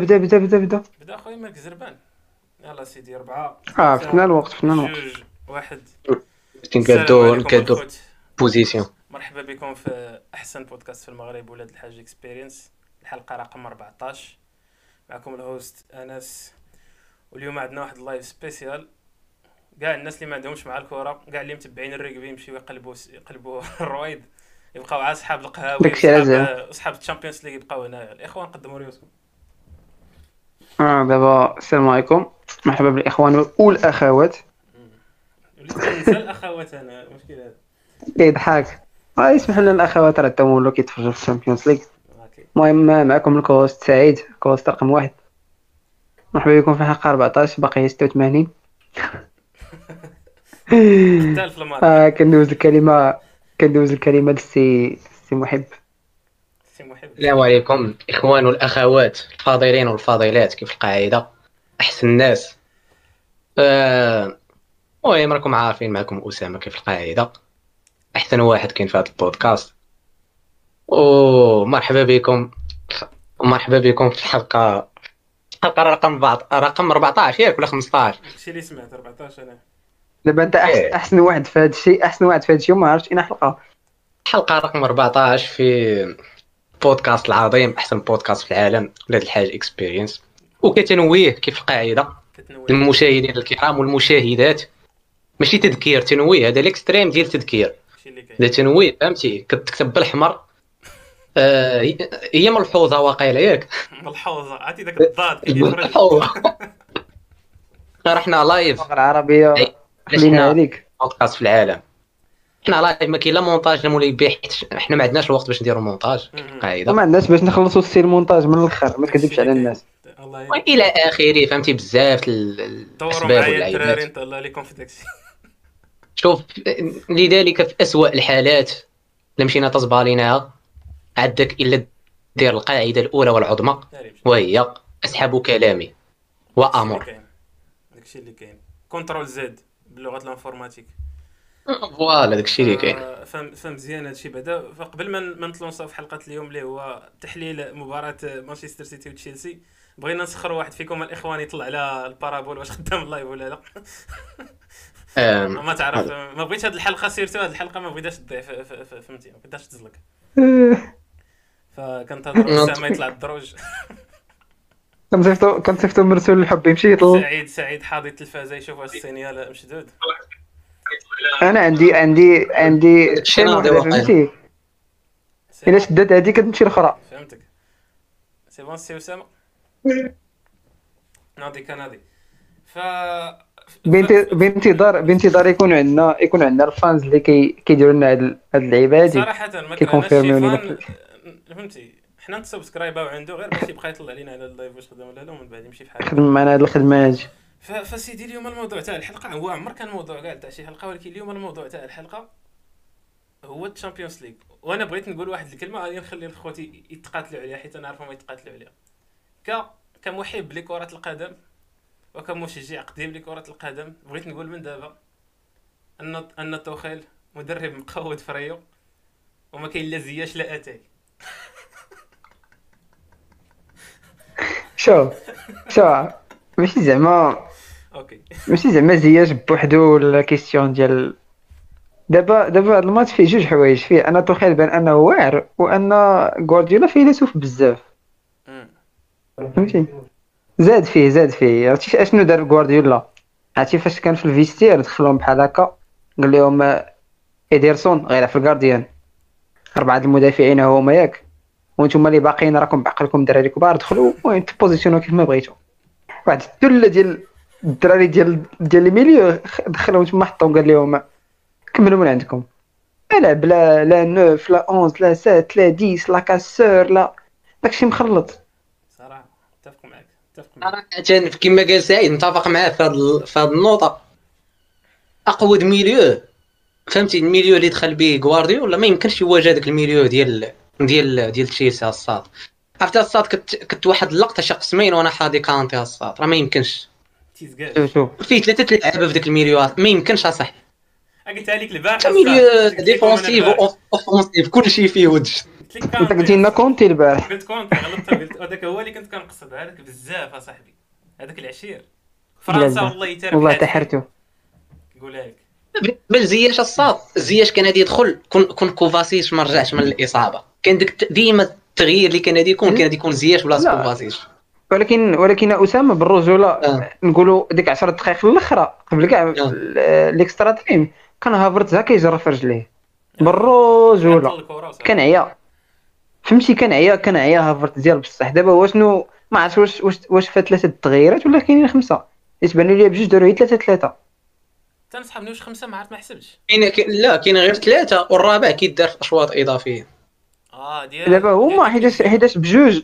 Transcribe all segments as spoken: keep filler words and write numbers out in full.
بدا بدا بدا بدا بدا خويا مالك زربان. يلا سيدي أربعة. اه فتنا الوقت فتنا الوقت. جوج واحد. نكادو نكادو بوزيسيون. مرحبا بكم في أحسن بودكاست في المغرب ولاد الحاج إكسبيرينس، الحلقة رقم أربعطاش. معكم الهوست أنس، واليوم عندنا واحد اللايف سبيسيال. كاع الناس اللي ما عندهمش مع الكره، كاع اللي متبعين الريغبي يمشيو يقلبوا يقلبوا الرويد، يبقاو عا صحاب القهاوي صحاب الشامبيونز ليغ يبقاو هنايا. الاخوان قدموا ريوسكم. اه دابا السلام عليكم، مرحبا بالاخوان والاخوات. وليت الاخوات انا المشكل هذا كيضحك. اه يسمح لنا الاخوات راه تمولوا كيتفرجوا في الشامبيونز ليغ. المهم معكم الكوست سعيد، كوست رقم واحد. مرحبا بكم في حلقه أربعطاش، باقي ستة وثمانين. اه كندوز الكلمه كندوز الكلمه للسي سي محب سي محب. السلام عليكم الاخوان والاخوات الفاضلين والفاضلات، كيف القاعده احسن الناس. آه المهم راكم عارفين، معكم اسامه كيف القاعده احسن واحد كاين في هذا البودكاست. او مرحبا بكم مرحبا بكم في الحلقه الحلقه رقم رقم أربعطاش ياك ولا خمسطاش؟ شي اللي سمعت أربعطاش انا دابا. انت أحسن, إيه. احسن واحد في هذا الشيء، احسن واحد في هذا الشيء. ما عرفتش اين حلقه الحلقه رقم أربعطاش في بودكاست العظيم، احسن بودكاست في العالم ولاد الحاج اكسبيرينس. وكتنويه كيف القاعده المشاهدين الكرام والمشاهدات، ماشي تذكير تنويه، هذا الاكستريم ديال التذكير. هذا تنويه فهمتي، كتكتب بالاحمر. آه هي ملحوظه واقيلا ياك ملحوظه، عرفتي داك الضاد كيفرج. رحنا لايف اللغه العربيه خلينا عليك بودكاست في العالم. حنا لايف ما كاين لا مونتاج لا مولاي بيه، حيت حنا ما عندناش الوقت باش نديروا مونتاج. قاعده ما عندناش باش نخلصوا السير مونتاج من الاخر، ما تكذبش على الناس والى اخره فهمتي. بزاف الاسباب والعيوب نطلع لكم في داكشي. شوف لذلك في اسوء الحالات الا مشينا تصباليناها عندك الا دير القاعده الاولى والعظمى، وهي اسحب كلامي وامر. داكشي اللي كاين كنترول زد باللغه الانفورماتيك فوالا. داكشي اللي كاين فهم فهم مزيان هادشي. بعدا قبل ما نطلونصاو في حلقه اليوم اللي هو تحليل مباراه مانشستر سيتي وتشيلسي، بغينا نسخر واحد فيكم الاخوان يطلع على البارابول واش خدام اللايف ولا لا. ما تعرف ما بغيتش هاد الحلقه سيرتو هاد الحلقه ما بغيتهاش تضيع فهمتي، ما بغيتهاش تزلق. فكنتظر الساعه ما يطلع الدروج. كنصيفطو كنصيفطو مرسول الحب يمشي يطلع. سعيد سعيد حاضي التلفازه يشوف واش السينيال مشدود. انا عندي عندي عندي شي نوع فهمتي، الا شدات هذه كتمشي الاخرى فهمتك. سي بون سي اسامه ناضي كناضي. ف بانتظار بانتظار يكون عندنا يكون عندنا الفانز اللي كيديروا لنا هاد العباد صراحه. ما كنفيرميوني فهمتي، حنا نسبسكرايباو عنده غير باش يبقى يطلع لينا على اللايف واش خدام ولا لا، ومن بعد يمشي بحال خدم معنا هاد الخدمه هادي. فسيدي اليوم الموضوع تاع الحلقه هو عمر كان موضوع كاع تاع شي حلقه، ولكن اليوم الموضوع تاع الحلقه هو الشامبيونز ليغ. وانا بغيت نقول واحد الكلمه غادي نخلي لخوتي يتقاتلوا عليها، حيت انا عارفهم يتقاتلوا عليها. ك كمحب لكره القدم وكمشجع قديم لكره القدم، بغيت نقول من دابا ان ان التوخيل مدرب مقود فريو وما كاين لا زياش لا اتاي. شو شو ماشي زعما اوكي ماشي زعما زياش بوحدو. لا كيسيون ديال دابا دابا هاد الماتش فيه جوج حوايج، فيه انا توخيل بان انه واعر وان غوارديولا فيلسوف بزاف فهمتي. زاد فيه زاد فيه عرفتي اشنو دار غوارديولا؟ عرفتي فاش كان في الفيستير دخلهم بحال هكا قال لهم ايديرسون غير في الغارديان، اربعه المدافعين هما ياك وانتم اللي باقيين راكم بعقلكم دراري كبار، دخلوا وين تبوزيسيونوا كيف ما بغيتوا. واحد الثله ديال الدراري ديال ديال الميليو دخلوا تما حطوا قال لهم كملوا من عندكم. لا بلا لا نوف لا أونز لا سات لا ديس لا كاسور لا داكشي مخلط. صراحه متفق معاك متفق معاك صراحه كما قال سعيد متفق معاه في هذه في هذه النقطه. اقود ميليو فهمتي الميليو اللي دخل به غوارديولا ولا ما يمكنش يواجه داك الميليو ديال ديال ديال تشيلسي. الصاد عرفتي الصاد كنت كنت واحد اللقطه شي قسمين وانا حاضي كانتي الصاد راه ما يمكنش تيزكا فيه ثلاثه لعابه في داك الميليوات ما يمكنش اصاحبي. قلت عليك البارح الميليو ديفونسيف اوفونسيف كلشي فيه وجه قلت لك انت قلت لنا كونتي البارح، قلت كونتي غلطت، قلت هذاك هو اللي كنت كنقصد، هذاك بزاف اصاحبي، هذاك العشير فرنسا والله يتربح والله تحرته. قولها لك ما زياش الصاط، زياش كان هادي يدخل كون كون كوفاسيش ما رجعش من الاصابه، كان ديك ديما التغيير اللي كان هادي يكون كان هادي يكون زياش بلاصه كوفاسيش. ولكن ولكن اسامه بالرجوله آه. نقولوا ديك عشر دقائق الاخرى قبل كاع آه. الاكسترا تايم كان هافرت زكا يجرى في رجليه بالرجوله، كان عيا فهمتي، كان عيا كان عيا هافرت ديال بصح. دابا هو شنو ما عرفتش واش واش, واش فات ثلاثه التغييرات ولا كاينين خمسه، يتبانوا لي بجوج داروا ثلاثه ثلاثه تنسحبني واش خمسه ما عرفت ما حسبتش. لا كاين غير ثلاثه والرابع كيدار في اشواط اضافيه اه ديال دابا هما حيت حيت بجوج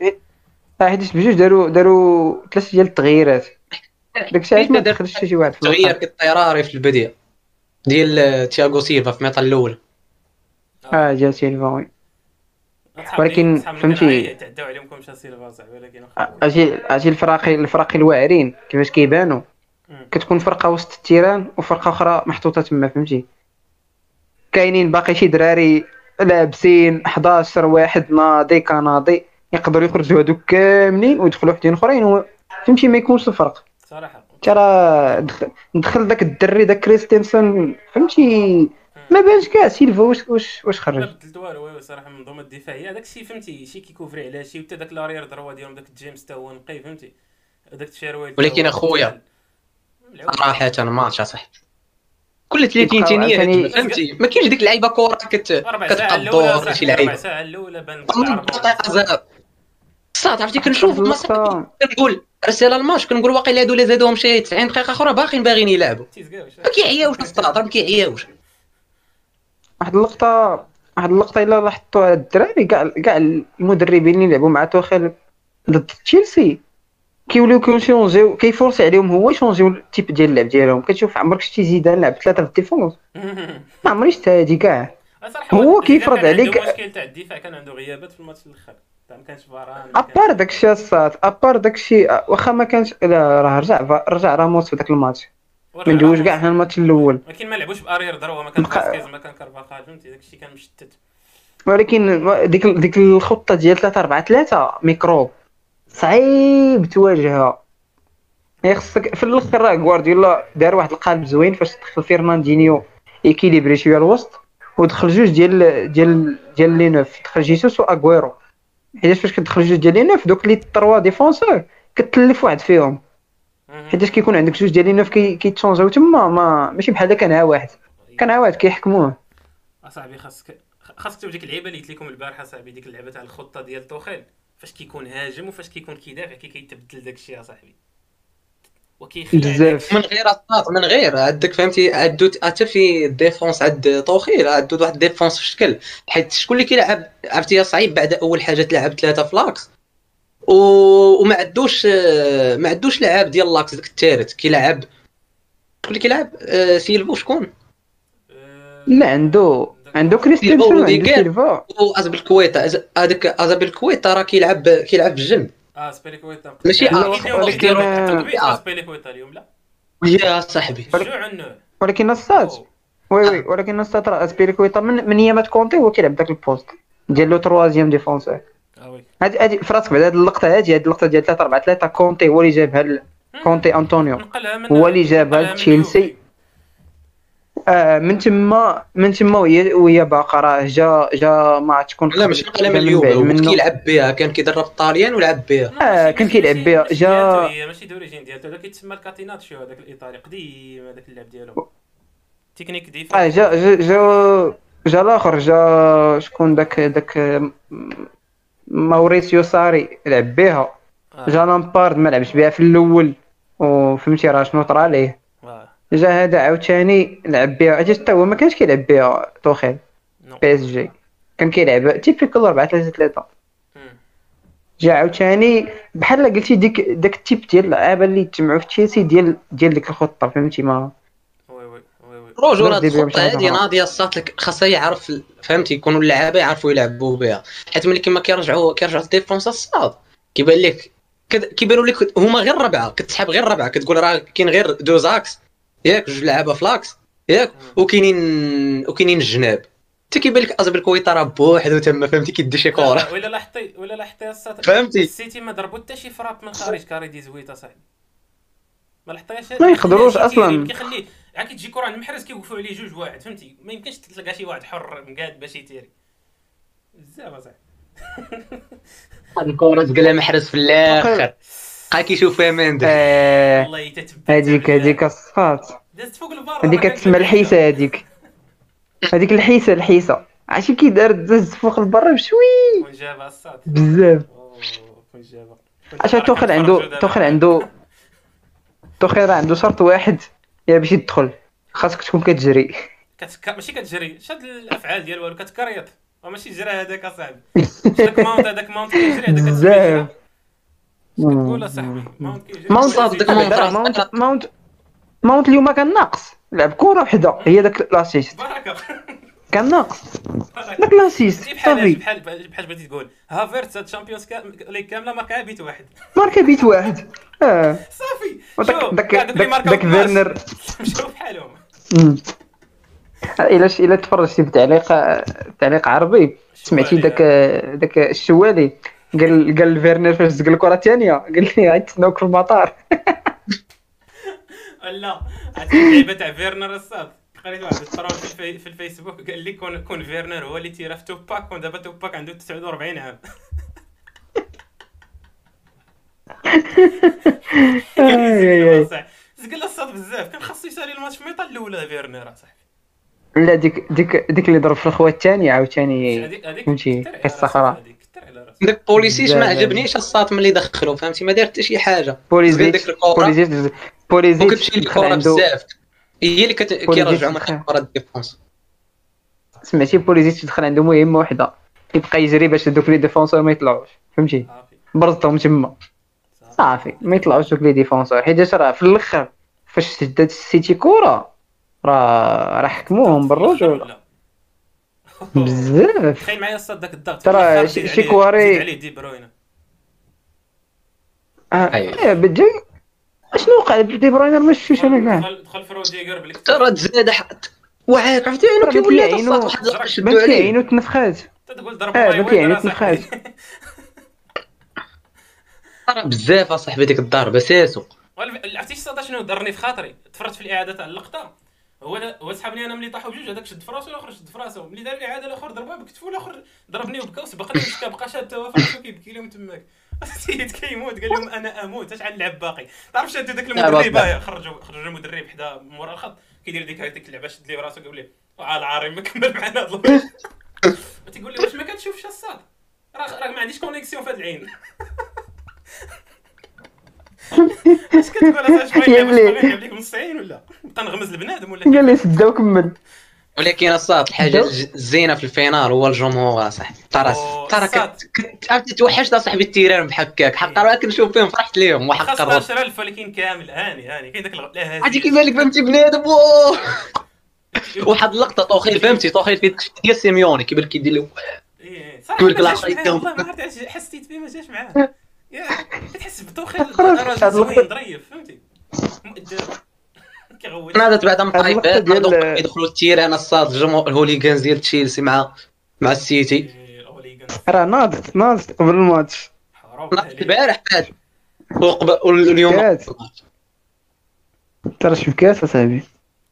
حيت بجوج داروا داروا ثلاثه ديال التغييرات، داكشي علاش ما دخلش شي واحد في التغيير اضطراري في البدايه ديال تياغو سيلفا في الميطه الاولى اه جا سيلفا وي، ولكن فهمتي تعداو عليكم شي سيلفا صاحبي، ولكن اجي اجي الفراقي الفراقي الواعرين كيفاش كيبانوا، كتكون فرقه وسط التيران وفرقه اخرى محطوطه تما فهمتي، كاينين باقي شي دراري لابسين حداش واحد ناضي كناضي يقدروا يخرجوا هذوك كاملين ويدخلوا حدين اخرين فهمتي، ما يكونش الفرق صراحه. ترى دخل, دخل داك الدري داك كريستينسون فهمتي ما بانش كاع سيلفا واش واش واش خرج بدلت والو وي صراحه. المنظومه الدفاعيه داك الشيء فهمتي شي كيكوفري على شي، حتى داك لارير دروا ديالهم داك جيمس حتى هو نقي فهمتي داك الشروال. ولكن اخويا صراحه ماتش اصاحبي كل ثلاثين ثانيه فهمتي، ما كاينش ديك اللعيبه كره كتقدر شي لعيبه الساعه الاولى بانت العرب صات عرفتي. كنشوف المسا كنقول رساله الماتش كنقول واقيلا هادو اللي زادوهم شي تسعين دقيقه اخرى باقيين باغيين يلعبوا، ما كيعياوش الصراط ما كيعياوش. واحد اللقطه واحد اللقطه الا لاحظتوا على الدراري كاع كاع المدربين اللي لعبوا مع توخيل ضد تشيلسي كيوليو كيشونجيو كيفورسي عليهم هو يشونجيو التيب ديال اللعب ديالهم. كتشوف عمرك شتي زيدان لعب ثلاثه في الديفونس؟ ما عمري شفت هادي كاع. هو كيفرض عليك المشكل تاع الدفاع كان عنده غيابات في الماتش الاخر ما كانش فاران ابار داكشي الصات ابار داكشي واخا ما كانش راه رجع رجع راموس في داك الماتش ما ندويوش كاع حنا الماتش الاول، ولكن ما لعبوش بارير دروا ما كان باسكيز ما كان كارفاخال فهمتي داكشي كان مشتت. ولكن ديك ديك الخطه ديال ثلاثة أربعة ثلاثة ميكروب صعيب تواجهها، خصك في الاخر راه غوارديولا دار واحد القالب زوين فاش دخل فيرناندينيو ايكيليبري شويه الوسط ودخل جوج ديال ديال ديال لي نوف، دخل جيسوس واغويرو، حيت فاش كتدخل جوج ديال لي نوف دوك لي تروا ديفونسور كتلف واحد فيهم، حيت كيكون عندك جوج ديال لي نوف كيتشونجاو تما ما ماشي بحال كان ها واحد كان ها واحد كيحكموه. اصاحبي خاصك خاصك تشوف ديك اللعيبه اللي قلت لكم البارحه صاحبي، ديك اللعبه تاع الخطه ديال توخيل فاش كيكون هاجم وفاش كيكون كيدافع كي كيتبدل داكشي اصاحبي وكيخلي من غير الصاط من غير عندك فهمتي عدو حتى في الديفونس عند توخيل عدو واحد الديفونس في الشكل، حيت شكون اللي كيلعب عرفتي صعيب بعد اول حاجه تلعب ثلاثه فلاكس و... وما عندوش ما عندوش لعاب ديال لاكس داك الثالث كيلعب شكون اللي كيلعب سيلفو شكون لا عنده عنده كريستيانو ديكيلفا وازبلكويتا هذاك ازبلكويتا راه كيلعب كيلعب بالجنب اه سبيلكويتا ماشي اه سبيلكويتا اليوم لا يا صاحبي ولكن الصاد وي وي ولكن الصاد راه سبيلكويتا من من يامات كونتي هو كيلعب داك البوست ديال لو ثروازيام ديفونسور اه وي هذه هذه فراسك بعد هذه اللقطه هذه هذه اللقطه ديال ثلاثة أربعة ثلاثة كونتي هو اللي جابها كونتي انطونيو هو اللي جابها تشيلسي آه من تما من تما وهي وهي باقا راه جا جا ما تكون لا ماشي نقلها من اليوم كيلعب بها كان كيدرب الطاليان ولعب بها اه كان كيلعب بها جا هي ماشي دوريجين ديالته هذا كيتسمى الكاتيناتشيو هذاك الايطالي قديم هذاك اللعب ديالو تكنيك ديفا اه جا جا جا جا الاخر جا شكون داك داك موريسيو ساري لعب بها جا لامبارد ما لعبش بها في الاول وفهمتي راه شنو طرا ليه جا هذا عاوتاني لعب بها حتى حتى هو ما كانش كيلعب بها توخيل بي اس جي كان كيلعب تيبيكال أربعة ثلاثة ثلاثة جا عاوتاني بحال قلتي ديك داك التيب ديال اللعابه اللي تجمعوا في تشيلسي ديال ديال ديك الخطه فهمتي ما وي وي وي روجو راه الخطه هذه ناضيه الصات لك خاصها يعرف فهمتي يكونوا اللعابه يعرفوا يلعبوا بها حيت ملي كما كيرجعوا كيرجعوا الديفونس الصاد كيبان لك كيبانوا لك هما غير ربعه كتسحب غير ربعه كتقول راه كاين غير دو زاكس ياك جوج لعابه فلاكس ياك وكاينين وكاينين الجناب حتى كيبان لك ازبل الكويت راه بوحدو تما فهمتي كيدي شي كره. ولا لاحظتي ولا لاحظتي فهمتي السيتي ما ضربوا حتى شي فراب من خارج كاري دي زويت اصاحبي ما لاحظتيهاش. ما يقدروش اصلا كيخليه عا كتجي كره عند المحرز كيوقفوا عليه جوج واحد فهمتي ما يمكنش تلقى شي واحد حر مقاد باش يتيري بزاف اصاحبي. هاد الكره تقلها محرز في الاخر بقى كيشوف فيها مندل والله تتبع هذيك هذيك الصفات دازت فوق البار هذيك كتسمى الحيسه هذيك هذيك الحيسه الحيسه عرفتي كي دارت دازت فوق البر بشوي وجابها الصاد بزاف وجابها. اش توخيل عنده توخيل عنده توخيل عنده شرط واحد يا باش يدخل خاصك تكون كتجري كتك ماشي كتجري شاد الافعال ديال والو كتكريط ماشي جرى هذاك اصاحبي داك ماونت هذاك ماونت كيجري هذاك بزاف كتقول اصاحبي ماونت كيجري ماونت داك ماونت ماونت ماونت اليوم كان ناقص لعب كره وحده هي داك لاسيست بركه كان ناقص داك لاسيست بحال بحال بحال بغيتي تقول هافيرتس هاد الشامبيونز ليغ كامله ماركا بيت واحد ماركا بيت واحد اه صافي داك داك فيرنر مشاو بحالهم. الا الا تفرجتي بتعليق تعليق عربي سمعتي داك داك الشوالي قال قال فيرنر فاش زق الكره الثانيه قال لي غيتسناوك في المطار. لا عرفتي اللعبه تاع فيرنر الصاد قريت واحد الترول في الفيسبوك قال لي كون كون فيرنر هو اللي تيرا في توباك ودابا توباك عنده تسعة وأربعين عام. زق الصاد بزاف كان خاصو يسالي الماتش ميطا الاولى فيرنر صاحبي. لا ديك ديك ديك اللي ضرب في الخوات الثانيه عاوتاني فهمتي قصه اخرى. داك بوليسيش ما عجبنيش الساط ملي دخلو فهمتي ما دار حتى شي حاجه. بوليزيت بوليزيت بوليزيت وكتمشي للكره بزاف هي اللي كيرجعوا من الكره الديفونس. سمعتي بوليزيت دخل عنده مهمه وحده كيبقى يجري باش دوك لي ديفونسور ما يطلعوش فهمتي برزتهم تما صافي ما يطلعوش دوك لي ديفونسور حيت راه في الاخر فاش سدات السيتي كره راه راه حكموهم بالرجوله بزاف. تخيل معايا الصاد داك الضغط ترى شي كواري عليه دي بروين اه بالجاي اشنو وقع دي بروين ما شفتوش انا كاع دخل في روديغر بليك ترى تزاد وعاك عرفتي عينو كيولي الصاد واحد الرقم شدو عليه عينو تنفخات تقول ضرب ماي وين عينو تنفخات راه بزاف اصاحبي ديك الضربه ساسو. عرفتي الصاد شنو ضرني في خاطري تفرجت في الاعاده تاع اللقطه هو هو صحابني انا ملي طاحوا بجوج هذاك شد فراسو والاخر شد فراسو ملي دار الاعاده الاخر ضربها بكتفو والاخر ضربني وبكا وسبقني وبكا بقى شاد تا هو فراسو كيبكي لهم تماك السيد كيموت قال لهم انا اموت اش غنلعب باقي تعرف شادو داك المدرب خرجوا خرجوا المدرب حدا مورا الخط كيدير ديك هذيك اللعبه شد ليه راسو قال ليه وعا العاري ما كمل معنا هاد الوقت تيقول لي واش ما كتشوفش الصاد راه راه ما عنديش كونيكسيون في هاد العين اش كتقول اش بغيتي نقول لك مصعين ولا بقى نغمز البنادم ولا قال لي سدا وكمل. ولكن الصاد الحاجه الزينه في الفينال هو الجمهور اصاحبي طراس ترى كنت توحشت اصاحبي التيران بحال هكاك حق راه كنشوف فيهم فرحت ليهم وحق راه خمسطاش ألف ولكن كامل هاني هاني كاين داك الهزيمه عرفتي كيبان لك فهمتي بنادم واحد اللقطه طوخيل فهمتي طوخيل في ديال سيميوني كيبان لك كيدير له ايه صح والله ما عرفت حسيت بيه ما جاش معاه كتحس بتوخيل الراجل زوين ظريف فهمتي مؤدب كيغوت نادات بعدا من الطايفات يدخلوا التيران الصاد الجمهور الهوليغانز ديال تشيلسي مع مع السيتي راه ناضت ناضت قبل الماتش ناضت البارح فات واليوم ترى شبكات اصاحبي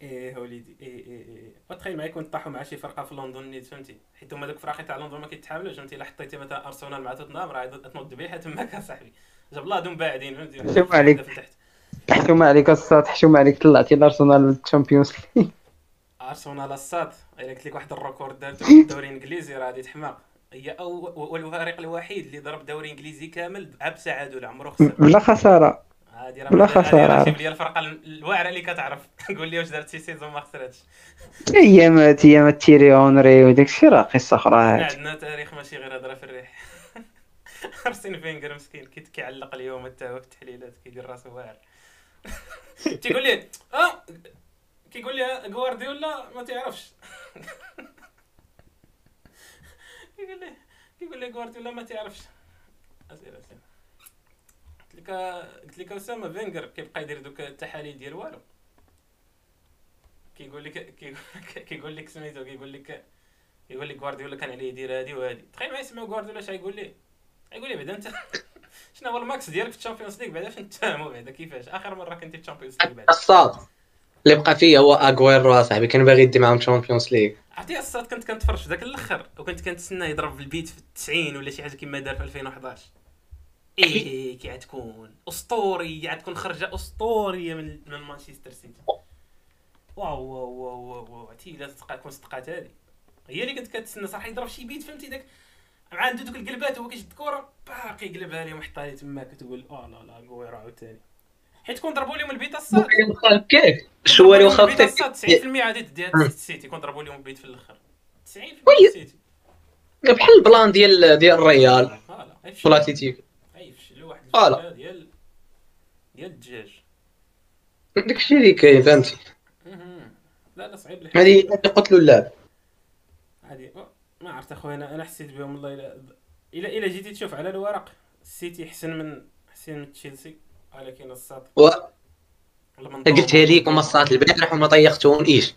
ايه وليدي ايه ايه ايه وتخيل معايا كون طاحوا مع شي فرقه في لندن نيت فهمتي حيت هما دوك الفراقي تاع لندن ما كيتحاملوش فهمتي الا حطيتي مثلا ارسنال مع توتنهام راه تنوض الذبيحه تماك اصاحبي جاب الله هادو باعدين فهمتي حشومه عليك حشومه عليك الصاد حشومه عليك طلعتي الارسنال للتشامبيونز ليغ ارسنال الصاد الا قلت لك واحد الريكورد دارتو في الدوري الانجليزي راه غادي تحماق هي اول الفريق الوحيد اللي ضرب دوري انجليزي كامل عاب تعادل عمرو خسر بلا خساره هادي راه بلا خساره جيب لي الفرقه الواعره اللي كتعرف قول لي واش دارت شي سيزون ما خسراتش ايامات ايامات تيري اونري وداك الشيء راه قصه اخرى عندنا تاريخ ماشي غير هضره في الريح. أرسن فينغر مسكين كي كيعلق اليوم حتى هو في التحليلات كيدير راسو واعر تيقول لي اه كيقول لي غوارديولا ما تعرفش كيقول لي كيقول لي غوارديولا ما تعرفش قلت لك قلت لك اسامه فينغر كيبقى يدير دوك التحاليل ديال والو كيقول لك كيقول لك سميتو كيقول لك يقول لي غوارديولا كان عليه يدير هادي وهادي. تخيل معايا يسمعوا غوارديولا اش غايقول ليه؟ غايقول ليه بعدا انت شنو هو الماكس ديالك في الشامبيونز ليغ بعدا فين تفاهموا بعدا كيفاش اخر مره كنتي في الشامبيونز ليغ بعدا؟ الصاد اللي بقى فيه هو اغويرو صاحبي كان باغي يدي معاهم الشامبيونز ليغ. عرفتي الصاد كنت كنتفرج في ذاك الاخر وكنت كنتسنى يضرب في البيت في التسعين ولا شي حاجه كما دار في ألفين وحداش. ايه كي غتكون اسطوريه، غتكون خرجه اسطوريه من من مانشستر سيتي. واو واو واو واو عرفتي الا تكون صدقات هذه هي اللي كنت كتسنى صراحه يضرب شي بيت فهمتي داك مع عنده دوك القلبات هو كيشد الكره باقي يقلبها لهم حطها لي تما كتقول اه لا لا غويرو عاوتاني حيت كون ضربوا لهم البيت الصاد كيف شوالي واخا تسعين بالمية عاد ديال السيتي كون ضربوا لهم البيت في الاخر تسعين بالمية السيتي بحال البلان ديال ديال الريال فلاتيتيك عايفش له واحد ديال ديال الدجاج داكشي اللي كاين فهمتي. لا لا صعيب الحال هادي قتلوا اللاعب عادي ما عرفت اخويا انا انا حسيت بهم والله الا الا الا جيتي تشوف على الورق السيتي احسن من احسن من تشيلسي ولكن الصاد و قلتها ليكم الصاد البارح وما طيقتون ايش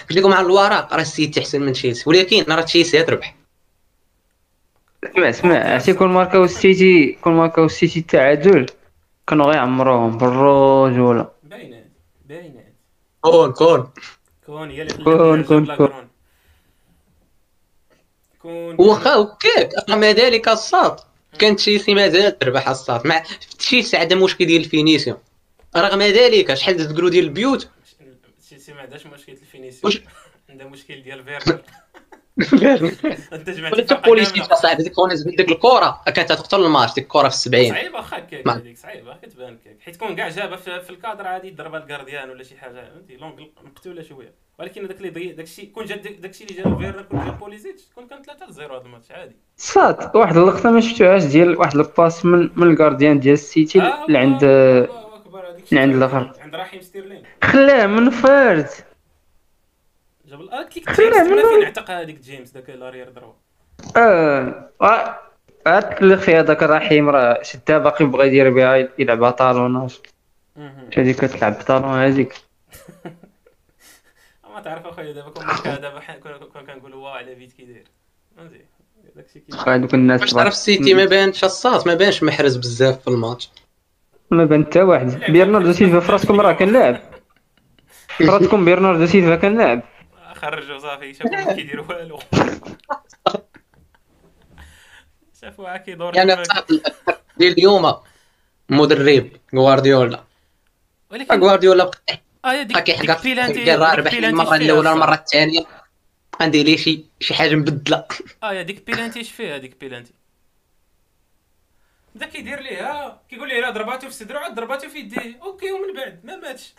قلت لكم على الورق راه السيتي احسن من تشيلسي ولكن راه تشيلسي تربح. اسمع اسمع حتى كون ماركاو السيتي كون ماركاو السيتي التعادل كانوا غيعمروهم بالرجوله باينه باينه كون كون كون هي اللي كون كون كون واخا هكاك رغم ذلك الصاد كانت تشيلسي مازال تربح الصاد مع تشيلسي عندها مشكل ديال الفينيسيون رغم ذلك شحال تقولوا ديال البيوت تشيلسي ما عندهاش مشكل الفينيسيون عندها مشكل ديال فيرنر انت جمعتي ولا البوليسي صاحبي ديك كونز ديك الكره كانت تقتل الماتش ديك الكره في السبعين صعيبه واخا هكاك هذيك صعيبه كتبان هكاك حيت كون كاع جابها في الكادر عادي يضربها الكارديان ولا شي حاجه فهمتي لونغ مقتوله شويه ولكن داك اللي ضيع داكشي كون جا داكشي اللي جا فيرنر كون جا بوليزيتش كون كان ثلاثة صفر هذا الماتش عادي صات واحد اللقطه ما شفتوهاش ديال واحد الباس من من الكارديان ديال السيتي اللي عند اللي عند الاخر عند رحيم ستيرلين خلاه من فرد جاب قلت لك تيرس فين اعتق هذيك جيمس داك الارير دروا اه عاد اللي خي هذاك رحيم راه شدها باقي بغى يدير بها يلعبها طالوناج هذيك كتلعب طالون هذيك ما تعرف اخويا دابا كون دابا كون كنقولوا واو على فيت كيداير فهمتي داكشي كيبان دوك الناس تعرف السيتي ما بانش الصات ما بانش محرز بزاف في الماتش ما بان حتى واحد بيرناردو سيلفا فراسكم راه كنلعب فراسكم بيرناردو سيلفا كنلعب خرجوا صافي شافوا ما كيديروا والو شافوا عا كيدور يعني ديال اليوم مدرب غوارديولا ولكن غوارديولا اه ديك البيلانتي ديال المره الاولى المره الثانيه غندير ليه شي شي حاجه مبدله اه ديك البيلانتي اش فيها هذيك البيلانتي بدا كيدير ليها كيقول ليه راه ضرباتو في صدره عاد ضرباتو في يديه اوكي ومن بعد ما ماتش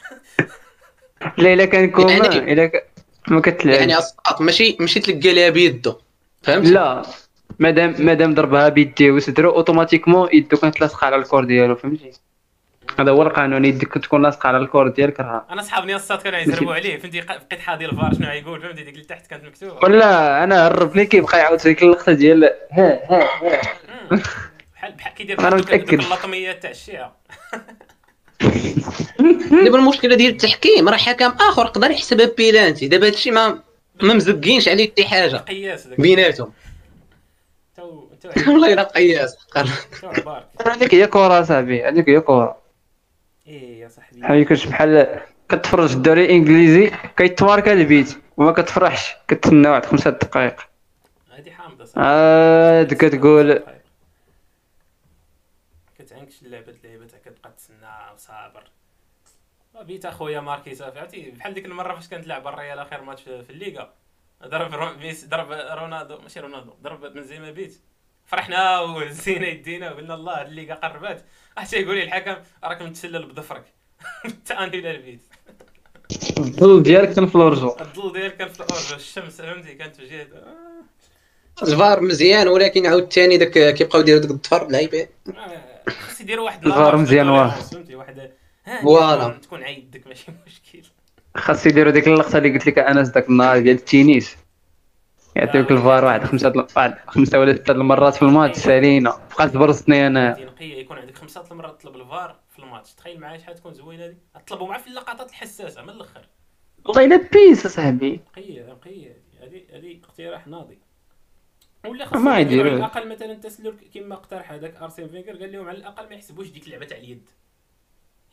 لا الا كان كوما الا ما كتلعب يعني الصاط ماشي ماشي تلقى لها بيده فهمت لا مادام مادام ضربها بيديه وصدره اوتوماتيكمون يدو كانت لاصقه على الكور ديالو فهمتي هذا هو القانون يدك تكون لاصقه على الكور ديالك راه انا صحابني الصاط كانوا يزربوا عليه فهمتي بقيت حاضي الفار شنو غايقول فهمتي ديك اللي تحت كانت مكتوبه ولا انا هرب لي كيبقى يعاود ديك اللقطه ديال ها ها ها بحال بحال كيدير ديك اللطميات تاع الشيعه دابا المشكله ديال التحكيم راه حكم اخر قدر يحسبها بيلانتي دابا هادشي ما ما مزقينش عليه حتى حاجه قياس بيناتهم تو تو والله راه قياس حقا هذيك هي كره صاحبي هذيك هي كره ايه يا صاحبي حنا كنت بحال كتفرج الدوري الانجليزي كيتماركا البيت وما كتفرحش كتسنى واحد خمسة دقائق هادي حامضه صاحبي عاد كتقول كتعنكش اللعبه اللعيبه تاع كتبقى تسنى وصابر بيت اخويا ماركي صافي عرفتي بحال ديك المره فاش كانت لعبه الريال اخر ماتش في الليغا ضرب ميسي ضرب رونالدو ماشي رونالدو ضرب بنزيما بيت فرحنا وهزينا يدينا وقلنا الله هاد الليغا قربات حتى يقول لي الحكم راك متسلل بظفرك تاني الى البيت الظل ديالك كان في الورجو الظل ديالك كان في الورجو الشمس فهمتي كانت في جهه الفار مزيان ولكن عاود ثاني داك كيبقاو يديروا داك الظفر اللعيبه خاص يديروا واحد الفار مزيان واه فهمتي واحد فوالا تكون عيدك ماشي مشكل خاص يديروا ديك اللقطه اللي قلت لك انس داك النهار ديال التنس يعطيوك الفار واحد خمسه دل... واحد خمسه ولا سته المرات في الماتش سالينا بقات تبرصني انا نقيه يكون عندك خمسه المرات تطلب الفار في الماتش تخيل معايا شحال تكون زوينه هذه تطلبوا مع في اللقطات الحساسه من الاخر والله الا بيس اصاحبي نقيه نقيه هذه هذه اقتراح ناضي. ولا خاصهم على الاقل مثلا تسلل كما اقترح هذاك ارسين فينغر، قال لهم على الاقل ما يحسبوش ديك اللعبه تاع اليد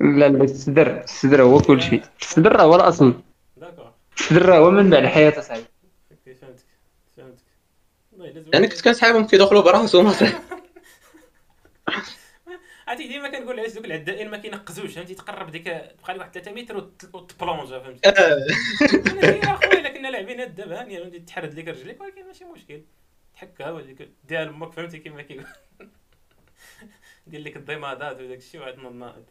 لا لا الصدر الصدر هو كلشي، الصدر هو الاصل، الصدر هو منبع الحياه اصاحبي. فهمتك فهمتك يعني كنت كنسحابهم كيدخلوا براسهم عرفتي. ديما كنقول علاش دوك العدائين ما كينقزوش فهمتي، تقرب ديك بقى واحد ثلاثة متر وتبلونجا فهمتي. انا اخويا الا كنا لاعبين هاد دابا هانيه غادي تحرد لك رجليك، ولكن ماشي مشكل تحكها وليك دير امك فهمتي كما كيقول، دير لك الضمادات وداك الشيء وعاد الناض.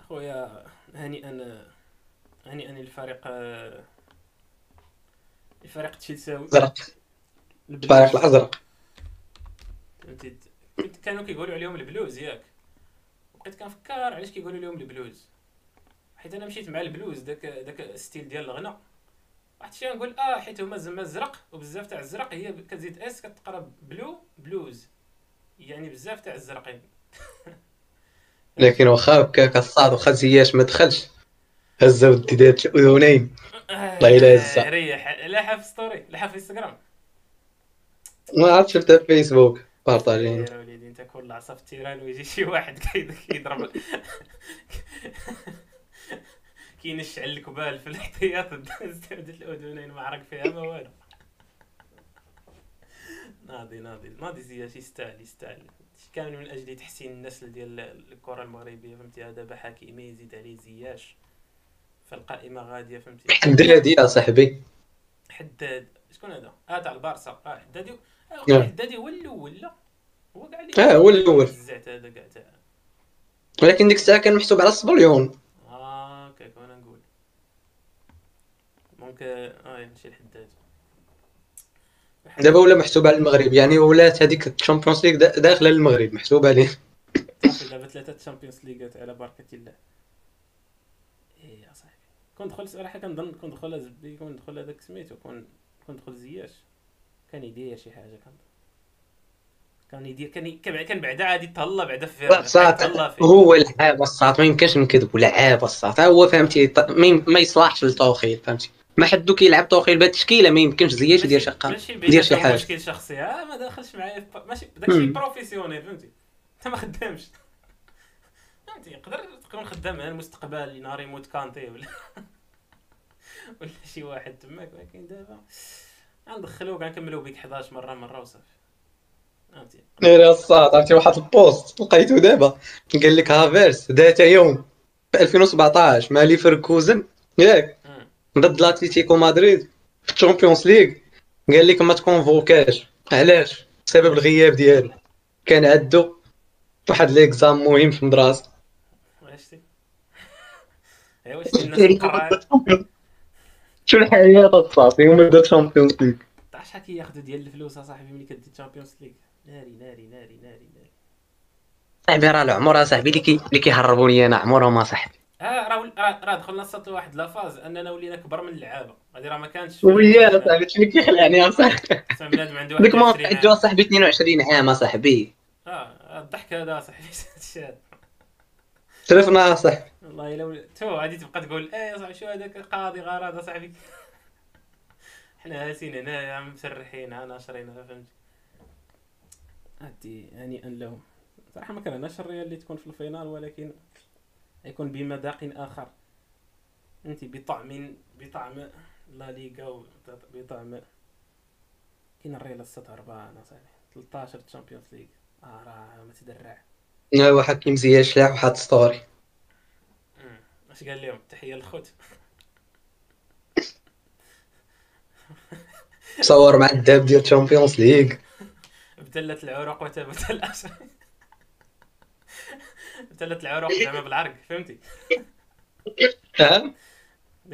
اخويا هانئا هانئا الفريق الفريق التشيلساوي الازرق، الفريق الازرق فهمتي. كنت كانوا كيقولوا عليهم البلوز ياك، بقيت كنفكر علاش كيقولوا لهم البلوز، حيت انا مشيت مع البلوز داك داك الستيل ديال الغناء واحد الشيء، نقول اه حيت هما زعما الزرق وبزاف تاع الزرق، هي كتزيد اس كتقرب بلو بلوز، يعني بزاف تاع الزرقين. لكن واخا هكا كالصاد واخا زياش ما دخلش هزه ودي دات الاذنين الله الا هزه. ريح لاحف في ستوري لاحف في انستغرام ما عرفت شفتها في فيسبوك بارطاجين. يا وليدي انت كل عصا في التيران ويجي شي واحد كيضرب كينشعل الكبال في الاحتياط استعملت الاذنين ما عرق فيها ما والو. ناضي ناضي ناضي زياش يستاهل يستاهل كامل من اجل تحسين النسل ديال الكره المغربيه فهمتي. دابا حكيمي يزيد عليه زياش فالقائمه غاديه فهمتي. حداد يا صاحبي حداد شكون هذا؟ اه تاع البارسا اه حداد حدادي هو الاول. لا هو كاع اللي اه هو الاول زعت هذا كاع تاع، ولكن ديك الساعه كان محسوب على الصبليون اه كيف انا نقول دونك اه ماشي الحداد. دابا ولا محسوب على المغرب يعني، ولات هذيك الشامبيونز ليغ داخله للمغرب محسوب عليه دابا ثلاثه الشامبيونز ليغات على بركه الله. اي يا صاحبي كون دخل صراحه كنظن كون دخل زبي كون دخل هذاك سميتو كون كون دخل زياش كان يدير شي حاجه كان كان يدير كان كان بعدا عادي تهلا بعدا في تهلا فيه هو لعاب الصاط ما يمكنش نكذبوا لعاب الصاط هو فهمتي ما يصلحش للتوخيل فهمتي. ما حد كيلعب توخيل بهذه التشكيله ما يمكنش زياش يدير شقه يدير شي حاجه مشكل شخصي ها ما داخلش معايا ماشي داكشي بروفيسيونيل فهمتي. حتى ما خدامش فهمتي يقدر تكون خدام على المستقبل نهار يموت كانتي ولا ولا شي واحد تماك، ولكن دابا غندخلوه غنكملو بيك حداش مره مره وصافي فهمتي. غير الصاد عرفتي واحد البوست لقيتو دابا قال لك هافيرس ذات يوم في ألفين وسبعطاش مع ليفركوزن ياك ضد لاتليتيكو مدريد في الشامبيونز ليغ، قال لك ما تكونفوكاش علاش بسبب الغياب ديالو كان عندو واحد ليكزام مهم في المدرسه. عرفتي ايوا شتي الناس قرايه شو الحياه تصافي وما دار الشامبيونز ليغ طاح شحال كياخذوا ديال الفلوس اصاحبي ملي كدير الشامبيونز ليغ ناري ناري ناري ناري ناري صاحبي. راه العمر اصاحبي اللي كي اللي كيهربوا لي انا عمرهم اصاحبي اه راه راه دخلنا وصلت لواحد لافاز اننا ولينا كبر من اللعابه هذه راه ما كانتش ويا صاحبي شنو كيخلعني اصاحبي صاحب بنادم عنده واحد عشرين عام صاحبي اثنين وعشرين عام اصاحبي اه الضحك هذا صاحبي هذا شرفنا اصاحبي والله الا تو غادي تبقى تقول ايه صاحبي شو هذاك قاضي غرض اصاحبي حنا هاسين هنايا مسرحين ها ناشرين فهمتي. هادي هنيئا لهم صراحه ما كرهناش الريال اللي تكون في الفينال، ولكن يكون بمذاق اخر انت بطعم بطعم لا ليغا بطعم كاين الريال السطر أربعة انا صاحبي ثلاثطاش تشامبيونز ليغ اه راه ما تدرع ايوا حكيم زياش لاعب واحد ستوري اش قال لهم تحيه للخوت صور مع الداب ديال تشامبيونز ليغ بدلت العروق وتبت الاشر بدلت العروق زعما بالعرق فهمتي. ها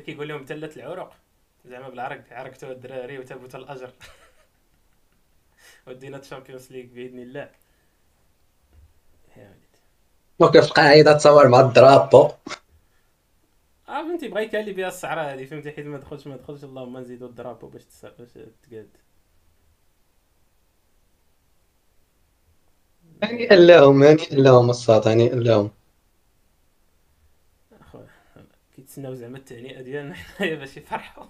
كيقول لهم بدلت العروق زعما بالعرق عرقتوا الدراري وثبتوا الاجر. ودينا الشامبيونز ليغ باذن الله. وكيف القاعده تصور مع الدرابو اه فهمتي بغا يكالي بها السعره هذه فهمتي حيت ما دخلش ما دخلش اللهم نزيدوا الدرابو باش باش تقاد يعني لهم يعني لهم الصاد يعني لهم اخويا كيتسناو زعما التهنئه ديالنا حنايا باش يفرحوا.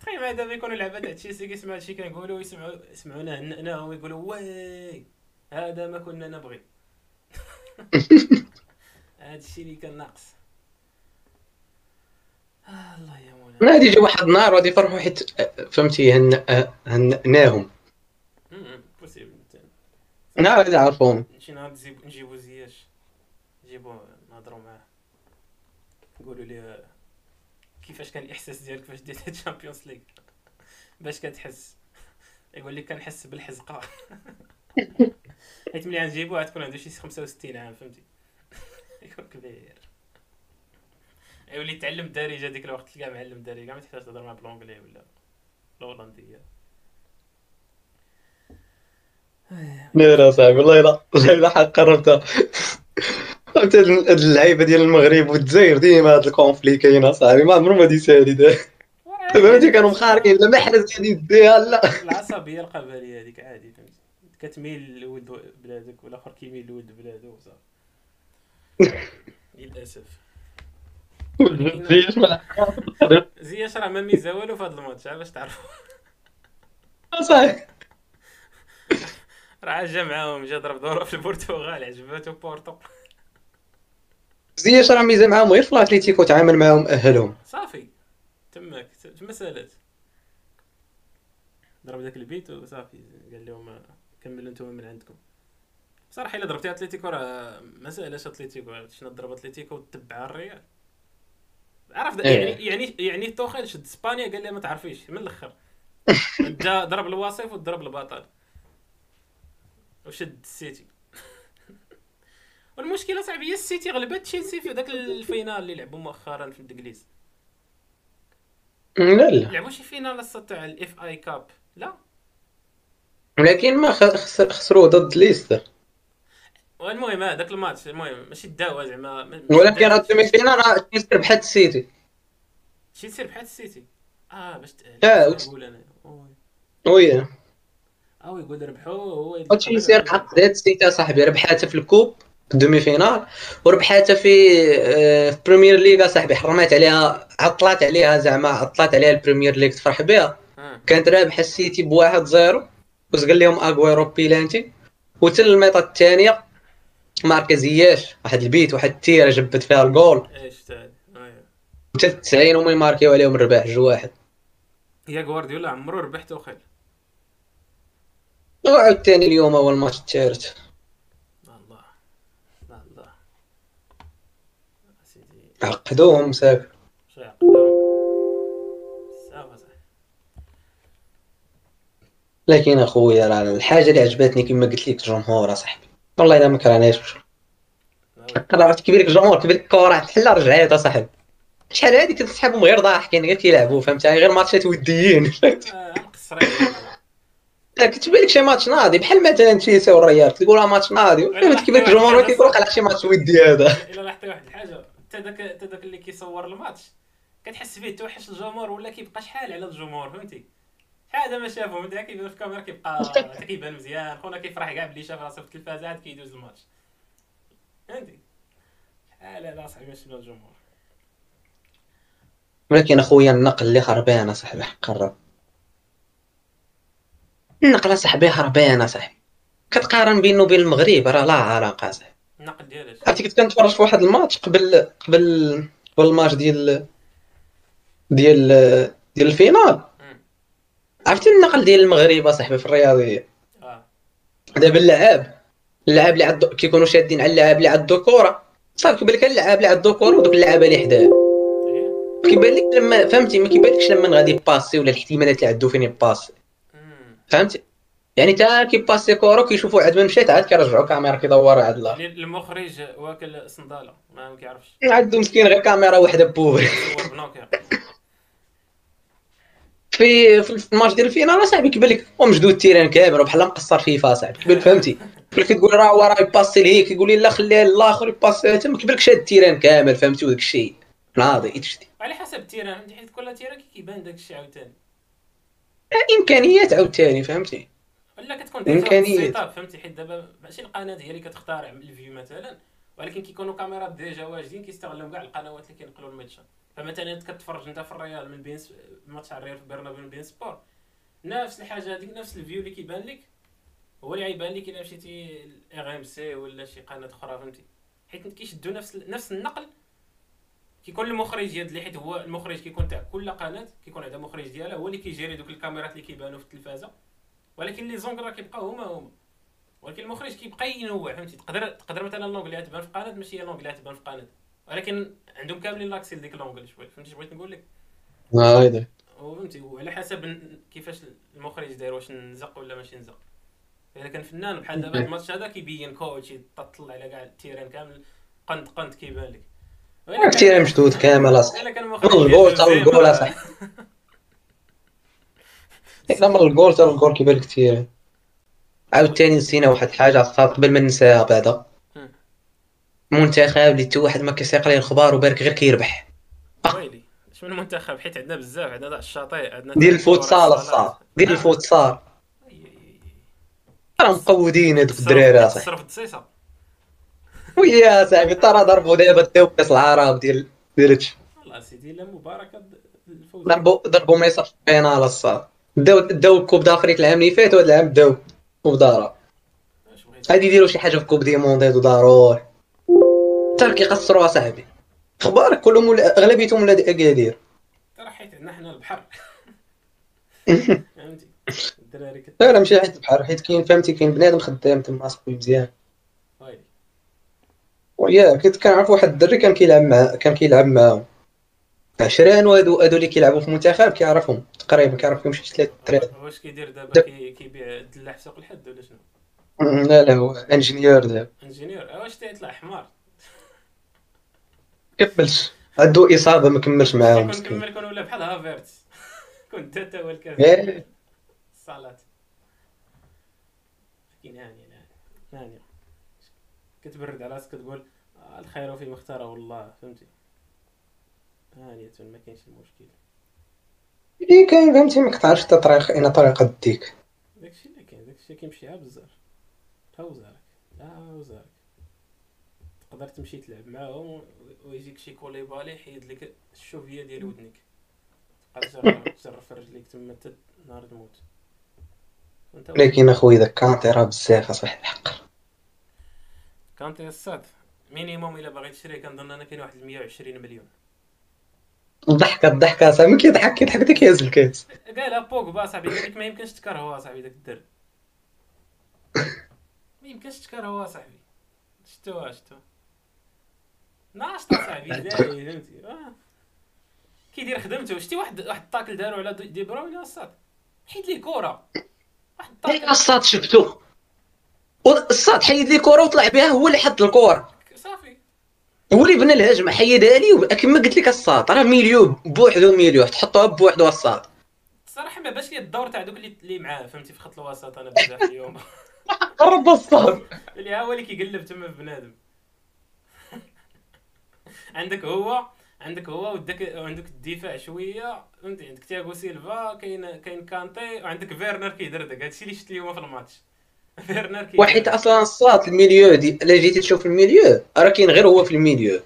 تخيل معايا دابا يكونوا لعبه تاع تشيلسي كيسمعوا هادشي كنقولوا ويسمعوا يسمعونا هنأناهم ويقولوا واي هذا ما كنا نبغي. هادشي اللي كان ناقص. آه الله يا مولانا ما غادي يجي واحد النهار غادي يفرحوا حيت فهمتي هنأناهم انا غادي نعرفهم شي نهار نجيبو زياش نجيبو نهضرو معاه نقولو ليه كيفاش كان الاحساس ديالك فاش ديت الشامبيونز ليغ باش كتحس يقول لك كنحس بالحزقه حيت ملي غنجيبوه غتكون عنده شي خمسة وستين عام فهمتي يكون كبير يولي تعلم الدارجه ديك الوقت تلقى معلم الدارجه كاع ما تحتاج تهضر معاه بالانجلي ولا الهولنديه نيرا صاحبي والله لا والله حق قربتها حتى اللعيبه ديال المغرب والجزائر ديما هاد الكونفلي كاين صاحبي ما عمرو ما ديسالي دابا فهمتي كانوا مخارقين لا محرز غادي يديها لا العصبيه القبليه هذيك عادي فهمتي كتميل لولد بلادك والاخر كيميل لولد بلادو صافي للاسف زياش ما زياش راه ما ميزا والو في هاد الماتش علاش تعرفوا صاحبي راه جا معاهم جا ضرب دوره في البرتغال عجباتو بورتو زياش راه ميزا معاهم غير في لاتليتيكو تعامل معاهم اهلهم صافي تماك تما سالات ضرب داك البيت وصافي قال لهم كملوا نتوما من عندكم صراحه الا ضربتي اتليتيكو راه ما سالاش اتليتيكو شنو ضرب اتليتيكو وتبع الريال عرف يعني يعني يعني توخيل شد اسبانيا قال لها ما تعرفيش من الاخر جا ضرب الوصيف وضرب البطل وشد السيتي والمشكله صاحبي هي السيتي غلبات تشيلسي في داك الفينال اللي لعبوا مؤخرا في الانجليز لا لا لعبوا شي فينال الصاد تاع الاف اي كاب لا ولكن ما خسر خسروا ضد ليستر والمهم هذاك الماتش المهم ماشي الدعوه زعما ولكن هاد السيمي فينال راه تشيلسي ربحات السيتي تشيلسي ربحات السيتي اه باش نقول انا وي او يقول ربحوه هو هادشي يصير حق ذات سيتا صاحبي ربحاتها في الكوب دومي فينال وربحاتها في في بريمير ليغا صاحبي حرمات عليها عطلات عليها زعما عطلات عليها البريمير ليغ تفرح بها كانت رابحه السيتي بواحد صفر وسقل لهم اغويرو بيلانتي وحتى الميطه الثانيه ماركزياش واحد البيت واحد التيره جبت فيها الجول ايش تاع حتى تسعين هما يماركيو عليهم الرباح جو واحد يا غوارديولا عمرو ربحته خير وعاود تاني اليوم هو الماتش الثالث الله الله سيدي عقدوهم مساك شو عقدوهم لكن اخويا راه الحاجه اللي عجبتني كما قلت لك الجمهور اصاحبي والله الا ما كرهناش قررت كبير لك الجمهور كبير لك الكره تحلى رجعات اصاحبي شحال هذيك تصحابهم غير ضاحكين غير كيلعبوا فهمتي غير ماتشات وديين مقصرين كتبان لك شي ماتش ناضي بحال مثلا تشيلسي والريال تقول راه ماتش ناضي ولا كيبان لك الجمهور كيطرق على شي ماتش ودي هذا الا لاحظتي واحد الحاجه حتى داك حتى داك اللي كيصور الماتش كتحس فيه توحش الجمهور ولا كيبقى شحال على الجمهور فهمتي شحال هذا ما شافهم داك كيبان في الكاميرا كيبقى كيبان مزيان خونا كيفرح كاع باللي شاف راسو في التلفازه عاد كيدوز الماتش فهمتي شحال هذا صاحبي ماشي ديال الجمهور ولكن اخويا النقل اللي خربان اصاحبي حق الرب النقله صاحبي هربانه صاحبي كتقارن بينه وبين المغرب راه لا علاقه صاحبي النقل ديالها عرفتي كنت كنتفرج في واحد الماتش قبل قبل قبل الماتش ديال ديال ديال الفينال عرفتي النقل ديال المغرب صاحبي في الرياضيه اه دابا اللعاب اللعاب اللي عندو كيكونوا شادين على اللعاب اللي عندو كره صافي كيبان لك اللعاب اللي عندو كره ودوك اللعابه اللي حداه كيبان لك لما فهمتي ما كيبانلكش لما غادي يباسي ولا الاحتمالات اللي عندو فين يباسي فهمتي يعني تا كيباسي كورو كيشوفوا عاد ما مشات عاد كيرجعوا كاميرا كيدوروا عاد لا المخرج واكل صنداله ما كيعرفش عندو مسكين غير كاميرا وحده بوبري في في الماتش ديال الفينال اصاحبي كيبان ومجدود التيران كامل بحال مقصر فيفا صاحبي كيبان فهمتي كتقول راه هو راه يباسي ليه كيقول لي لا خليها للاخر يباسيها تما كيبان لك شاد التيران كامل فهمتي وداك الشيء ناضي يتشدي على حسب التيران حيت كل تيران كيبان داك الشيء عاوتاني امكانيات عاوتاني فهمتي ولا كتكون ديجا فهمتي حيت دابا ماشي القناه هي اللي كتختار الفيو مثلا ولكن كيكونوا كاميرات ديجا واجدين كيستغلوا كاع القنوات اللي كينقلوا الماتش فمثلا كتفرج انت في الريال من بين ماتش الريال في برنابيو من بين سبور نفس الحاجه هذيك نفس الفيو اللي كيبان لك هو اللي عيبان لك الا مشيتي ار ام سي ولا شي قناه اخرى فهمتي حيت كيشدوا نفس نفس النقل كيكون المخرج ديال اللي حيت هو المخرج كيكون تاع كل قناه كيكون عندها مخرج ديالها هو اللي كيجيري دوك الكاميرات اللي كيبانوا في التلفازه ولكن لي زونغ راه كيبقاو هما هما ولكن المخرج كيبقى ينوع فهمتي تقدر تقدر مثلا اللونغ اللي تبان في قناه ماشي هي اللونغ اللي تبان في قناه ولكن عندهم كاملين لاكسي لديك لونغ شويه فهمتي اش بغيت نقول لك اه هذا فهمتي وعلى حسب كيفاش المخرج داير واش نزق ولا ماشي نزق الا كان فنان بحال دابا الماتش هذا كيبين كوتشي تطلع على كاع التيران كامل قند قند كيبان لك التيران مشدود كامل اصاحبي من الجول حتى للجول اصاحبي حنا من الجول حتى للجول كيبان لك التيران عاوتاني نسينا واحد الحاجه خاصها قبل ما ننساها بعدا منتخب اللي تو واحد ما كيسيق ليه الخبار وبارك غير كيربح ويلي شنو المنتخب حيت عندنا بزاف عندنا تاع الشاطئ عندنا ديال الفوتسال الصاط ديال الفوتسال راه مقودين هادوك الدراري اصاحبي صرف الدسيسه ويا صاحبي ترى ضربوا دابا داو كاس العرب ديال ديال هادشي والله سيدي لا مباركه الفوز ضربوا ضربوا ميسر في البينال الصاط داو داو كوب دافريك العام اللي فات وهاد العام داو كوب دارا غادي يديروا شي حاجه في كوب دي موند هادو ضروري حتى كيقصروا اصاحبي اخبارك كلهم ولا اغلبيتهم ولا اكادير ترى حيت عندنا حنا البحر فهمتي الدراري كت لا ماشي حيت البحر حيت كاين فهمتي كاين بنادم خدام تما اصاحبي مزيان وي ويا كنت كنعرف واحد الدري كان كيلعب مع كان كيلعب معاهم عشران وهادو هادو اللي كيلعبوا في المنتخب كيعرفهم تقريبا كيعرفهم شي ثلاث دراري واش كيدير دابا كيبيع الدلاح سوق الحد ولا شنو لا لا هو انجينيور دابا انجينيور واش تيطلع حمار كملش عندو اصابه ما كملش معاهم كون كمل كون ولا بحال هافيرتس كنت انت هو الكافي الصالات كاين هاني هاني كتبرد على راسك كتقول الخير فيما اختاره الله فهمتي هانيه ما كاينش المشكل اللي كاين فهمتي ما كتعرفش حتى طريق اين طريقه ديك داكشي اللي كاين داكشي كيمشي عا بزاف توزارك لا وزارك تقدر تمشي تلعب معاهم ويجيك شي كوليبالي يحيد لك الشوفيه ديال ودنك تبقى تجرف رجليك تما حتى نهار تموت ولكن اخويا داك كانتي راه بزاف اصاحبي الحق كانتي الصاد مينيموم الا باغي تشري كنظن انا كاين واحد مية وعشرين مليون ضحكه ضحكه اصاحبي كيضحك كيضحك داك يهز الكاس قالها بوغبا اصاحبي قالك ما يمكنش تكرهو اصاحبي داك الدرب ما يمكنش تكرهو اصاحبي شتو شتو ناش صاحبي داير فهمتي كيدير خدمته شتي واحد واحد الطاكل دارو على دي بروين الصاد حيد ليه كره واحد الطاكل الصاد شفتو الصاد حيد ليه كره وطلع بها هو اللي حط الكره صافي هو اللي بنى الهجمه حيدها ليه كما قلت لك الصاد راه مليون بوحدو مليون تحطوها بوحدو الصاد الصراحه ما باش لي الدور تاع دوك اللي معاه فهمتي في خط الوسط انا بزاف اليوم قرب الصاد اللي هو اللي كيقلب تما في بنادم عندك هو عندك هو وداك عندك الدفاع شويه فهمتي عندك تياغو سيلفا كاين كاين كانتي وعندك فيرنر كيدردك هادشي اللي شفت اليوم في الماتش فيرنر كي وحيت اصلا الصات الميليو دي الا جيتي تشوف الميليو راه كاين غير هو في الميليو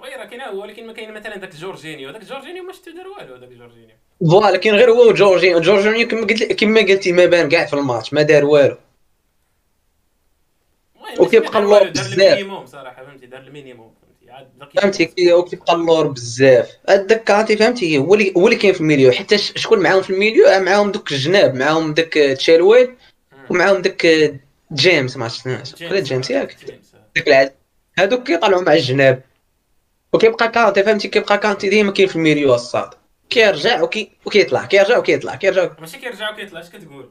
وي راه كاين هو ولكن ما كاين مثلا داك جورجينيو داك جورجينيو ما شفتو دار والو داك جورجينيو فوالا كاين غير هو وجورجينيو جورجينيو كما قلت كما قلتي ما بان كاع في الماتش ما دار والو وكيبقى اللور بزاف دار المينيموم صراحه فهمتي دار المينيموم فهمتي كيبقى اللور بزاف هذاك عاطي فهمتي هو اللي هو اللي كاين في الميليو حتى شكون معاهم في الميليو معاهم دوك الجناب معاهم داك تشيلويل ومعاهم داك جيمس ما عرفتش قريت جيمس ياك داك العاد هذوك كيطلعوا مع الجناب وكيبقى كانتي فهمتي كيبقى كانتي ديما كاين في الميليو الصاد كيرجع وكي وكيطلع كيرجع وكيطلع كيرجع ماشي كيرجع وكيطلع اش كتقول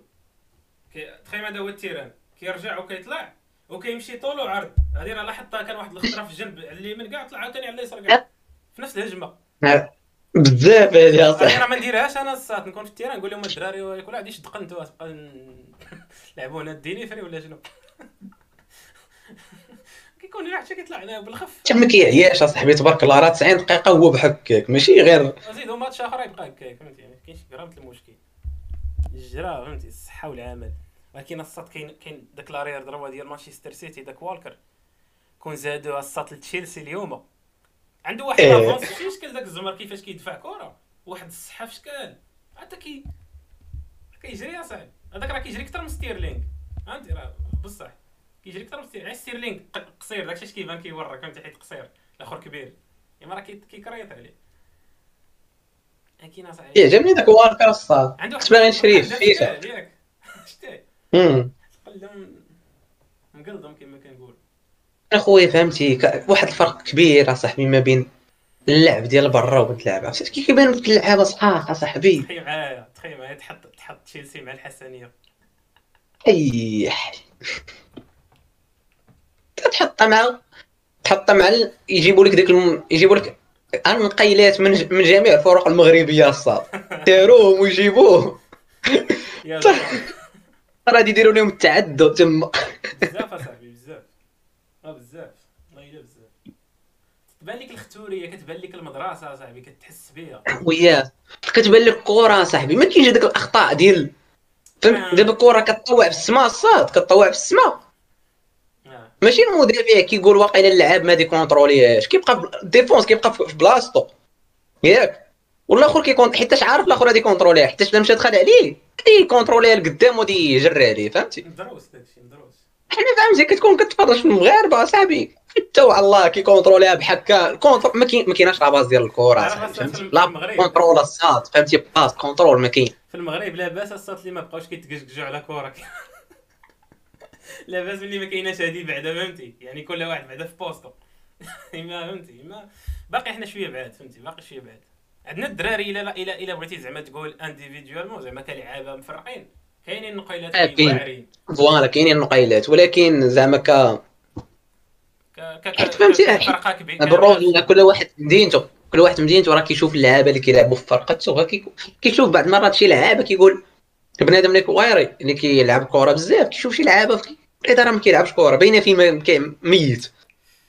تخيم هذا هو التيران كيرجع وكيطلع وكيمشي طول وعرض هذه راه لاحظتها كان واحد الخطره في الجنب على اليمين كاع طلع عاوتاني على اليسار كاع في نفس الهجمه بزاف هذه اصاحبي. انا ما نديرهاش، انا الصاد نكون في التيران نقول لهم الدراري كل واحد يشد قنتو تبقى نلعبوا هنا الدينيفري ولا شنو، كيكون الواحد حتى كيطلع هنا بالخف حتى ما كيعياش اصاحبي. تبارك الله راه تسعين دقيقه هو بحكاك، ماشي غير زيدو ماتش اخر يبقى هكاك، فهمتي؟ ما كاينش غرامه المشكل الجرا، فهمتي؟ الصحه والعمل. ولكن الصاد كاين كاين داك لارير دروا ديال مانشستر سيتي، داك والكر كون زادوها الصاد لتشيلسي اليوم، عنده واحد لافونس في شكل داك الزمر كيفاش كيدفع كره، واحد الصحه في شكل حتى كي كيجري اصاحبي. هذاك راه كيجري اكثر من ستيرلينغ، فهمتي؟ راه بصح كيجري اكثر من ستيرلينغ، ستيرلينغ قصير داكشي اش كيبان كيورك، فهمتي؟ حيت قصير الاخر كبير، اما راه كيكريط عليه. اكيد اصاحبي يعجبني داك واركر الصاد، كنت باغي نشريه شتيه ياك شتيه قلم مقلدم كما كنقول اخويا، فهمتي؟ واحد الفرق كبير اصاحبي ما بين اللعب ديال برا وبنت اللعبه، عرفتي كي كيبان بنت اللعبه صحاح اصاحبي. تخيل معايا، تخيل معايا تحط تحط تشيلسي مع الحسنيه، ايح تحطها مع تحطها مع ال... يجيبوا لك ديك الم... يجيبوا لك النقيلات من ج... من جميع الفرق المغربيه الصاد داروهم ويجيبوه يا زلمه راه يديروا لهم التعدد تما بزاف اصاحبي، بزاف اه بزاف والله الا بزاف. تبان لك الختوريه، كتبان لك المدرسه صاحبي، كتحس بها وياه، كتبان لك الكره صاحبي، ما كاينش هذيك الاخطاء ديال فهمت. دابا الكره كتطوع في السماء صاد، كتطوع في السماء، ماشي المدافع كيقول واقيلا اللاعب ما ديكونتروليهاش، كيبقى الديفونس كيبقى في بلاصتو ياك، والاخر كيكون حيتاش عارف الاخر غادي يكونتروليه، حيتاش لا مشى دخل عليه غادي يكونتروليه لقدام وغادي يجري عليه، فهمتي؟ مدروس داكشي، مدروس. حنا فهمتي كتكون كتفرج في المغاربه صاحبي، حتى الله كيكونتروليها بحكا الكونترول، ما كايناش لا باز ديال الكره صاحبي، لا كونترول الصاد فهمتي، باس كونترول ما كاين في المغرب لا باس الصاد اللي ما بقاوش كيتكشكجوا على كورك لا باس ملي ما كايناش هادي بعدا، فهمتي؟ يعني كل واحد بعدا في بوستو اما فهمتي اما باقي حنا شويه بعاد، فهمتي؟ باقي شويه بعاد عندنا الدراري. الا الا الا بغيتي زعما تقول انديفيديوالمون زعما كلعابه مفرقين، كاينين نقيلات واعرين فوالا، كاينين نقيلات، ولكن زعما ك ك فهمتي فرقه كبيره بالرغم ان كل واحد مدينته، كل واحد مدينته راه كيشوف اللعابه اللي كيلعبوا في فرقته، كيشوف بعض المرات شي لعابه كيقول البنادم اللي كوايري اللي كيلعب كره بزاف، كيشوف شي لعابه هذا راه ما كيلعبش كره، باينه فيه ميت،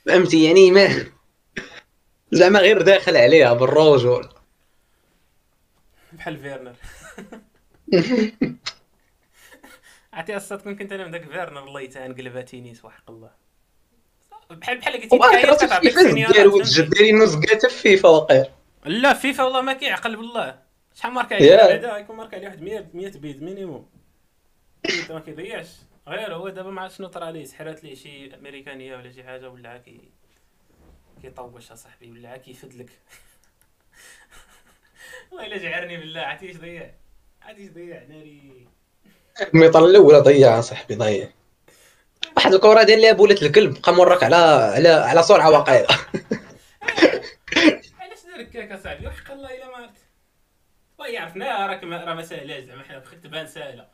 فهمتي؟ يعني ما زعما غير داخل عليها بالرجل بحال فيرنر عطي الصوت. ممكن انا من داك فيرنر الله يتعان قلباتينيس وحق الله، بحال بحال قلتي كاين كتعطيك سينيال ديال وجه ديال نص كاع فيفا واقيلا. لا فيفا والله ما كيعقل بالله، شحال ماركا عليه بعدا غيكون ماركا عليه واحد مية بيض مينيموم، ما كيضيعش. غير هو دابا ما عرفتش شنو طرا ليه، سحرات ليه شي امريكانيه ولا شي حاجه، ولا كي كيطوش اصاحبي، ولا كيفدلك والله الا جعرني بالله. عرفتي اش ضيع؟ عرفتي اش ضيع؟ ناري الميطال الاولى ضيع اصاحبي، ضيع واحد الكره ديال لها بولات الكلب، بقى مرك على على على سرعه واقعيه. علاش دار هكاك اصاحبي؟ وحق الله الا ما عرفت، والله عرفناها راك راه ما ساهلاش زعما، حنا بخيت تبان ساهله،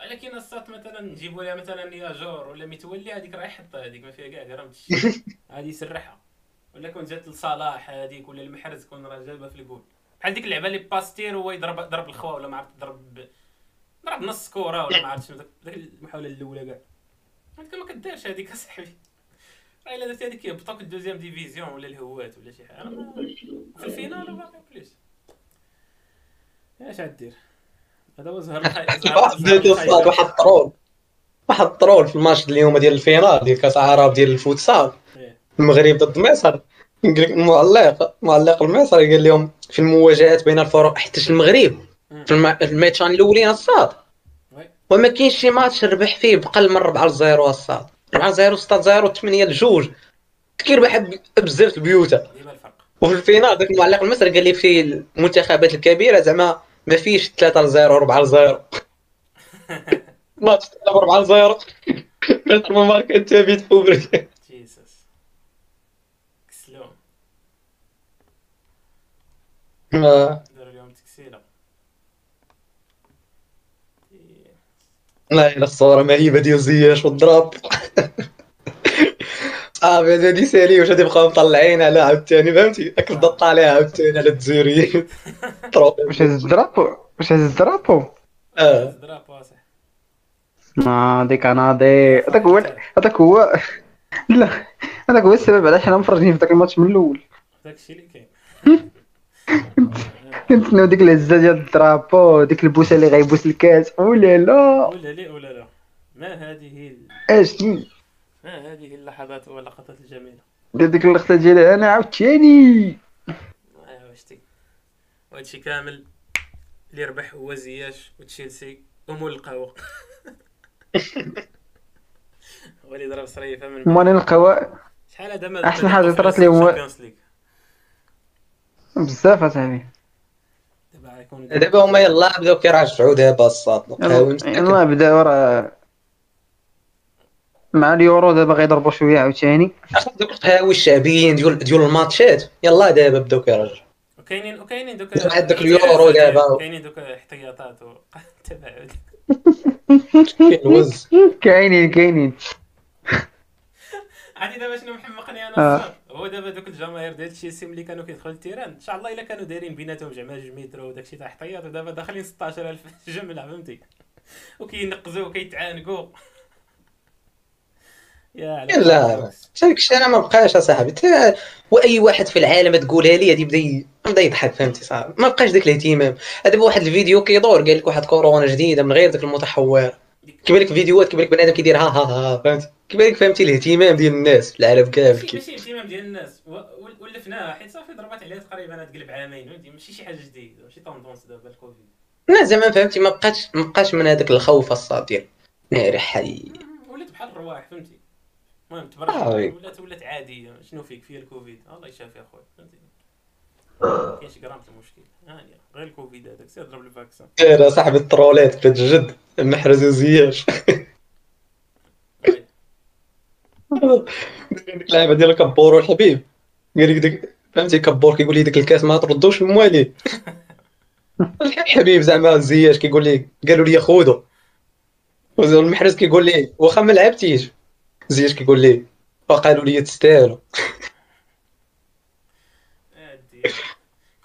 ولكن الصات مثلا نجيبو لها مثلا نياجور ولا متولي، هذيك راه يحطها، هذيك ما فيها كاع درامتش، هذه يسرحها. ولا كون جات لصلاح هذيك ولا المحرز كون راه جايبها في الجول، بحال ديك اللعبه اللي باستير هو يضرب ضرب الخوا ولا ما عرفت ضرب ضرب نص كره ولا ما عرفت شنو، ديك المحاوله الاولى كاع هاديك ما كدارش هذيك اصاحبي. راه الا درتي هذيك كيهبطوك للدوزيام ديفيزيون ولا الهوات ولا شي حاجه في الفينال وباقي بليس. اش غدير؟ هذا هو زهر الخير، واحد الطرول واحد الطرول في الماتش اليوم ديال الفينال ديال كاس العرب ديال الفوتسال، المغرب ضد مصر. المعلق معلق المصري قال لهم في المواجهات بين الفرق، حيت المغرب في الماتشان الاولين الصاد وما كاينش شي ماتش ربح فيه بقل من أربعة صفر الصاد، أربعة صفر ستة صفر ثمانية اثنين كيربح بزاف البيوت. وفي الفينال داك المعلق المصري قال لي في المنتخبات الكبيره زعما ما فيش ثلاثة صفر أربعة صفر ماتش أربعة صفر ماتش ماركا تابيت فوبري. جيسوس كسلو اه داروا اليوم تكسيله. لا لا الصوره مهيبه ديال زياش والضراب اه بعدا دي سالي واش غاديبقاو مطلعين على عاوتاني فهمتي داك الضغط عليها عاوتاني على الجزائريين واش هز الدرابو واش هز الدرابو اه الدرابو صح ناضي كناضي هذاك هو هذاك هو لا هذاك هو السبب علاش انا مفرجين في داك الماتش من الاول داكشي اللي كاين كنتسناو ديك الهزه ديال الدرابو ديك البوسه اللي غيبوس الكاس ولا لا ولا لا ولا لا ما هذه اشني ما هذه اللحظات واللقطات الجميله ديال ديك اللقطه ديال انا عاوتاني ايوا شتي وهادشي كامل اللي ربح هو زياش وتشيلسي ومول القهوه هو اللي ضرب صريفه من مول القهوه شحال هذا ما احسن حاجه طرات ليه هو بزاف اصاحبي دابا هما يلاه بداو كيرجعوا دابا الصاط يلاه بداو راه مع اليورو دابا غيضربوا شويه عاوتاني دوك القهاوي الشعبيين ديال ديال الماتشات يلاه دابا بداو كيرجعوا وكاينين وكاينين دوك هذاك اليورو دابا كاينين دوك احتياطات والتباعد كاينين كاينين عادي دابا شنو محمقني انا الصاط هو دابا دوك الجماهير ديال تشيلسي ملي كانوا كيدخلوا للتيران ان شاء الله الا كانوا دايرين بيناتهم زعما جوج متر وداكشي تاع احتياط ودابا داخلين ستة عشر ألف جمله فهمتي وكينقزوا وكيتعانقوا يا لا داكشي انا ما بقاش اصاحبي واي واحد في العالم تقولها لي يبدا يبدا يضحك فهمتي صاحبي ما بقاش داك الاهتمام دابا واحد الفيديو كيدور قال لك واحد كورونا جديده من غير داك المتحور كيبان لك فيديوهات كيبان لك بنادم كيدير ها ها ها فهمتي كيبان لك فهمتي الاهتمام ديال الناس في العالم كامل ماشي الاهتمام ديال الناس ولفناها حيت صافي ضربات عليها تقريبا هتقلب عامين فهمتي ماشي شي حاجه جديده ماشي طوندونس دابا الكوفيد الناس زعما فهمتي ما بقاتش ما بقاش من هذاك الخوف الصاد ديال ناري حي ولات بحال الرواح فهمتي المهم تبرعت ولات ولات عاديه شنو فيك فيها الكوفيد الله يشافي اخويا فهمتي ما كاينش كرامت المشكل هاني غير الكوفيد هذاك سير ضرب الفاكسان غير صاحبي الترولات بجد محرز وزياش اللعبه ديال كبور والحبيب قال لك فهمتي كبور كيقول لي ديك الكاس ما تردوش مواليه الحبيب زعما زياش كيقول لي قالوا لي خذو والمحرز كيقول لي واخا ما لعبتيش زياش كيقول لي وقالوا لي تستاهلوا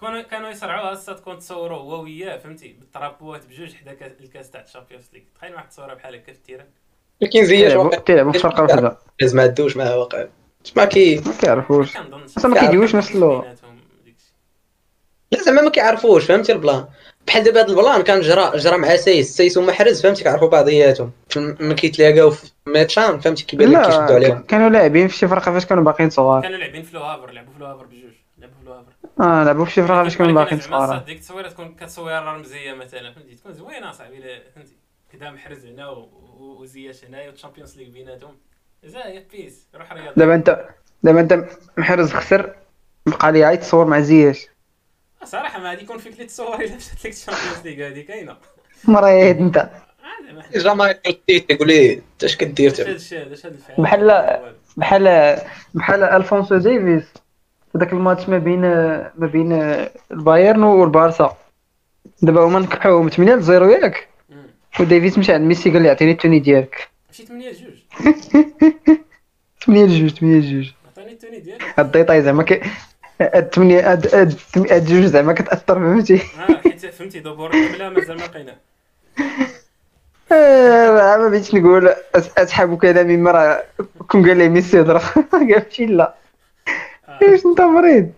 كانوا كانوا يصرعوها الصاد كون تصوروا هو وياه فهمتي بالطرابوات بجوج حدا الكاس تاع الشامبيونز ليغ تخيل واحد التصويره بحال هكا في التيران لكن زياش واقع تيلعبوا في فرقه وحده لازم ما عدوش معاه واقع ما كي ما كيعرفوش اصلا ما كيديوش نفس اللو لا زعما ما كيعرفوش فهمتي البلان بحال دابا هذا البلان كان جرى جرى مع سايس سايس ومحرز فهمتي كيعرفوا بعضياتهم ما كيتلاقاو في ماتشان فهمتي كيبان لك كيشدوا عليهم كانوا لاعبين في شي فرقه فاش كانوا باقيين صغار كانوا لاعبين في لوهافر لعبوا في لوهافر بجوج لعبوا في لوهافر اه لعبوا في شي فرقه باش كانوا باقيين صغار ديك التصويره تكون كتصويره رمزيه مثلا فهمتي تكون زوينه صاحبي فهمتي كدا محرز هنا وزياش هنايا والشامبيونز ليغ بيناتهم زاهي بيس روح رياض دابا انت دابا انت محرز خسر بقى لي عيط تصور مع زياش صراحه ما غادي يكون فيك لي تصور الا مشات لك الشامبيونز ليغ هادي كاينه مريض انت زعما تيقول لي اش كدير تا بحال بحال بحال الفونسو ديفيز داك الماتش ما بين ما بين البايرن والبارسا دابا هما نكحوهم ثمانية لصفر ياك وديفيز مشى عند ميسي قال لي عطيني التوني ديالك ماشي ثمانية لجوج ثمانية لجوج ثمانية لجوج عطيني التوني ديالك هاد الديطاي زعما كي ثمانية هاد جوج زعما كتاثر فهمتي اه حيت فهمتي دابور قبلها مازال ما لقينا اه ما بغيتش نقول اسحب كلامي مرة كون قال لي ميسي هضره قال ماشي لا واش انت مريض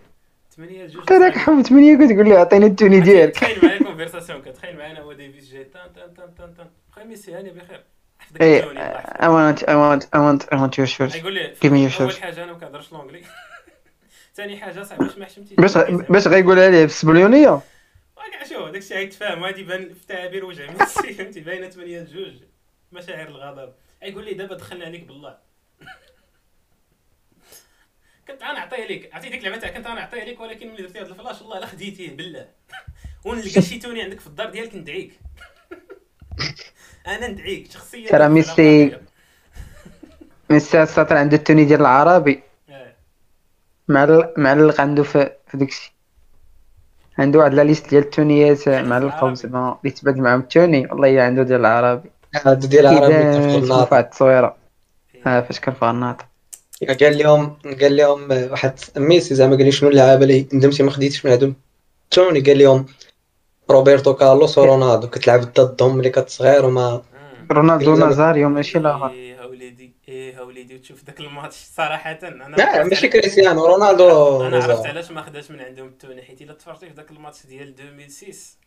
ثمانية لجوج تراك حوم ثمانية كتقول لي عطيني التوني ديالك تخيل معايا كونفرساسيون كتخيل معانا هو ديفيز جاي طان طان طان طان طان بقا ميسي هاني بخير حفظك التوني اي وانت اي وانت اي وانت اي وانت يور شورت يقول لي اول حاجه انا ما كنهضرش لونجلي ثاني حاجه صاحبي باش ما حشمتيش باش باش غيقولها ليه بالسبليونيه واقع شوف داكشي غيتفاهم هادي بان في تعابير وجه ميسي فهمتي باينه ثمانية لجوج مشاعر الغضب يقول لي دابا دخلنا عليك بالله كنت انا نعطيه ليك عطيتك اللعبه تاع كنت انا نعطيه ليك ولكن ملي درتي هاد الفلاش والله لا خديتيه بالله ونلقى شي توني عندك في الدار ديالك ندعيك انا ندعيك شخصيا ترى ميسي ميسي السطر عنده التوني ديال العربي معلق معلق عنده في داكشي عنده واحد لا ليست ديال التونيات معلقه زعما اللي تبادل معاهم التوني والله الا عنده ديال العربي عنده ديال العربي في الناط واحد التصويره اه فاش كان في الناط قال لهم قال لهم واحد ميسي زعما قال لي شنو اللعابه اللي ندمت ما خديتش من عندهم توني، قال لهم روبرتو كارلوس ورونالدو كتلعب ضدهم ملي كنت صغير وما رونالدو نازاريو ماشي لاغر. ايه وليدي ايه وليدي وتشوف داك الماتش صراحه انا لا ماشي كريستيانو رونالدو. انا عرفت علاش ما خداش من عندهم التوني حيت الا تفرجتي في داك الماتش ديال ألفين وستة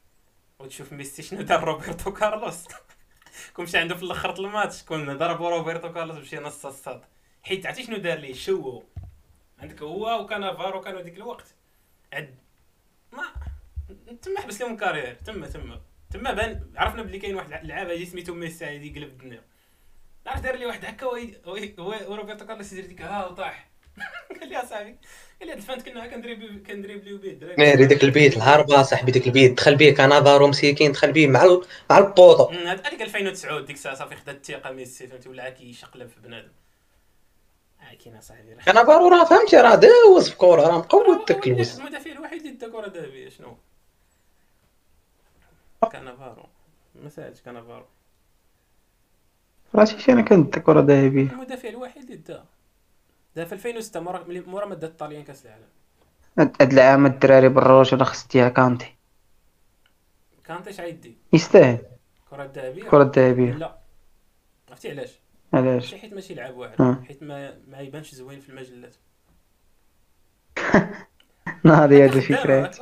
وتشوف ميسي شنو دار روبرتو كارلوس كون مشى عنده في الاخر ديال الماتش كون ضربوا روبرتو كارلوس بشي نص الصاد حيت عرفتي شنو دار ليه شوه عندك هو وكانافارو كانوا ديك الوقت عد ما تما حبس لهم كارير تما تما تما بان عرفنا بلي كاين واحد اللعابه اللي سميتو ميسي هادي قلب الدنيا عرفت دار لي واحد هكا هو روبرتو كارلوس يدير ديك ها وطاح قال لي اصاحبي قال لي هاد الفانت كنا كندريبليو كندريبليو بيه الدراري ميري داك البيت الهربه صاحبي داك البيت دخل بيه كانافارو مسكين دخل بيه مع مع البوطو هاد هذيك ألفين وتسعة ديك الساعه صافي خدا الثقه ميسي فهمتي ولا كيشقلب في بنادم كاين اصاحبي كانافارو راه فهمتي راه داوز في كره راه مقود داك الوسط المدافع الوحيد اللي دا كره ذهبيه شنو كانافارو ما ساعدش كانافارو راسي انا كنت كره ذهبيه المدافع الوحيد اللي دا دا في ألفين وستة مورا ما دا الطاليان كاس العالم هاد العام الدراري بالروج ولا خص ديها كانتي كانتي اش عيدي يستاهل كره ذهبيه كره ذهبيه لا عرفتي علاش علاش حيت ماشي لعاب واحد حيت ما ما يبانش زوين في المجلات نهار هذه فكرات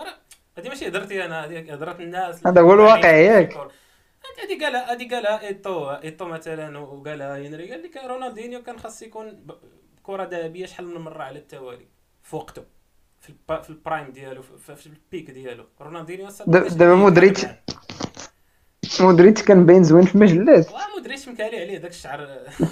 هذه ماشي هضرتي انا هذه هضرات الناس هذا هو الواقع ياك هذه قالها هذه قالها ايتو ايتو مثلا وقالها ينري قال لك رونالدينيو كان خاص يكون كره ذهبيه شحال من مره على التوالي في وقته في في البرايم ديالو في البيك ديالو رونالدينيو دابا مودريتش مودريتش كان باين زوين في المجلات واه مودريتش مكالي عليه داك الشعر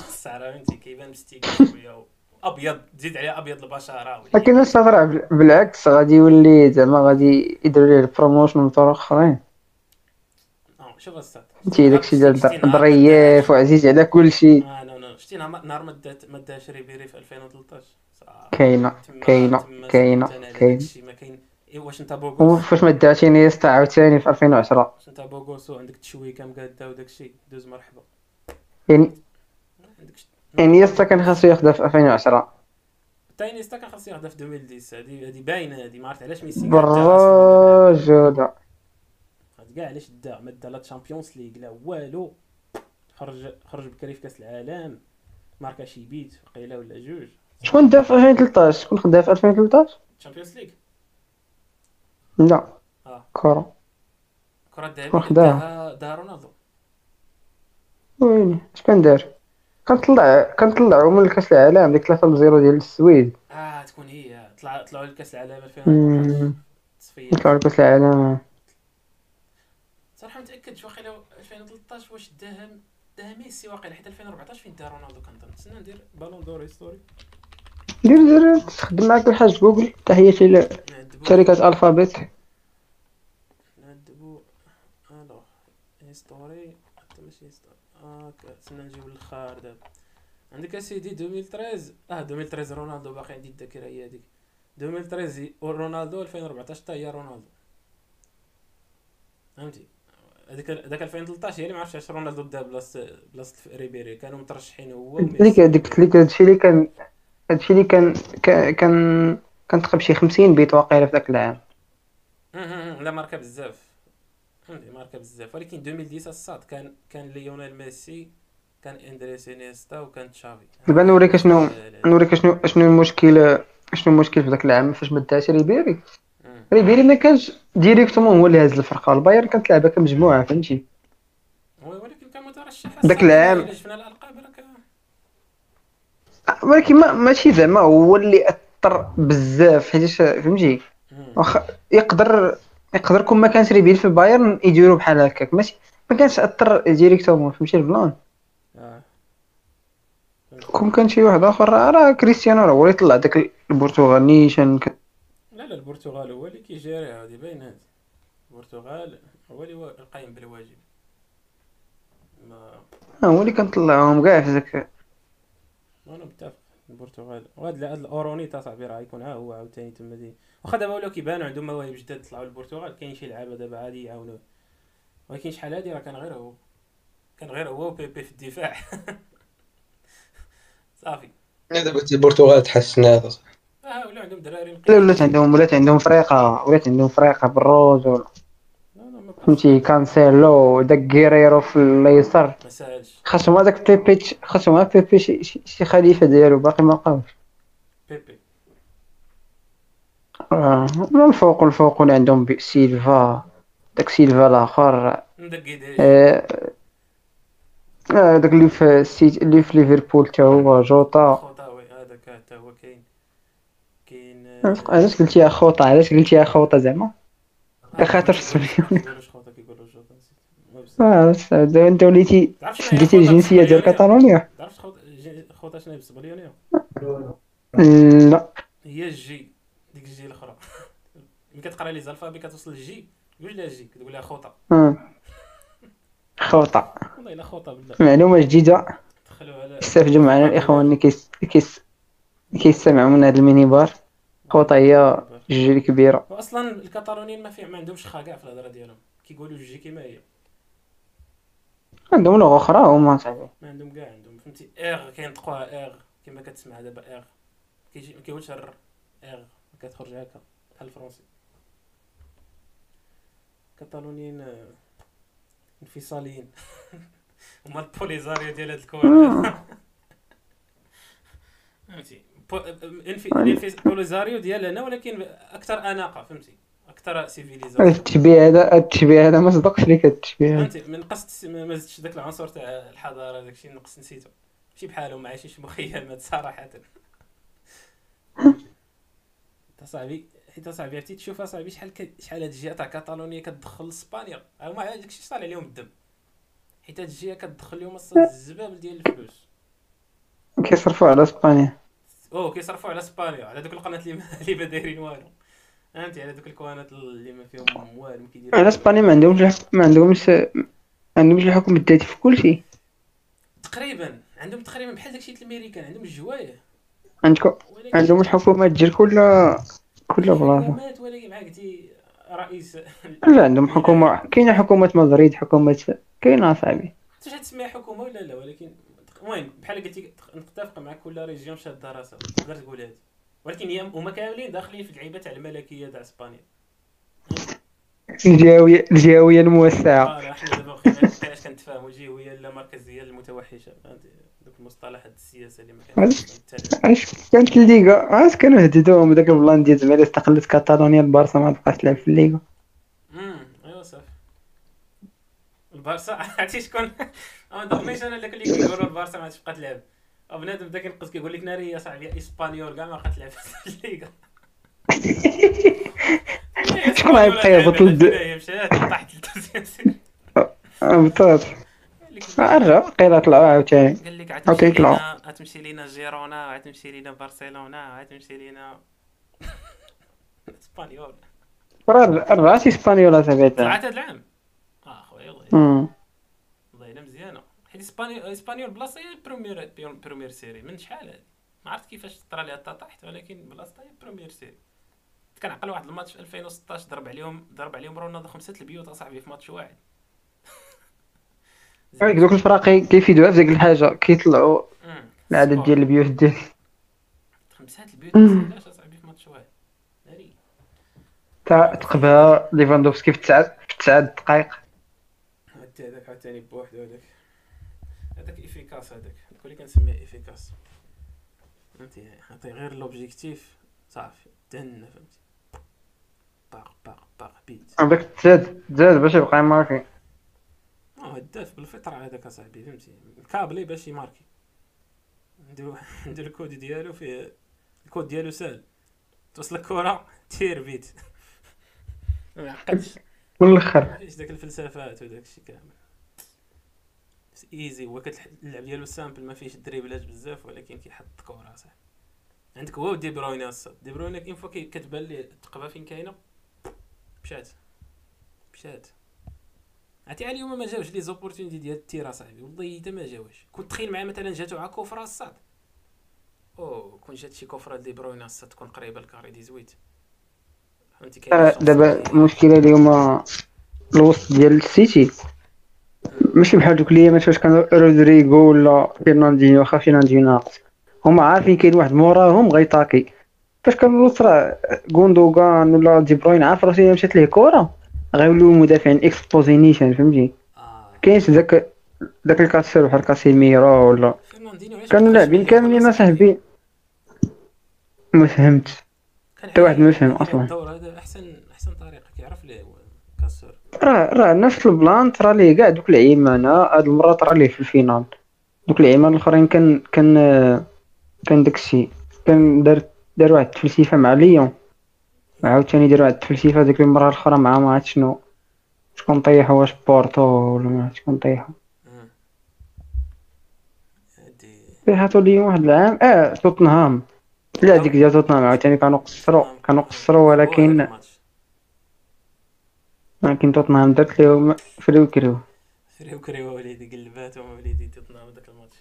الشعر فهمتي كيبان مستيك شويه وابيض تزيد عليه ابيض البشره ولكن اش طرا بالعكس غادي يولي زعما غادي يديروا ليه البروموشن من طرق اخرين شوف الصاد فهمتي داكشي ديال الرياف وعزيز على كلشي اه لا لا شتي نهار ما دات ما داش ريبيري في ألفين وثلاطاش كاينه كاينه كاينه كاين واش نتا بوغوس فاش ما داتي نيستا عاوتاني في ألفين وعشرة واش نتا بوغوس وعندك التشويكه مقاده وداكشي دوز مرحبا يعني نيستا كان خاصو ياخذها في ألفين وعشرة حتى نيستا كان خاصو ياخذها في ألفين وتسعة هذه هذه باينه هذه ما عرفت علاش ميسي بالرجوله هاد كاع علاش دا ما دا لا تشامبيونز ليغ لا والو خرج خرج بكري في كاس العالم ماركا شي بيت قيله ولا جوج شكون دا في ألفين وثلاطاش شكون خدها في ألفين وثلاطاش تشامبيونز ليغ لا آه. كرة كرة دابا خداها دار رونالدو ويلي اش كان دار كنطلع كنطلعو من كاس العالم ديك ثلاثة لزيرو ديال السويد اه تكون هي طلع طلعوا لكاس العالم ألفين وثلاطاش تصفيات طلعوا لكاس العالم صراحه ما متاكدش واقيلا ألفين وثلاطاش واش داها داها ميسي واقيلا حيت ألفين وأربعطاش فين دار رونالدو كنظن نتسنى ندير بالون دور هيستوري دير دير تخدم معاك الحاج جوجل تحياتي لشركة الفابيت ندبو الو هيستوري حتى ماشي هيستوري اه كنتسنى نجيو للخار دابا عندك اسيدي ألفين وثلاطاش اه ألفين وثلاطاش رونالدو باقي عندي الذاكره هي هذيك ألفين وثلاطاش رونالدو ألفين وأربعطاش حتى هي رونالدو فهمتي هذيك داك ألفين وثلاطاش هي اللي ما عرفتش علاش رونالدو بدا بلاصه بلاصه ريبيري كانوا مترشحين هو ديك ديك ديك هادشي اللي كان هادشي اللي كان كان كنتقب شي خمسين بيت واقيلا في داك العام لا ماركا بزاف فهمتي ماركا بزاف ولكن ألفين وتسعة الصاد كان كان ليونيل ميسي كان اندريس انيستا وكان تشافي دابا نوريك شنو نوريك شنو شنو المشكل شنو المشكل في داك العام فاش ما داش ريبيري ريبيري ما كانش ديريكتومون هو اللي هز الفرقه البايرن كانت لعبه كمجموعه فهمتي ولكن كان مترشح داك العام شفنا الالقاب راك ولكن ما ماشي زعما هو اللي اثر بزاف حيت فهمتي واخا يقدر يقدر كون ما كانش ريبيل في البايرن يديروا بحال هكاك ماشي ما كانش اثر ديريكتومون فهمتي البلان اه كون كان شي واحد اخر راه كريستيانو راه هو اللي طلع داك البرتغالي شان ك... لا لا البرتغال هو اللي كيجاريها هادي باينه البرتغال هو اللي قايم بالواجب ما هو اللي كنطلعهم كاع في داك انا متفق البرتغال وهاد هاد الاوروني تاع صاحبي راه يكون ها هو عاوتاني تما دي واخا دابا ولاو كيبانو عندهم مواهب جداد طلعوا للبرتغال كاين شي لعابه دابا عادي يعاونوه ولكن شحال هادي راه كان غير هو كان غير هو وبيبي في الدفاع صافي ندبت البرتغال تحسنات صح. اه ولا عندهم دراري نقية، ولات عندهم ولات عندهم فريقه ولات عندهم فريقه بالروز ولا فهمتي. كانسيلو داك غيريرو في اليسار ما ساهلش، خاصهم هذاك بيبي، خاصهم هذاك بيبي شي شي خليفه ديالو باقي ما لقاوش بيبي. اه من الفوق الفوق اللي عندهم سيلفا، داك سيلفا الاخر اه داك اللي في السيت اللي في ليفربول حتى هو جوطا. هذاك حتى هو كاين كاين. علاش قلتي يا خوطه؟ علاش قلتي يا خوطه زعما؟ خاطر الصبيون اه صافي. انت وليتي شديتي الجنسيه ديال كاتالونيا. عرفت خوطه شنو هي بالصبليونيه؟ لا هي الجي، ديك الجي الاخرى ملي كتقرا لي زالفابي كتوصل للجي قول لها جي كتقول لها خوطه. خوطه والله الا خوطه بالله. معلومه جديده استفدوا معنا الاخوان اللي كيس كيس كيسمعوا من هذا الميني بار. خوطه هي الجي الكبيره. واصلا الكاتالونيين ما في ما عندهمش خا كاع في الهضره ديالهم، كيقولوا الجي كما هي. عندهم لغه اخرى هما صافي، ما عندهم كاع عندهم فهمتي. اغ كينطقوها اغ كما كتسمع دابا اغ، كيجي ما كيقولش ر اغ كتخرج هكا بحال الفرنسي. الكاتالونيين انفصاليين هما البوليزاريو ديال هاد الكره فهمتي. بوليزاريو ديال هنا ولكن اكثر اناقه فهمتي، اكثر سيفيليزاسيون. التشبيه هذا التشبيه هذا ما صدقش ليك هاد التشبيه فهمتي. من قصد ما زدتش داك العنصر تاع الحضاره، داكشي نقص نسيتو. ماشي بحالهم، ما عايشينش مخيمات صراحه. انت صاحبي حيت صاحبي عرفتي تشوف صاحبي شحال شحال هاد الجهه تاع كاتالونيا كتدخل لاسبانيا، هما على داكشي طالع عليهم الدم، حيت هاد الجهه كتدخل لهم الصاد الزباب ديال الفلوس كيصرفوا على اسبانيا. او كيصرفوا على اسبانيا على دوك القناه اللي اللي ما دايرين والو فهمتي، على دوك القنوات اللي ما فيهم والو كيديروا على اسبانيا. ما عندهمش ما عندهمش ما عندهمش الحكم الذاتي في كلشي تقريبا. عندهم تقريبا بحال داكشي ديال الامريكان، عندهم الجوايه عندكم عندهم الحكومات ديال كل كل بلاصه، ولكن مع قلتي رئيس لا عندهم حكومه. كاينه حكومه مدريد، حكومه كاينه صاحبي واش تسميها حكومه ولا لا، ولكن المهم بحال قلتي نتفق مع كل ريجيون شاد راسها تقدر تقول هادي، ولكن هما كاملين داخلين في اللعيبه تاع الملكيه تاع اسبانيا الجهويه الجهويه الموسعه. اه حنا دابا واخا علاش كنتفاهموا الجهويه لا مركزيه المتوحشه فهمتي، دوك المصطلحات هاد السياسه اللي ما كانتش. علاش كانت الليغا علاش كانوا هددوهم داك البلان ديال زعما استقلت كاتالونيا البارسا ما بقاش تلعب في الليغا. امم ايوا صافي البارسا عرفتي شكون؟ ما ضرنيش انا داك اللي كيقولوا البارسا ما عادش تبقى تلعب، بنادم بدا كينقص كيقول لك ناري يا صاحبي اسبانيول كاع ما بقى تلعب في الليغا. شكون غيبقى يهبط تحت الدوزيام بالضبط؟ رجع قيل طلعوا عاوتاني عاوتاني طلعوا. غتمشي لينا جيرونا وغتمشي لينا برشلونه وغتمشي لينا اسبانيول. رجع شي اسبانيول صافي تاع هذا العام. اه خويا والله والله الا مزيانه، حيت اسبانيول اسبانيول بلاصه هي بروميير بروميير سيري من شحال هذه، ما عرفت كيفاش طرا ليها طاحت، ولكن بلاصتها هي بروميير سيري. كنعقل واحد الماتش في ألفين وستطاش ضرب عليهم ضرب عليهم رونالدو خمسه البيوت اصاحبي في ماتش واحد. هاك دوك الفراقي كيفيدوها في ديك الحاجه، كيطلعوا العدد ديال البيوت ديال خمسه البيوت علاش اصاحبي في ماتش واحد ناري تا تقبها ليفاندوفسكي في تسعه في تسعه دقائق. حتى هذاك عاوتاني بوحدو، هذاك هذاك ايفيكاس، هذاك هذاك اللي كنسميه ايفيكاس فهمتي، عطي غير لوبجيكتيف صافي تهنى فهمتي. باغ باغ باغ بيت هذاك تزاد تزاد باش يبقى ماركي. اه هداف بالفطره هذاك اصاحبي فهمتي، كابلي باش يماركي. نديرو ندير الكود ديالو فيه، الكود ديالو سهل، توصلك كره تير بيت. ما عقدتش من الاخر ايش داك الفلسفات وداك الشيء كامل. ايزي هو كتلعب ديالو سامبل ما فيهش الدريبلات بزاف، ولكن كيحط الكره صح عندك هو ودي بروين. الصاد دي بروين اين فوا كتبان ليه الثقبه فين كاينه مشات مشات. عرفتي على اليوم ما جاوش لي زوبورتونيتي ديال التيرا صاحبي والله حتى ما جاوش. كنت تخيل معاه مثلا جاتو عا كوفره الصاد، او كون جات شي كوفره دي بروين الصاد تكون قريبه لكاري ديزويت فهمتي. كاين دابا المشكله اليوم الوسط ديال السيتي ماشي بحال دوك ليامات فاش كانوا رودريغو ولا فيرناندينيو، واخا فيرناندينيو ناقص هما عارفين كاين واحد موراهم غيطاكي. فاش كنوصل راه غوندوغان ولا دي بروين عارف راسو الا مشات ليه كره غيوليو مدافعين اكسبوزينيشن، فهمتي؟ كاينش ذاك ذاك الكاسير بحال كاسيميرو ولا كانوا لاعبين كاملين اصاحبي. ما فهمتش حتى واحد ما فهم اصلا. الدور هذا احسن احسن طريقه كيعرف ليه كاسير، راه راه نفس البلان طرا ليه كاع دوك العيمانه. هاد المره طرا ليه في الفينال دوك العيمان الاخرين كان كان كان داكشي كان دار دار واحد التفلسفه مع ليون، عاوتاني دار واحد التفلسفه ديك المره الاخرى مع ما عرفت شنو شكون طيحو، واش بورتو ولا ما عرفت شكون طيحو. طيحاتو ليون واحد العام اه توتنهام، لا ديك ديال توتنهام عاوتاني كانوا قصروا كانوا قصروا ولكن ولكن توتنهام دارت ليهم فريو كريو فريو كريو وليدي قلباتهم وليدي توتنهام داك الماتش.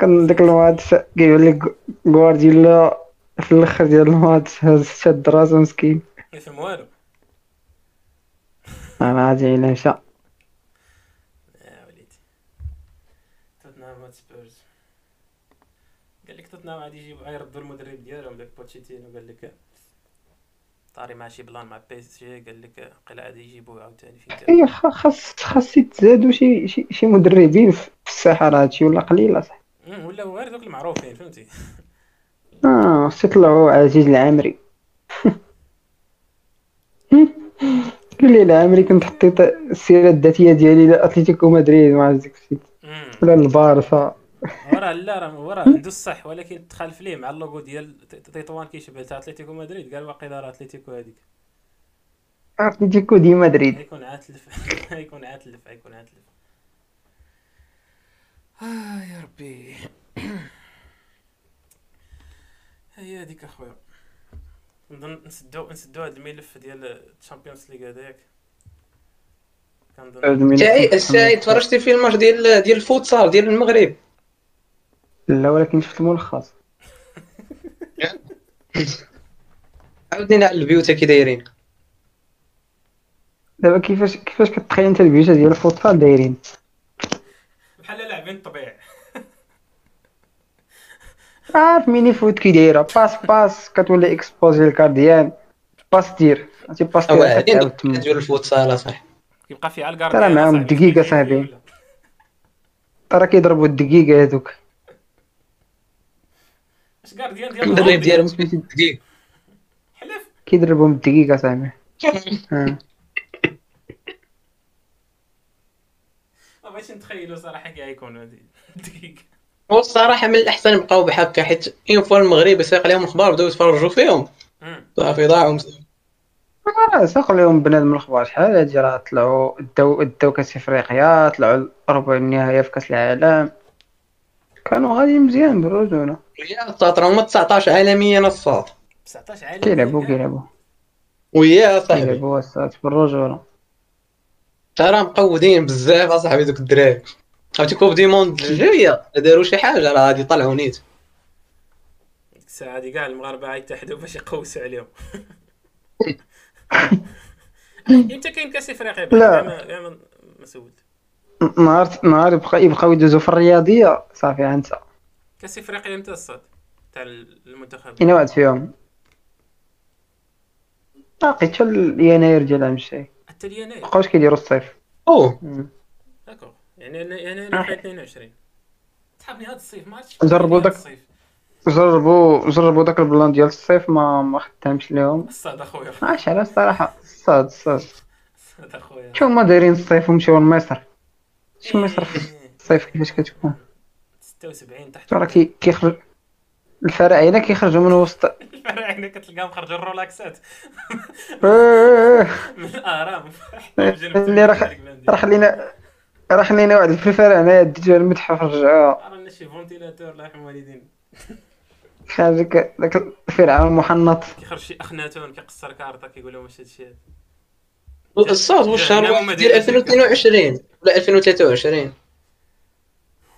كان داك الماتش كيقول لك غوارديولا في الاخر ديال الماتش هز شاد راسو مسكين ما فهم والو. انا عادي الا مشى يا وليدي توتنهام مات سبيرز قال لك توتنهام غادي يجيب غيردوا المدرب ديالهم داك بوتشيتينو قال لك طاري مع شي بلان مع بي اس جي قال لك قيل غادي يجيبوه عاوتاني في اي خاص خاص يتزادوا شي شي, شي مدربين في الساحه راه هادشي ولا قليل اصاحبي ولا غير دوك المعروفين فهمتي. اه خصو يطلعو عزيز العامري قال لي العامري كنت حطيت السيره الذاتيه ديالي لاتليتيكو مدريد مع ديك السيت ولا البارسا وراه لا راه وراه عنده الصح ولكن تخالف ليه مع اللوغو ديال تيطوان كيشبه تاع اتليتيكو مدريد قال واقيلا راه اتليتيكو هذيك اتليتيكو دي مدريد يكون عاتلف يكون عاتلف يكون عاتلف. اه يا ربي هي هذيك اخويا نظن نسدو نسدو هذا الملف ديال الشامبيونز ليغ هذاك. كنظن شاي شاي تفرجتي في الماتش ديال ديال الفوتسال ديال المغرب؟ لا ولكن شفت الملخص. عاودينا على البيوتا كي دايرين دابا. كيفاش كيفاش كتخيل انت البيوتا ديال الفوتسال دايرين بحال لاعبين طبيعي عارف ميني فوت كي دايره باس باس كتولي اكسبوزي الكارديان باس دير انت باس دير هادين ديال الفوتسال صح كيبقى فيها الكارديان راه معاهم الدقيقه صاحبي راه كيضربوا الدقيقه هذوك اش كارديان ديال المدرب ديالهم سميتو الدقيق حلف كيضربهم الدقيقه صاحبي. ها ما بغيتش نتخيلوا صراحه كي غيكون هذه الدقيقه. والصراحه من الاحسن يبقاو بحال حيت اون فوا المغرب ساق لهم الخبار بداو يتفرجوا فيهم صافي ضاعوا. راه ساق لهم بنادم الخبار شحال هادي راه طلعوا داو داو كاس افريقيا طلعوا ربع النهائي في كاس العالم كانوا غادي مزيان بالرجوله. ويا الصاط راهما تسعطاش عالميا الصاط تسعطاش عالميا كيلعبوا كيلعبوا ويا صاحبي كيلعبوا الصاط بالرجوله ترى مقودين بزاف اصاحبي دوك الدراري. عرفتي كوب دي موند الجايه داروا شي حاجه راه غادي يطلعوا نيت ديك الساعه دي كاع المغاربه غيتحدوا باش يقوسوا عليهم. امتى كاين كاس افريقيا؟ لا ما ما سولت نهار نهار يبقى يبقاو يدوزوا في الرياضيه صافي هانت كاس افريقيا امتى الصاد تاع المنتخبات؟ اين واحد فيهم باقي حتى يناير ديال عام الجاي حتى يناير بقاوش كيديروا الصيف. اوه داكور يعني انا انا انا اثنين وعشرين تحبني هذا الصيف ماتش جربوا داك جربوا جربوا داك البلان ديال الصيف ما ما خدامش لهم الصاد اخويا ماعرفش على الصراحه الصاد الصاد الصاد اخويا شو هما دايرين الصيف ومشاو لمصر شو مصر في الصيف كيفاش كتكون ستة وسبعين تحت راه كيخرج الفراعنه كيخرجوا من وسط الفراعنه كتلقاهم خرجوا الرولاكسات من الاهرام اللي راه خلينا راه خلينا واحد الفرفره هنايا ديتو المتحف رجعوها رانا شي فونتيلاتور الله يرحم الوالدين خارجك داك الفرعون المحنط كيخرج شي اخناتون كيقصر كارطه كيقول لهم واش هادشي هذا الصاد واش الشهر ديال ألفين واثنين وعشرين ولا ألفين وثلاثة وعشرين.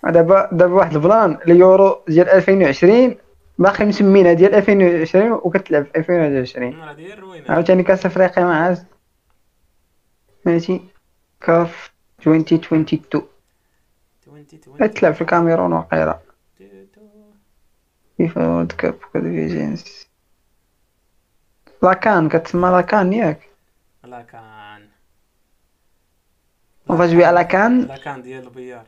دابا دابا واحد البلان اليورو ديال ألفين وعشرين باقي مسمينها ديال ألفين وعشرين وكتلعب في ألفين وواحد وعشرين راه داير روينه عاوتاني كاس افريقيا ما عاد ماشي كاف ألفين واثنين وعشرين تلعب في الكاميرون وقيرة فيفا وورلد كاب كونفيجنس. لاكان كتسمى لاكان ياك؟ لاكان وفاش بيع لاكان لاكان ديال البيار.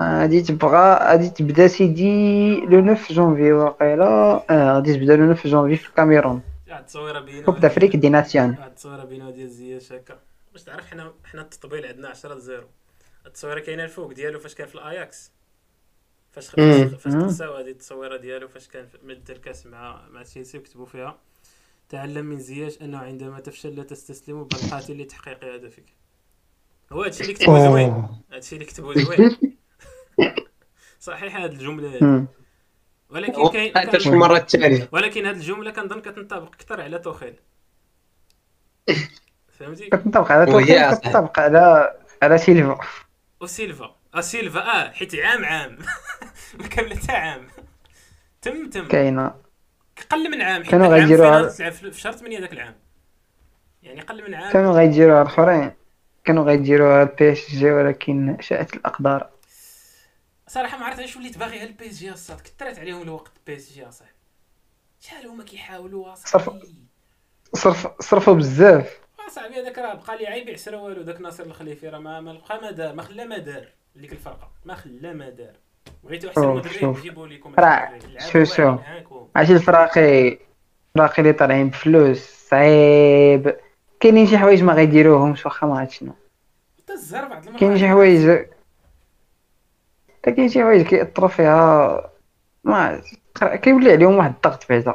غادي تبغى غادي تبدا سيدي لو تسعة جونفي واقيلا. اه غادي تبدا لو تسعة جونفي في الكاميرون. هاد التصويره بينه كوب دافريك دي ناسيون. هاد التصويره بينه ديال زياش هكا باش تعرف حنا حنا التطبيل عندنا عشرة لزيرو. التصويره كاينه الفوق ديالو فاش كان في الاياكس فاش فاش تنساو هذه التصويره ديالو فاش كان مد الكاس مع مع تشيلسي وكتبوا فيها تعلم من زياش انه عندما تفشل لا تستسلم بل قاتل لتحقيق هدفك. هو هادشي اللي كتبوا زوين هادشي اللي كتبوا زوين صحيح هاد الجمله هادي ولكن كاين حتى المره الثانيه ولكن هاد الجمله كنظن كتنطبق اكثر على توخيل فهمتي كتنطبق على توخيل كتنطبق على على سيلفا وسيلفا اسيلفا اه حيت عام عام ما كامله حتى عام تم تم كاينه قل من عام حيت كانوا غيديروها في شهر ثمانية داك العام يعني قل من عام كانوا غيديروها الاخرين كانوا غيديروها البي اس جي ولكن شاءت الاقدار. صراحه ما عرفت علاش وليت باغيها البي اس جي الصاد كثرت عليهم الوقت البي اس جي اصاحبي شحال هما كيحاولوا اصاحبي صرف صرفوا بزاف اصاحبي هذاك راه بقى لي عيب يعسر والو داك ناصر الخليفي راه ما بقى ما دار ما خلى ما دار ديك الفرقه ما خلى ما دار بغيتو احسن مدرب نجيبو لكم شو شو عشان الفراقي الفراقي اللي طالعين بفلوس صعيب كاينين شي حوايج ما غيديروهمش واخا ما عرفت شنو حتى الزهر بعض المرات كاين شي حوايج حتى كاين شي حوايج كيأثروا فيها ما كيولي عليهم واحد الضغط بعدا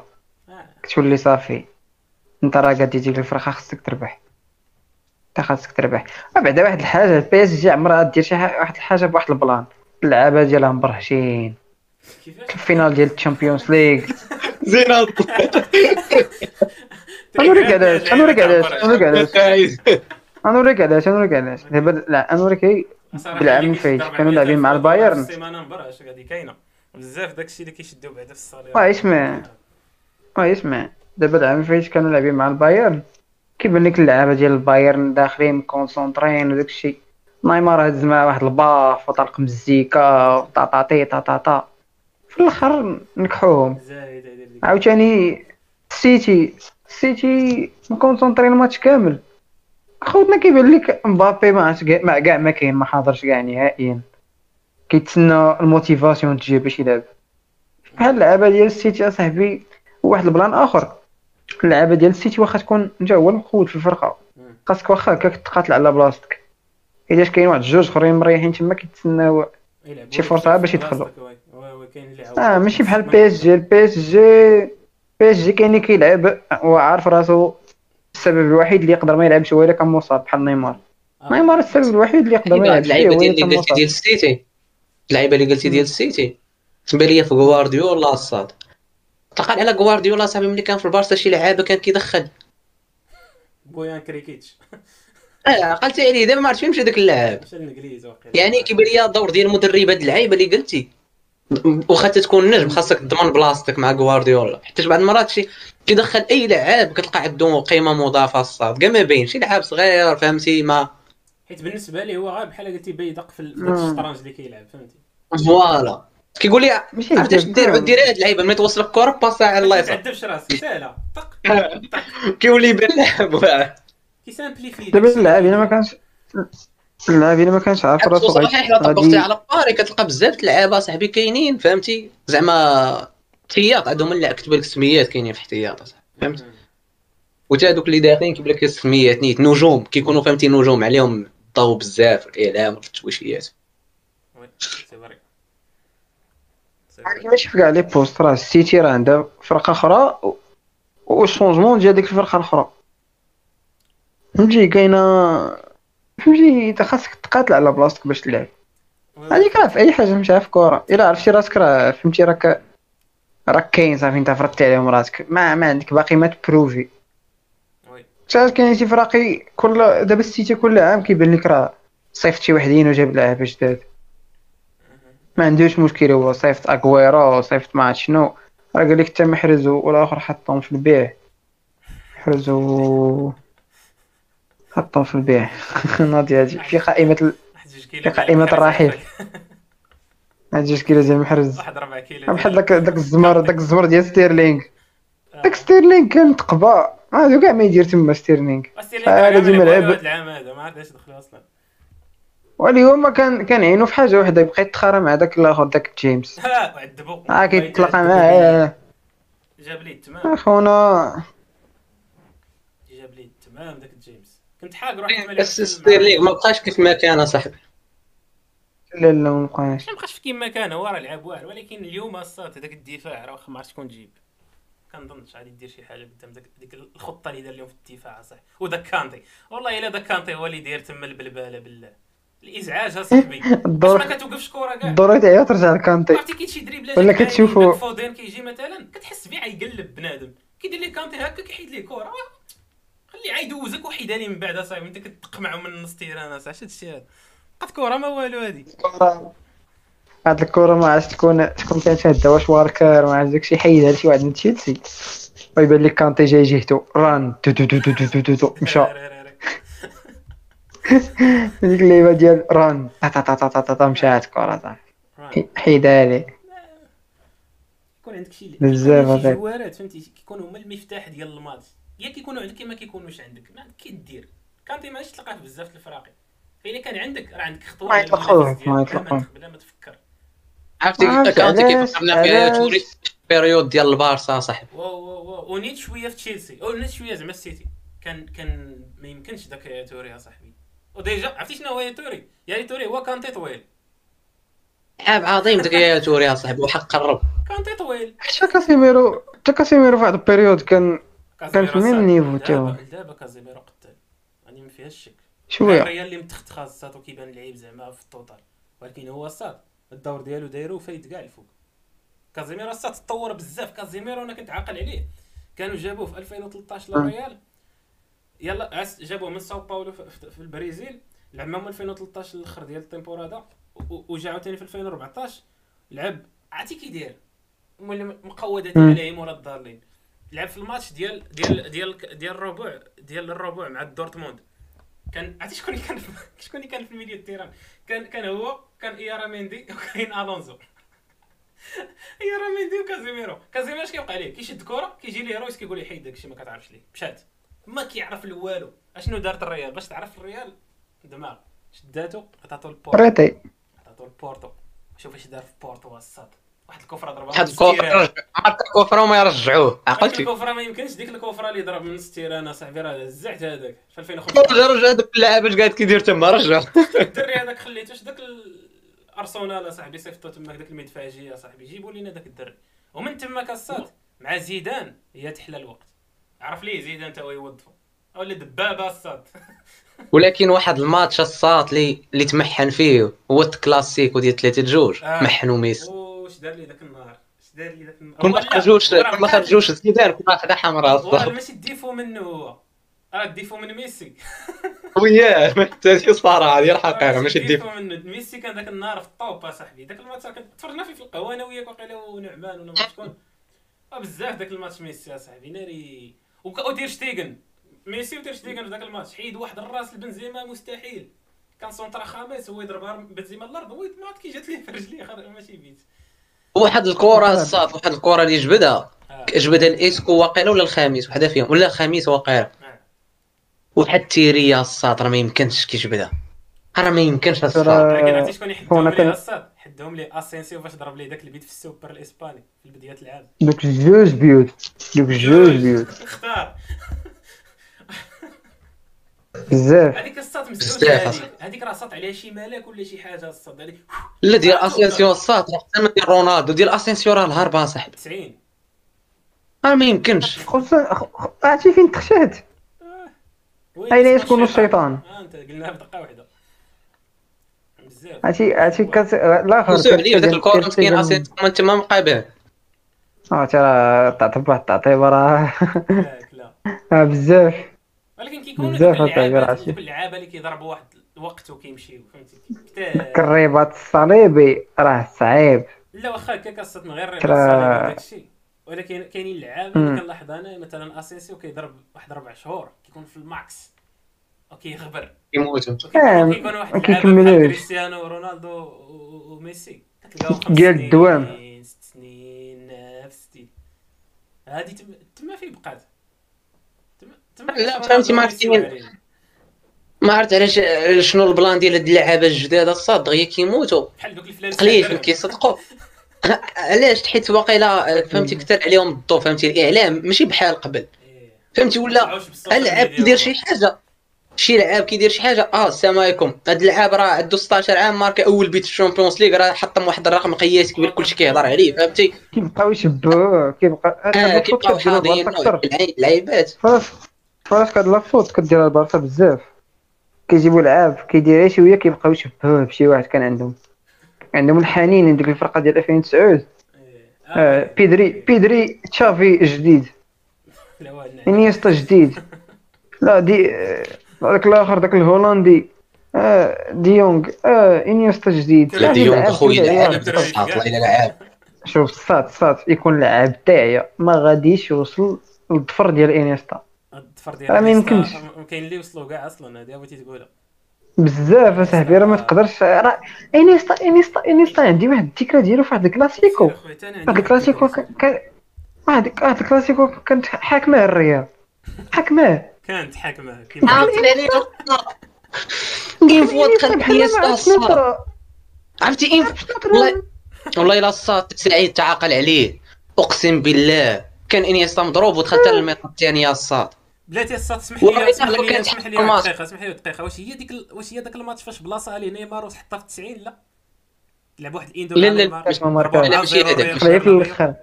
كتولي صافي انت راه غادي تجيك الفرقه خاصك تربح تا خاصك تربح بعدا واحد الحاجه البي اس جي عمرها دير شي واحد الحاجه بواحد البلان اللعابه ديالها مبرهشين كيفاش الفينال ديال الشامبيونز ليغ زينات انوريك علاش انوريك علاش انوريك علاش انوريك علاش انوريك علاش لا انوريك بالعام فايت كانوا لاعبين مع البايرن السيمانه مبرهش غادي كاينه بزاف داكشي اللي كيشدوا بعدا في الصالير واه اسمع واه اسمع دابا العام فايت كانوا لاعبين مع البايرن كيبان لك اللعابه ديال البايرن داخلين كونسونطرين وداكشي نيمار هز مع واحد الباف وطلق مزيكا وطاطاطي طاطاطا في الاخر نكحوهم عاوتاني السيتي السيتي مكونسونطرين الماتش كامل خوتنا كيبان لك مبابي ما مع كاع ما كاين ما حاضرش كاع نهائيا كيتسنى الموتيفاسيون تجي باش يلعب بحال اللعابه ديال السيتي اصاحبي واحد البلان اخر اللعابه ديال السيتي واخا تكون نتا هو المقود في الفرقه خاصك واخا هكاك تقاتل على بلاصتك إذاش كاين واحد جوج اخرين مريحين تما كيتسناو شي فرصه باش يدخلوا اه ماشي بحال بي اس جي البي اس جي بي اس جي كاين اللي كيلعب وعارف راسو السبب الوحيد اللي يقدر ما يلعبش هو الا كان مصاب بحال نيمار نيمار السبب الوحيد اللي يقدر ما يلعبش هو اللي كان مصاب ديال السيتي اللعيبه اللي قلتي ديال السيتي تبان ليا في غوارديولا الصاد تقال على غوارديولا صاحبي ملي كان في البارسا شي لعابه كان كيدخل بويان كريكيتش اه قلت عليه دابا ما عرفتش فين مشى داك اللاعب مشى للانجليز واقيلا يعني كيبان ليا الدور ديال المدرب هاد اللعيبه اللي قلتي واخا تكون نجم خاصك تضمن بلاصتك مع غوارديولا حيت بعض المرات شي كيدخل اي لاعب كتلقى عنده قيمه مضافه الصاد كاع ما باين شي لاعب صغير فهمتي ما حيت بالنسبه ليه هو غير بحال قلتي بيدق في الشطرنج اللي كيلعب فهمتي فوالا كيقول لي عرفتي اش دير عاد دير هاد اللعيبه ملي توصلك الكره باسها على اليسار ما تعذبش راسك ساهله طق طق كيولي يبان اللاعب كيسامبليفي دابا اللاعب الا ما كانش اللاعب الا ما كانش عارف راسو صحيح الا طبقتي على باري كتلقى بزاف د اللعابه صاحبي كاينين فهمتي زعما احتياط عندهم اللاعب كتب لك السميات كاينين في احتياط صاحبي فهمت وتا هادوك اللي داخلين كيبان لك السميات نيت نجوم كيكونوا فهمتي نجوم عليهم الضو بزاف الاعلام والتشويشيات وي سي فري صافي ماشي في كاع لي بوست راه السيتي راه عندها فرقه اخرى والشونجمون ديال ديك الفرقه الاخرى فهمتي كاينه فهمتي انت خاصك تقاتل على بلاصتك باش تلعب هذيك راه في اي حاجه مشى في كره الا عرفتي راسك راه فهمتي راك راك كاين صافي انت فرضت عليهم راسك ما ما عندك باقي ما تبروفي وي حتى كاين شي فراقي كل دابا السيتي كل عام كيبان لك راه صيفط شي وحدين وجاب لعاب جداد ما عندوش مشكل هو صيفط اغويرو صيفط ما عرفت شنو راه قال لك حتى محرز والاخر حطهم في البيع محرزو حطهم في البيع ناضي هادي في قائمة في قائمة الرحيل عندي شكيله ديال محرز واحد ربع كيلو بحال داك داك الزمر داك الزمر ديال ستيرلينغ. داك ستيرلينغ كان تقبى عادو كاع ما يدير تما ستيرلينغ. هذا ديما لعب هذا العام هذا ما عرفتش دخلوا اصلا. واليوم كان كنعينو في حاجه وحده بقى يتخارى مع داك الاخر داك جيمس. اه وعذبو اه كيتلاقى معاه جاب ليه التمام اخونا جاب ليه التمام داك جيمس. كنت حاق روحت مالي ستيرلينغ ما بقاش كيف ما كان اصاحبي. لا لا ما بقاش ما بقاش في كيما كان هو راه لعب واعر ولكن اليوم الصاد هذاك الدفاع راه واخا ما عرفتش شكون تجيب كنظنش غادي دير شي حاجه قدام داك ديك الخطه اللي دار لهم في الدفاع صح. وداك كانتي والله الا داك كانتي هو اللي داير تما البلباله بالله الازعاج اصاحبي ما كتوقفش كره كاع الضروري تعيط ترجع لكانتي عرفتي كاين شي دريبلات ولا كتشوفو فودين كيجي مثلا كتحس بيه غيقلب بنادم كيدير ليه كانتي هكا كيحيد ليه كره خليه عيدوزك وحيدها ليه من بعد اصاحبي انت كتدق معه من نص تيران اصاحبي شاد الشيء هذا هاد الكره ما والو هادي الكره هاد الكره ما عرفتش شكون شكون كان شادها واش واركر ما عرفتش داكشي حيدها لشي واحد من تشيلسي ويبان لك كانتي جاي جهته ران تو تو تو تو تو تو مشى ديك اللعيبه ديال ران تا تا تا تا تا تا مشات الكره صافي حيدها ليه. كيكون عندك شي بزاف جوارات فهمتي كيكونوا هما المفتاح ديال الماتش يا كيكونوا عندك يا ما كيكونوش عندك ما كدير كانتي ماشي تلقاه بزاف د الفراقي فين كان عندك راه عندك خطوه ما يطلقوش ما يطلقوش بلا ما تفكر. عرفتي كانت كيفكرنا فيها توريس بيريود ديال البارسا صاحبي واو واو ونيت شويه في تشيلسي ونيت شويه زعما السيتي كان كان ما يمكنش داك توري اصاحبي وديجا عرفتي شنو هو يا توري يا توري هو كانتي طويل عاب عظيم داك يا توري اصاحبي وحق الرب كانتي طويل حتى كاسيميرو حتى كاسيميرو في واحد البيريود كان كان في الميم نيفو تا هو دابا كازيميرو قتال راني ما فيهاش الشك شويه الريال اللي متختخ الساط وكيبان لعيب زعما في التوتال ولكن هو الساط الدور ديالو دايرو فايت كاع الفوق. كازيميرو الساط تطور بزاف كازيميرو انا كنت عاقل عليه كانوا جابوه في ألفين وثلاطاش للريال يلا جابوه من ساو باولو في البرازيل لعب معاهم ألفين وثلاطاش الاخر ديال التيمبورادا وجا عاوتاني في ألفين وأربعطاش لعب عرفتي كيدير مقودات عليه مورا الدارلين لعب في الماتش ديال ديال ديال ديال الربع ديال الربع مع دورتموند كان عرفتي شكون اللي كان شكون اللي كان في الميديا التيران كان كان هو كان اياراميندي وكاين الونزو اياراميندي وكازيميرو. كازيميرو اش كيوقع ليه كيشد كره كيجي ليه رويس كيقول ليه حيد داكشي ما كتعرفش ليه مشات ما كيعرف له والو. اشنو دارت الريال باش تعرف الريال دماغ شداتو عطاتو البورتو ريتي عطاتو البورتو شوف اش دار في بورتو الصاد واحد الكفره ضربها واحد الكفره عاد الكفره وما يرجعوه عقلتي الكفره ما يمكنش ديك الكفره اللي ضرب من ستيران اصاحبي راه زعت هذاك في ألفين وخمسطاش رجع هذاك اللاعب اش قاعد كيدير تما رجع الدري هذاك خليته اش داك الارسنال اصاحبي صيفطو تما داك المدفعجي اصاحبي جيبوا لينا داك الدري ومن تما كصات مع زيدان هي تحلى الوقت عرف ليه زيدان تا هو يوظفو ولا دبابه الصاد ولكن واحد الماتش الصاد اللي اللي تمحن فيه هو الكلاسيكو ديال ثلاثة جوج محنو ميسي واش دار لي داك النهار اش دار لي داك النهار ما خرجوش ما خرجوش زيدان كنا خدا حمراء والله ماشي الديفو منه هو راه الديفو من ميسي وياه ما حتى الصراحه ديال الحقيقه ماشي الديفو منه ميسي كان داك النهار في الطوب اصاحبي داك الماتش كنت تفرجنا فيه في القهوه انا وياك واقيلا ونعمان ولا ما شكون بزاف داك الماتش ميسي اصاحبي ناري ودير شتيغن ميسي ودير شتيغن في داك الماتش حيد واحد الراس لبنزيما مستحيل كان سونطرا خامس هو يضربها بنزيما الارض ما عرفت كي جات ليه في رجليه ماشي بيت واحد الكره الصاد واحد الكره اللي جبدها جبدها الاسكو واقيلا ولا الخامس وحده فيهم ولا الخامس واقيلا واحد التيريه الصاد راه ما يمكنش كيجبدها راه ما يمكنش الصاد عرفتي شكون يحدهم ليه الصاد حدهم ليه اسينسيو فاش ضرب ليه داك البيت في السوبر الاسباني في بدايه العام دوك جوج بيوت دوك جوج بيوت اختار بزاف هذيك الصات مسدوده هذيك هذيك راه صات عليها شي ملاك ولا شي حاجه الصاد هذيك لا ديال اسينسيو الصات حتى ما ديال رونالدو ديال اسينسيو راه الهربه صاحبي تسعين راه ما يمكنش خصها عرفتي فين تخشات اين يكون الشيطان انت قلناها في دقه واحده بزاف عرفتي عرفتي الاخر داك الكور مسكين اسينسيو من تما مقابل اه ترى تعطب واحد التعطيبه راه اه بزاف ولكن كيكونوا دوك اللعابه اللي كيضربوا واحد الوقت وكيمشيو فهمتي داك الرباط الصليبي راه صعيب لا واخا هكا كصات من غير الرباط الصليبي داكشي ولكن كاينين اللعابه اللي كنلاحظ انا مثلا اسينسيو كيضرب واحد ربع شهور كيكون في الماكس وكيغبر كيموتوا كيكون واحد كيكملوش كريستيانو رونالدو وميسي ديال الدوام ست سنين نفس ستين هادي تما تم... فين بقات تم... تم... لا فهمتي ما عرفتي ما عرفت علاش شنو البلان ديال هاد اللعابه الجداد الصاد دغيا كيموتوا بحال دوك الفلان قليل فين كيصدقوا علاش حيت واقيلا فهمتي كثر عليهم الضو فهمتي الاعلام ماشي بحال قبل فهمتي ولا اللعاب كيدير شي حاجه شي لعاب كيدير شي حاجه اه السلام عليكم هاد اللعاب راه عنده ستة عشر عام ماركا اول بيت في الشامبيونز ليغ راه حطم واحد الرقم قياسي كبير كلشي كيهضر عليه فهمتي كيبقاو يشبهوه كيبقى انا كيبقاو حاضرين اللعيبات فاش فاش كاد لافوت كدير البارطه بزاف كيجيبوا لعاب كيديرها شويه كيبقاو يشبهوه بشي واحد كان عندهم عندهم الحنين لديك الفرقه ديال ألفين وتسعة آه بيدري بيدري تشافي جديد انيستا جديد لا دي داك الاخر داك الهولندي آه ديونغ آه انيستا جديد لا ديونغ خويا لعاب الله الا لعاب شوف الصات الصات يكون لعاب تاعيا ما غاديش يوصل للضفر ديال انيستا الضفر ديال ما يمكنش ما كاين اللي يوصلوا كاع اصلا هذه بغيتي تقولها بزاف اصاحبي راه ما تقدرش راه انيستا انيستا انيستا عندي واحد الذكرى ديالو في واحد الكلاسيكو هذا الكلاسيكو كان هذا الكلاسيكو كانت حاكمه الريال حاكمه كانت حاكمه كيما عرفتي كيف وقت كيستصا عرفتي والله والله الا الصاد سعيد تعاقل عليه اقسم بالله كان انيستا مضروب ودخلت للميطه الثانيه الصاد بلاتي الصاد اسمح لي اسمح لي واحد دقيقه اسمح لي واحد دقيقه واش هي ديك واش هي داك الماتش فاش بلاصه لي نيمار وحطها في تسعين لا لعب واحد الاندو لا لا ماشي هذاك في الاخر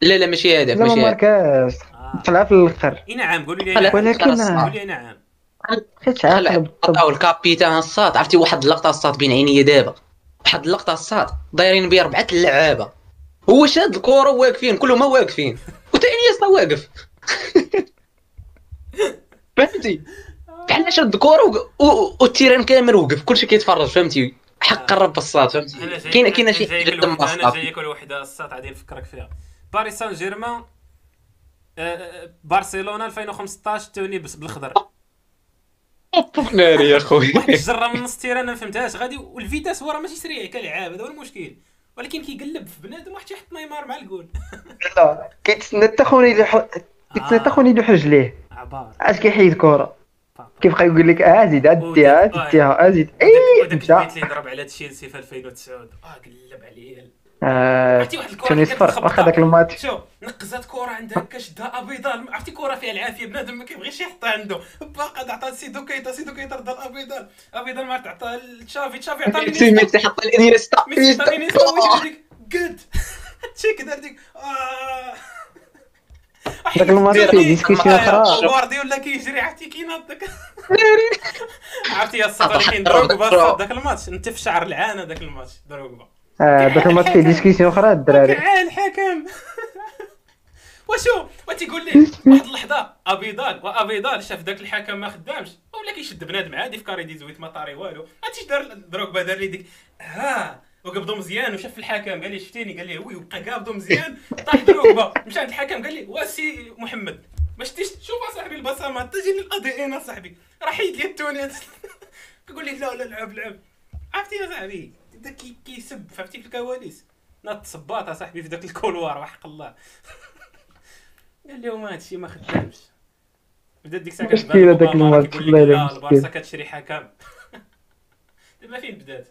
لا لا ماشي هذاك ماشي لا ماركاش طلع في الاخر اي نعم قولوا لي ولكن قولوا لي نعم حيت عاقل عطاو الكابيتان الصاد عرفتي واحد اللقطه الصاد بين عينيا دابا واحد اللقطه الصاد دايرين بيه ربعه اللعابه هو شاد الكره واقفين كلهم واقفين وتا انيستا واقف فهمتي بحال شاد الكره والتيران كامل وقف كلشي كيتفرج فهمتي حق الرب الصاد فهمتي كاينه كاينه شي حاجه قدام الصاد انا جايك لوحده الصاد غادي نفكرك فيها باريس سان جيرمان برشلونه ألفين وخمسطاش توني بالخضر ناري يا خويا واحد الجره من نص تيران ما فهمتهاش غادي والفيتاس هو راه ماشي سريع كلاعب هذا هو المشكل ولكن كيقلب في بنادم واحد يحط نيمار مع الجول لا كيتسنى تا خوني كيتسنى تا خوني يدوح رجليه عبار اش كيحيد كره كيبقى يقول لك اه زيد اديها اديها ازيد اي داك البيت اللي ضرب على تشيلسي في ألفين وتسعة اه قلب عليه عرفتي واحد الكره كتخبط واخا داك الماتش شوف نقزات كره عندها كشدها ابيضال عرفتي كره فيها العافيه بنادم ما كيبغيش يحطها عنده باقا عطات سيدو كيتا سيدو كيتا رد الابيضال ابيضال ما تعطى لتشافي تشافي عطى ميسي حط الانيستا ميسي انيستا واش ديك قد تشيك دار ديك داك الماتش فيه ديسكوسيون اخرى غوارديولا كيجري عرفتي كيناط داك عرفتي يا الصغار كاين دروغبا داك الماتش انت في شعر العانه داك الماتش دروغبا اه داك الماتش فيه ديسكسيون اخرى الدراري كاع الحكم وشو وتيقول لي واحد اللحظه ابيضال وابيضال شاف داك الحكم ما خدامش ولا كيشد بنادم عادي في كاري دي زويت ما طاري والو عرفتي اش دار دروغبا دار لي ديك ها وقبضو مزيان وشاف الحكم قال لي شفتيني قال لي وي وبقى قابضو مزيان طاح دروغبا مشى عند الحكم قال لي واسي محمد ما شتيش شوف اصاحبي البصمه تجي للادي ان اصاحبي راه حيد لي التوني كيقول لي لا لا لعب لعب عرفتي يا صاحبي دا كي كيسب فهمتي في الكواليس ناط صباط اصاحبي في داك الكولوار وحق الله قال لهم هادشي ما خدامش بدا ديك الساعه كتبان داك الماتش والله لا البارسا كتشري حكم دابا فين بدات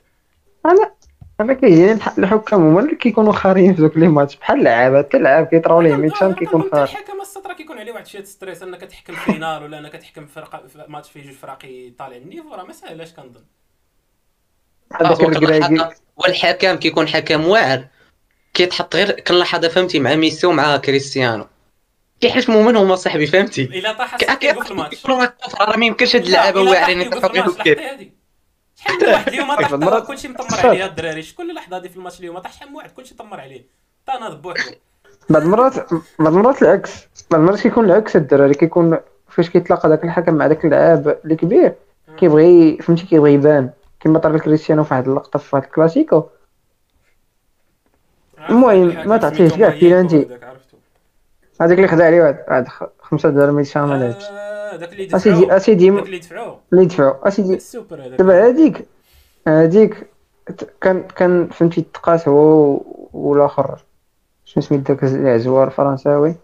انا انا كيجيني الحكام هما اللي كيكونوا خارين في دوك لي ماتش بحال اللعابه حتى اللعاب كيطراو ليه ميتشان كيكون خار الحكم السطر كيكون عليه واحد الشيء ديال ستريس انك تحكم فينال ولا انك تحكم فرقه ماتش فيه جوج فراقي طالع النيفو راه ما ساهلاش كنظن والحكام كيكون حكم واعر كيتحط غير كنلاحظ فهمتي مع ميسي ومع كريستيانو كيحشموا منهم صاحبي فهمتي الا طاح كيقول في الماتش راه ما يمكنش هاد اللعابه واعرين يتفرقوا كيف شحال من واحد اليوم طاح كلشي مطمر عليه الدراري شكون اللحظه هذه في الماتش اليوم طاح شحال من واحد كلشي طمر عليه حتى ناض بوحدو بعض المرات بعض المرات العكس بعض المرات كيكون العكس الدراري كيكون فاش كيتلاقى داك الحكم مع داك اللاعب اللي كبير كيبغي فهمتي كيبغي يبان كما طرف كريستيانو في واحد اللقطه في هاد الكلاسيكو المهم ما تعطيهش كاع بيلانتي هذاك اللي خدا عليه واحد خمسة دراهم ميتشان ما لعبش هذاك اللي دفعو اللي دفعو اسيدي دابا هذيك هذيك كان كان فهمتي تقاس هو والاخر شنو سميت داك العزوار الفرنساوي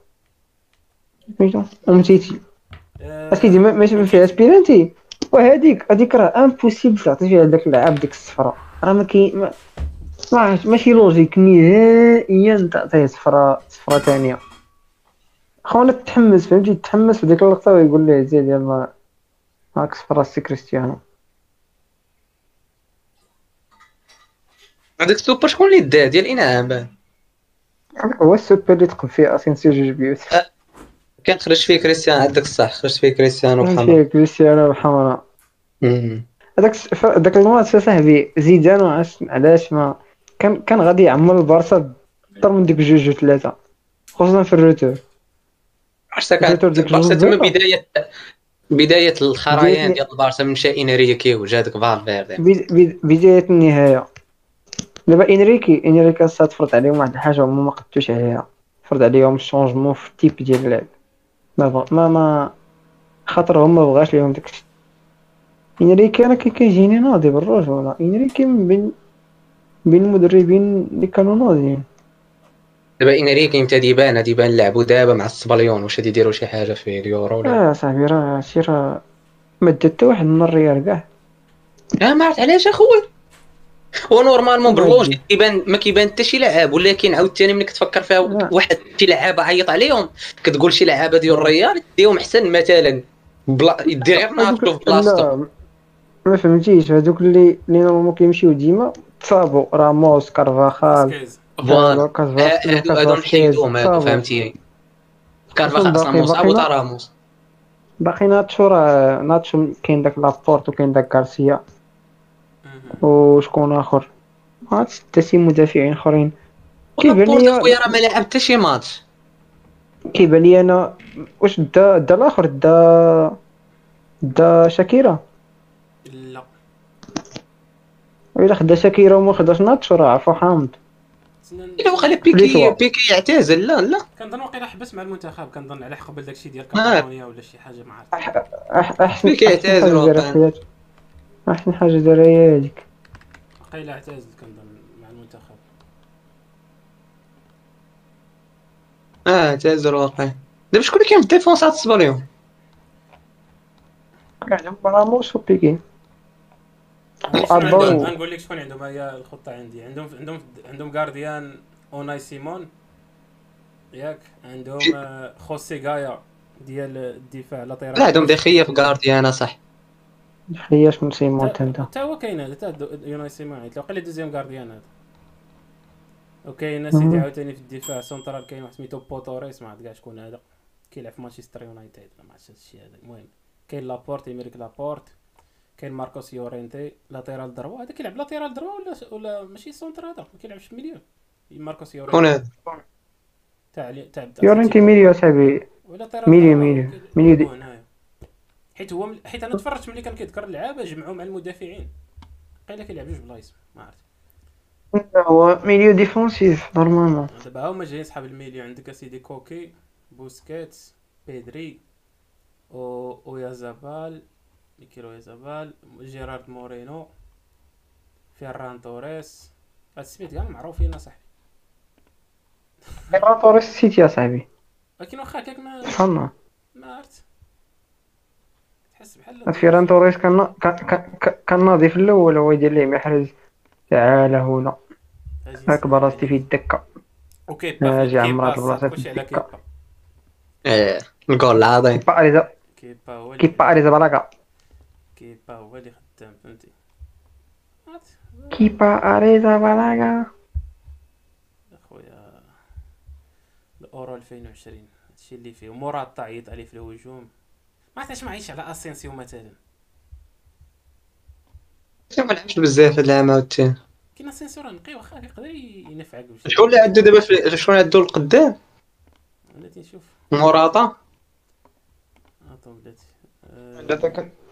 فهمتي امتيتي اسكي ديما ماشي ما فيهاش بينالتي وهذيك هذيك راه امبوسيبل تعطي فيها داك اللعاب ديك الصفراء راه ما كاين ماشي لوجيك نهائيا تعطيه صفراء صفراء ثانيه خونا تحمس فهمتي تحمس في ديك اللقطه ويقول ليه زيد يلاه هاك صفراء سي كريستيانو هذاك السوبر شكون اللي داه ديال انعام هو السوبر اللي تقب فيه اسينسيو جوج بيوت أه. كان خرج فيه كريستيانو عندك الصح خرج فيه كريستيانو الحمراء كريستيانو الحمراء هذاك هذاك الماتش صاحبي زيدان وعلاش علاش ما كان كان غادي يعمر البارسا اكثر من ديك جوج جوج ثلاثه خصوصا في الروتور حتى كانت البارسا تما بدايه بدايه الخريان ديال البارسا مشى انريكي وجا داك فالفيردي بدايه النهايه دابا انريكي انريكي صافرت عليهم واحد الحاجه هما ما قدتوش عليها فرض عليهم الشونجمون في التيب ديال اللعب ما ما ما خاطر هما ما بغاش ليهم داكشي انريكي راه كيجيني ناضي بالروج ولا انريكي من بين بين المدربين اللي كانوا ناضيين دابا انريكي انت ديبان هادي بان لعبوا دابا مع السبليون واش غادي يديروا شي حاجه في اليورو ولا اه صاحبي راه شي راه ما دا حتى واحد من الريال كاع اه ما عرفت علاش اخويا ونورمالمون باللوجيك كيبان ما كيبان حتى شي لعاب ولكن عاوتاني ملي كتفكر فيها واحد شي لعابه عيط عليهم كتقول شي لعابه ديال الريال ديهم احسن مثلا بلا يدير غير ناطو في بلاصتو ما فهمتيش هذوك اللي اللي نورمالمون كيمشيو ديما تصابوا راموس كارفاخال هادو نحيدوهم هادو فهمتي كارفاخال اصلا مصاب وتا راموس باقي ناتشو راه ناتشو كاين داك لابورت وكاين داك غارسيا وشكون اخر هاد ستة مدافعين اخرين كيبان ليا خويا راه ما لعب حتى شي ماتش كيبان ليا انا واش دا دا الاخر دا دا شاكيرا لا الا خدا شاكيرا وما خداش ناتشو راه عفوا حامض الا وقال بيكي بيكي يعتزل لا لا كنظن واقيلا حبس مع المنتخب كنظن على قبل داكشي ديال كاتالونيا ولا شي حاجه ما عرفت احسن بيكي يعتزل احسن حاجه دارها هي هذيك قيله اعتزل كنظن مع المنتخب اه اعتزل واقيلا دابا شكون اللي كاين في الديفونس هاد السباليون كاع راموس وبيكي غنقول لك شكون عندهم هي الخطه عندي عندهم عندهم عندهم غارديان اوناي سيمون ياك عندهم خوسي غايا ديال الدفاع اللاتيرال لا عندهم دخيه في غارديان صح دخياش من سيمون تاندا حتى هو كاين هذا حتى يوناي سيمون عيط لقى لي دوزيام غارديان هذا وكاين سيدي عاوتاني في الدفاع سونترال كاين واحد سميتو بوتوريس ما عرفت كاع شكون هذا كيلعب في مانشستر يونايتد ما عرفتش هذا الشيء هذا المهم كاين لابورت امريك لابورت كاين ماركوس يورينتي لاتيرال دروا هذا كيلعب لاتيرال دروا ولا ولا ماشي سونتر هذا ما كيلعبش مليون ماركوس يورينتي تاع تاع يورينتي مليون صاحبي مليون مليون مليون حيت هو حيت انا تفرجت ملي كان كيذكر اللعابه جمعوا مع المدافعين قال كيلعب جوج بلايص ما عرفت هو ميليو ديفونسيف نورمالمون دابا هما جايين صحاب الميليو عندك اسيدي كوكي بوسكيتس بيدري او اويازابال ميكيل اويازابال جيرارد مورينو فيران توريس هاد السميت كاع معروفين اصاحبي فيران توريس سيتي اصاحبي ولكن واخا هكاك ما ما عرفت فيران توريس كان كان ناضي في الاول هو يدير ليه محرز تعال هنا هاك براستي في الدكه اوكي اجي عمرات البلاصه في الدكه اه الجول العظيم كيبا هو كيبا اريزا بلاكا كيبا هو اللي خدام فهمتي كيبا اريزا بلاكا اخويا الاورو ألفين وعشرين هادشي اللي فيه مراد تعيط عليه في الهجوم ما عرفتش معيش على اسينسيو مثلا ما لعبش بزاف هاد العام عاوتاني كاين اسينسيو راه نقي واخا يقدر ينفعك شكون اللي عنده دابا في شكون عنده القدام بلاتي نشوف موراطا عطوا بلاتي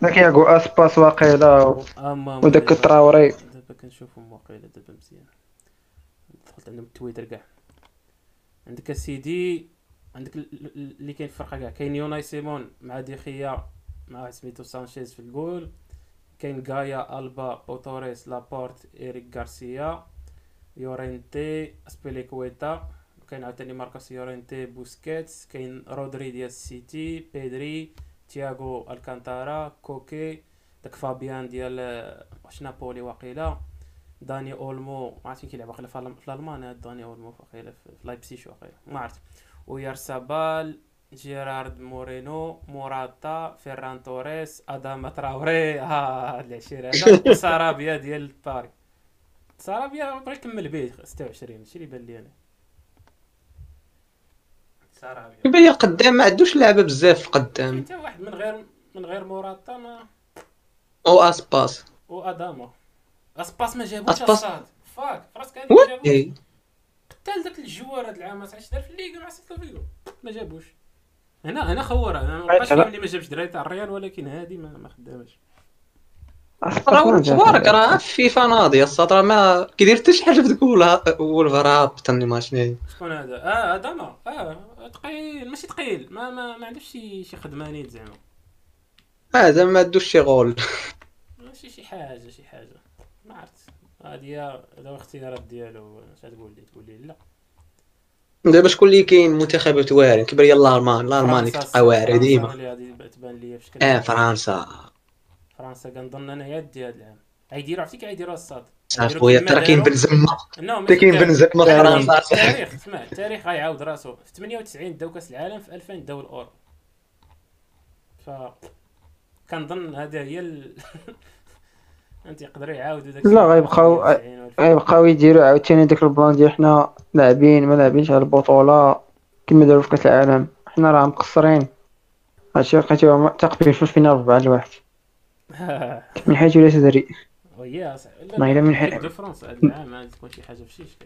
داك كيلعبو اسباس واقيلا وداك التراوري دابا كنشوفهم واقيلا دابا مزيان دخلت عندهم التويتر كاع عندك اسيدي عندك اللي كاين الفرقه كاع كاين يوناي سيمون مع ديخيا مع واحد سميتو سانشيز في الجول كاين غايا، ألبا، بوتوريس، لابورت، إيريك غارسيا، يورينتي، أسبيليكويتا، كاين عاوتاني ماركوس يورينتي، بوسكيتس، كاين رودري ديال السيتي، بيدري، تياغو الكانتارا، كوكي، داك فابيان ديال واش نابولي واقيلا، داني اولمو معرفتش كيلعب واقيلا في ألمانيا، هاد داني اولمو واقيلا في لايبسيش واقيلا معرفت، ويارسابال، جيرارد مورينو، موراتا، فيران توريس، اداما تراوري. ها هاد العشير هذا سارابيا ديال باري. سارابيا بغيت نكمل به ستة وعشرين، هادشي اللي بان لي انا. سارابيا باهي قدام ما عندوش لعبه بزاف قدام، حتى واحد من غير من غير موراتا ما او اسباس او اداما. اسباس ما جابوش الصاد فاك فراسك هادي ما جابوش حتى داك الجوار هاد العام. ما عرفتش دار في الليغا مع سيلفيو ما جابوش. هنا هنا خور انا ما بقاش فاهم اللي ما جابش دراري تاع الريال، ولكن هادي ما ما خداماش. راه تبارك راه فيفا ناضيه الصاد، راه ما كيدير حتى شي حاجه في ديك ولفراب تاني ماشي. شكون هذا؟ اه هذا ما اه ثقيل ماشي ثقيل، ما ما, ما عندوش شي شي خدمانين زعما. اه زعما ما عندوش شي غول ماشي شي حاجه شي حاجه ما عرفت. هادي هذا هو الاختيارات ديالو. اش تقول لي؟ تقول لي لا. دابا شكون اللي كاين منتخبات واعرين كبر؟ يلاه المان الالماني كتبقى واعره ديما. اه فرنسا فرنسا كنظن انا هي دي هاد العام غيديروا. عرفتي كي غيديروا الصاد اخويا؟ ترى كاين بنزيما، ترى كاين بنزيما فرنسا. التاريخ اسمع التاريخ غيعاود راسو. في ثمانية وتسعين داو كاس العالم، في ألفين داو الاورو. ف كنظن هذه هي ال... انت يقدروا يعاودوا داك. لا غيبقاو غيبقاو يديروا عاوتاني داك البلان ديال حنا لاعبين ما لاعبينش على البطوله كما داروا في كاس العالم. حنا راه مقصرين، هادشي لقيتو تقبيل في الفينال أربعة لواحد من حيث لا تدري. ويا صاحبي من حيث فرنسا هاد العام ما تكون شي حاجه في شي شكل.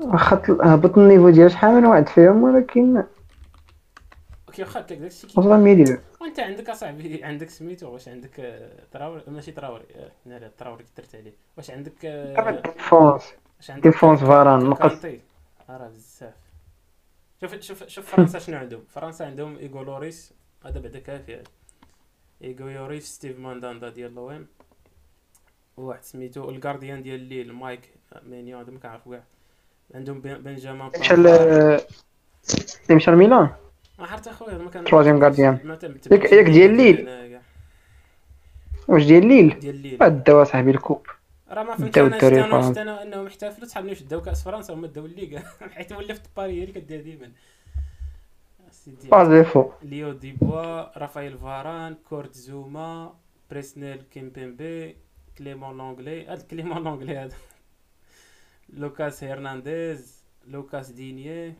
واخا هبط النيفو ديال شحال من واحد فيهم، ولكن كيخاف داك داكشي والله ما يدير. وانت عندك اصاحبي عندك سميتو واش عندك تراوري ماشي تراوري هنا التراوري اللي درت عليه، واش عندك ديفونس ديفونس فاران نقص راه بزاف. شوف شوف شوف فرنسا شنو عندهم. فرنسا عندهم ايغو لوريس، هذا بعدا كافي. ايغو لوريس، ستيف مانداندا ديال لويم، وواحد سميتو الكارديان ديال ليل مايك مينيون، هذا ما كنعرف كاع. عندهم بنجامان مشى لميلان ما حرت اخويا ما كان تروازيام غارديان ياك ياك ديال الليل. واش ديال الليل داو صاحبي الكوب؟ راه ما فهمتش انا حتى انا انهم احتفلوا صحاب نيش داو كاس فرنسا وما داو الليغا حيت ولفت باري هي اللي كدير ديما سيدي بازيفو. ليو ديبوا، رافائيل فاران، كورت زوما، بريسنيل كيمبيمبي، كليمون لونغلي. هاد كليمون لونغلي هذا، لوكاس هيرنانديز، لوكاس دينيي،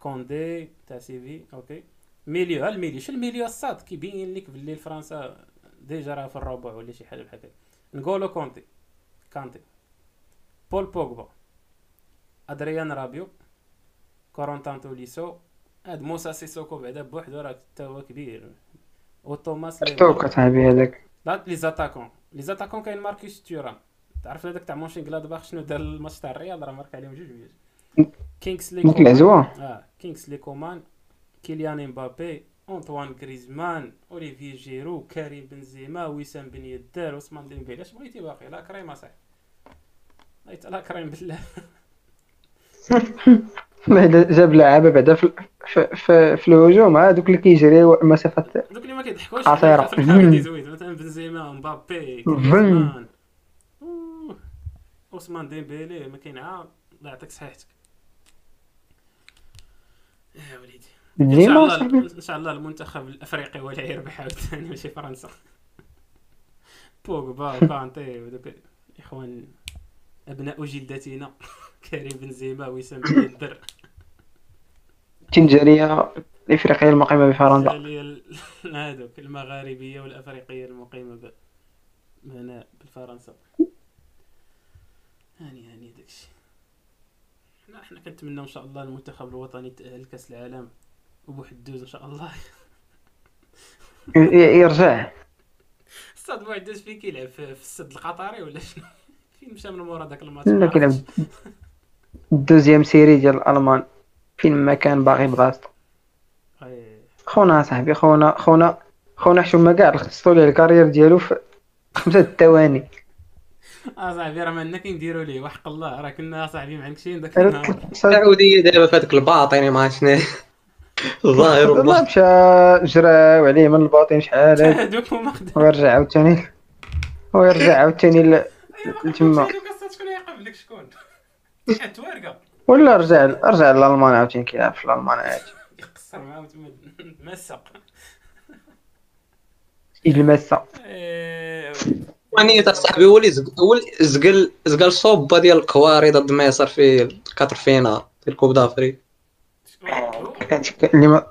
كوندي تاع سيفي. اوكي ميليو، ها الميليو شو الميليو الصاد كيبين لك باللي فرنسا ديجا راه في الربع ولا شي حاجه بحال هكا. نقولو كونتي كانتي، بول بوغبا، ادريان رابيو، كورونتان توليسو، هاد موسى سيسوكو بعدا بوحدو راه حتى هو كبير، وتوماس توكا صاحبي هذاك. لا لي زاتاكون لي زاتاكون كاين ماركوس تورام، تعرف هذاك تاع مونشين غلادباخ شنو دار الماتش تاع الرياض راه مارك عليهم جوج بيات. كينغسلي كومان، اه كينغسلي كومان، كيليان امبابي، انطوان غريزمان، اوليفي جيرو، كريم بنزيما، وسام بن يدار، عثمان ديمبيلي. اش بغيتي باقي؟ لا كريم اصاحبي غيت لا كريم بالله جاب لعابه بعدا في في في الهجوم. ها دوك اللي كيجريو مسافات، دوك اللي ما كيضحكوش عطيره زويد، مثلا بنزيما، امبابي، غريزمان، عثمان ديمبيلي ما كينعاود. الله يعطيك صحيحتك يا وليدي. ان شاء الله ان شاء الله المنتخب الافريقي هو اللي يربح عاوتاني ماشي فرنسا. بوغبا، كانتي، ودوك الاخوان ابناء جلدتنا كريم بنزيما، وسام بن يدر. الجاليه الافريقيه المقيمه بفرنسا، الجاليه هذوك المغاربيه والافريقيه المقيمه هنا بالفرنسا. هاني هاني داكشي. حنا حنا كنتمناو ان شاء الله المنتخب الوطني يتاهل لكاس العالم وبوحدوز ان شاء الله يرجع. الصاد بوحدوز فين كيلعب؟ في السد القطري ولا شنو؟ فين مشى من مورا داك الماتش؟ لا كيلعب الدوزيام سيري ديال الالمان فين ما كان باغي بلاصتو. خونا صاحبي خونا خونا خونا حشومه كاع لخصتو ليه الكارير ديالو في خمسة الثواني. اصاحبي راه ما عندنا كنديروا ليه وحق الله، راه كنا اصاحبي معاك شي داك النهار السعوديه دابا فهادك الباطيني ما عرفتش الظاهر والله مشى جراو عليه من الباطين شحال هادوك وما خداو، ويرجع عاوتاني ويرجع عاوتاني لتما. هادوك اصاحبي شكون يقابلك شكون؟ حيت ورقه ولا رجع رجع لالمان عاوتاني كيلعب في المان عادي يقصر معاهم تما مسق المسا. وانيت صاحبي هو اللي زقل زقل صوبه ديال القواري ضد مصر في كاتر فينال في الكوب دافريك، اللي ما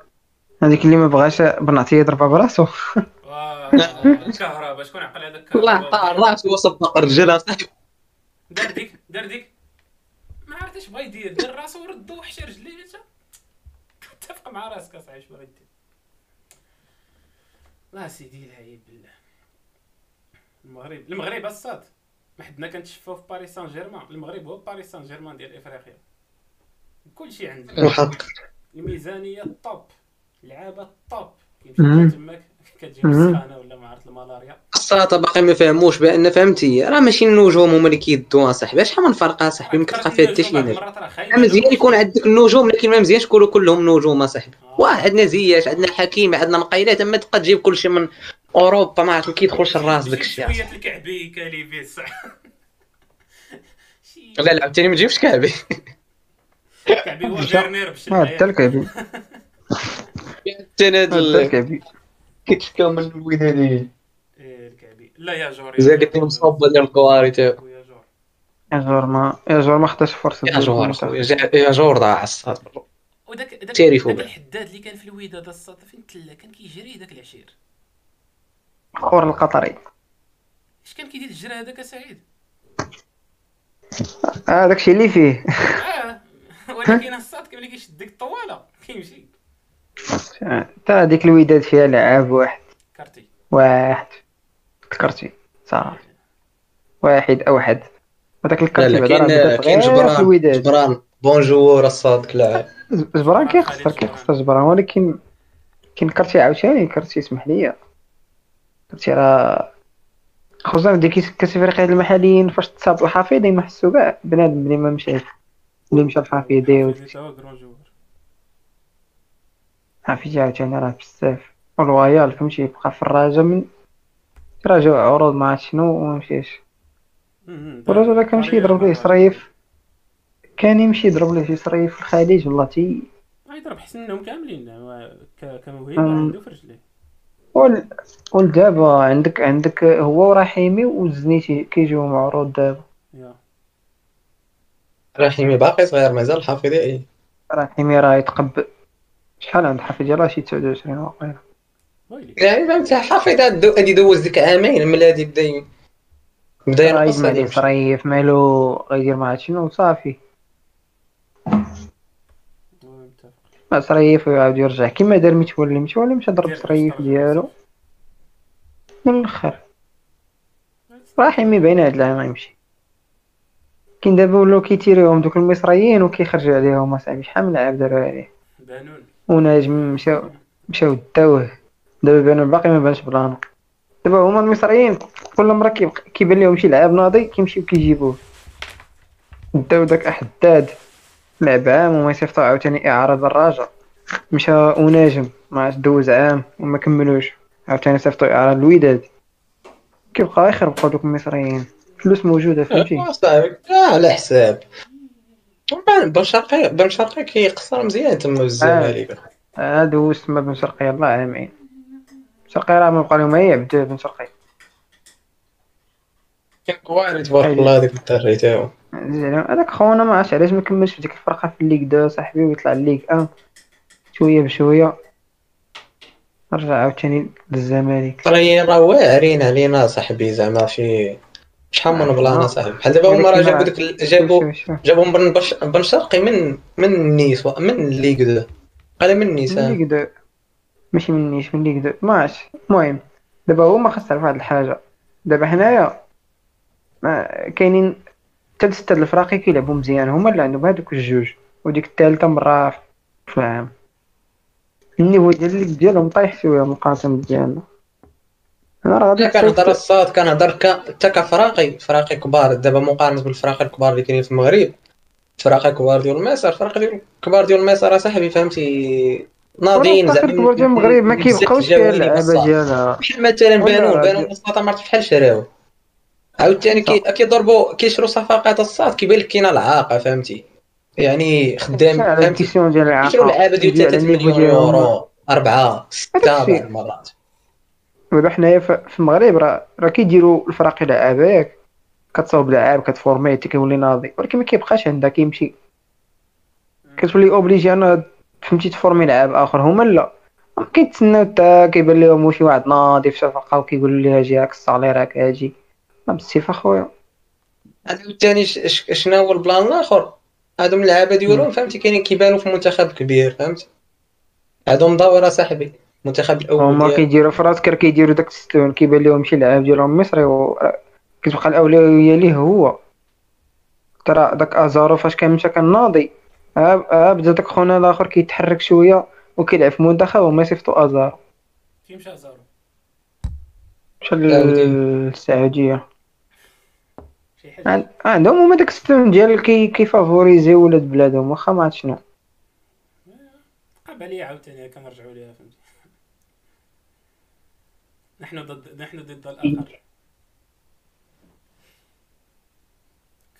هذيك اللي ما بغاش بنعطيه يضربها براسو. واه الكهرباء شكون عقل هذاك الكهرباء؟ والله طار راسو وصبق رجلها صاحبي. دار ديك دار ديك ما عرفت اش بغا يدير، دار راسو ورد وحشى رجليه. انت اتفق مع راسك اصاحبي اش بغا يدير. لا سيدي العيب بالله. المغرب المغرب الصاد ما حدنا كنتشفاو في باريس سان جيرمان، المغرب هو باريس سان جيرمان ديال افريقيا، كلشي عندنا الميزانيه الطوب، اللعابه الطوب، كيمشي تماك كتجيب السخانه ولا ما عرفت الملاريا. الساطه باقي ما فهموش بان فهمتي راه ماشي النجوم هما اللي كيدوا اصاحبي، شحال من فرقه اصاحبي ما كتلقى فيها حتى شي نجم. مزيان يكون عندك النجوم لكن ما مزيانش يكونوا كلهم نجوم اصاحبي. واه عندنا زياش، عندنا حكيمه، عندنا نقيله، تما تبقى تجيب كلشي من اوروبا ما عرفت ما كيدخلش الراس داك الشيء. شويه الكعبي كاليبي صح. لا لا عاوتاني ما تجيبش كعبي. كعبي هو غير نيربش. اه حتى الكعبي. حتى هذا الكعبي. كيتشكاو من الودادين. ايه الكعبي. لا يا جور. زاد ديك المصوبه ديال الكواري تا هو. يا جور. يا جور ما يا جور ما خداش فرصه. يا جور يا جور ضاع الصاد. وداك داك الحداد اللي كان في الوداد الصاد فين تلا كان كيجري داك العشير. خور القطري اش كان كيدير الجرى هذاك سعيد؟ اه داكشي اللي فيه اه ولكن الصاد كيولي كيشد ديك الطواله كيمشي حتى هذيك الوداد فيها لعاب واحد كارتي واحد كارتي صافي واحد اوحد هذاك الكارتي بعدا كاين جبران جبران بونجور الصاد كلاعب جبران كيخسر كيخسر جبران ولكن كاين كارتي عاوتاني كارتي اسمح لي كنتي راه خصوصا ديك كاس افريقيا المحليين فاش تصاب الحفيظي ما حسوا كاع بنادم ملي ما مشى ملي مشى الحفيظي وداكشي حفيظي عاوتاني راه بزاف والوايال فهمتي يبقى في الرجاء من راجع عروض مع شنو وما مشاش والراجل راه كيمشي يضرب ليه صريف كان يمشي يضرب ليه شي صريف في الخليج والله تي غيضرب حسن منهم كاملين كموهبه عنده في رجليه ول ول دابا عندك عندك هو ورحيمي وزنيتي كيجيهم عروض دابا رحيمي باقي صغير مازال حافظي ايه رحيمي راه يتقب شحال عند حافظ ديالها شي تسعة وعشرين واقيلا يعني فهمت حافظ هادي دوز ديك عامين ميلادي بدا بدا ينقص عليه صريف مالو غيدير ما عرفت شنو صافي صريف ويعاود يرجع كيما دار متولي متولي مشى ضرب صريف ديالو من الاخر رحيمي باين هاد العام غيمشي كاين دابا ولاو كيتيريوهم دوك المصريين وكيخرجوا عليهم اصاحبي شحال من لاعب داروا عليه بانون ونجم مشاو مشاو داوه دابا بانون باقي ما بانش بلانو دابا هما المصريين كل مره كيبان لهم شي لاعب ناضي كيمشيو كيجيبوه داو داك احداد لعب عام وما يصيفطو عاوتاني اعاره للراجا مشى وناجم ما دوز عام وما كملوش عاوتاني صيفطو اعاره للوداد كيبقاو يخربقو دوك المصريين فلوس موجوده فهمتي اه على حساب بن شرقي بن شرقي كيقصر مزيان تما بالزمالك اه دوز تما بن شرقي الله عامين شرقي راه ما بقى لهم هي عبد بن شرقي كان كواري تبارك الله هذيك الدري تاعو هذاك خونا ما عرفتش علاش ما كملش في ديك الفرقه في الليغ دو صاحبي ويطلع لليغ واحد شويه بشويه رجع عاوتاني للزمالك راه واعرين علينا صاحبي زعما شي شحال من بلانا صاحبي بحال دابا هما راه جابوا ديك جابوا جابوهم بن شرقي من من نيس من الليغ دو قال من نيس الليغ دو ماشي من نيس من الليغ دو ما عرفتش المهم دابا هما خاص تعرف واحد الحاجه دابا حنايا كاينين حتى لسته الفراقي كيلعبوا مزيان هما اللي عندهم هادوك الجوج وديك الثالثه مره في العام النيفو ديال ديالهم طايح شويه مقارنه بديالنا انا غادي كان هضر الصاد كان هضر حتى كفراقي فراقي كبار دابا مقارنه بالفراقي الكبار اللي كاينين في المغرب. الفراقي كبار ديال المصر الفراقي كبار ديال المصر اصاحبي فهمتي ناضين زعما الفراقي كبار ديال المغرب ما كيبقاوش فيها اللعبه ديالها بحال مثلا بانون بانون الصاط ما عرفت شحال شراو عاوتاني كيضربوا كيشرو صفقات الصاط كيبان لك كاينه العاقه فهمتي يعني خدام فهمتي كيشرو لعابه ديال ثلاثة مليون يورو أربعة ستة بعض المرات. دابا حنايا في المغرب راه راه كيديروا الفراقي لعابه ياك كتصاوب لعاب كتفورمي حتى كيولي ناضي ولكن ما كيبقاش عندها كيمشي كتولي اوبليجي انا فهمتي تفورمي لعاب اخر هما لا كيتسناو حتى كيبان لهم شي واحد ناضي في صفقه وكيقولوا ليها جي راك الصالي راك اجي ما بالسيف اخويا. هذا الثاني شنو هو البلان الاخر هادو اللعابه ديالهم فهمتي كاينين كيبانوا في منتخب كبير فهمتي هادو دورة صاحبي المنتخب الاول هما كيديروا في راسكر كيديروا داك التستون كيبان لهم شي لعاب ديالهم مصري و كتبقى الاولويه ليه هو ترى داك ازارو فاش كيمشى كناضي ها بدا داك خونا الاخر كيتحرك شويه وكيلعب في المنتخب وما صيفطوا ازارو فين مشى ازارو مشى للسعوديه شي حاجه عندهم هما داك التستون ديال كي كيفافوريزي ولاد بلادهم واخا ما عرفت شنو قاب عليا عاوتاني كنرجعوا ليها فهمتي نحن ضد نحن ضد الاخر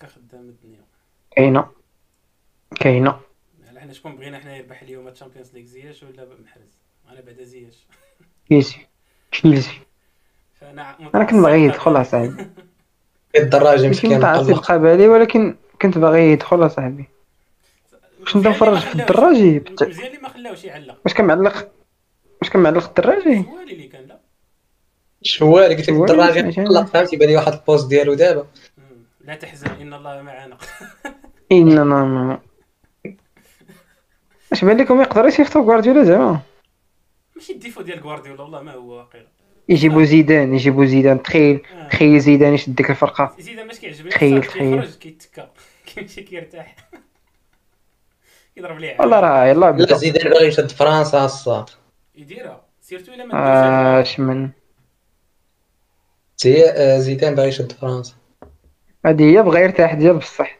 كخدام الدنيا كاينه كاينه على حنا شكون بغينا حنا يربح اليوم الشامبيونز ليغ زياش ولا محرز انا بعدا زياش يسي شنيزي فانا انا كنت باغي يدخل اصاحبي الدراجه مسكين قلق قبالي ولكن كنت باغي يدخل اصاحبي باش نبدا نفرج في الدراجي مزيان اللي ما خلاوش يعلق واش كنعلق واش كنعلق الدراجي شوالي اللي كان لا شوالي قلت لك الدراجي علق فهمتي بالي واحد البوست ديالو دابا لا تحزن ان الله معنا اننا معنا اش بان لكم يقدر يصيفطوا غوارديولا زعما ماشي الديفو ديال غوارديولا والله ما هو واقيلا يجيبوا زيدان يجيبوا زيدان تخيل تخيل زيدان يشد ديك الفرقه زيدان ماش كيعجبني كيخرج كيتكا كيمشي كيرتاح كيضرب ليه والله راه يلاه بدا زيدان باغي يشد فرنسا الصاد يديرها سيرتو الا ما دارش اش من زيدان باغي يشد فرنسا هادي هي بغا يرتاح ديال بصح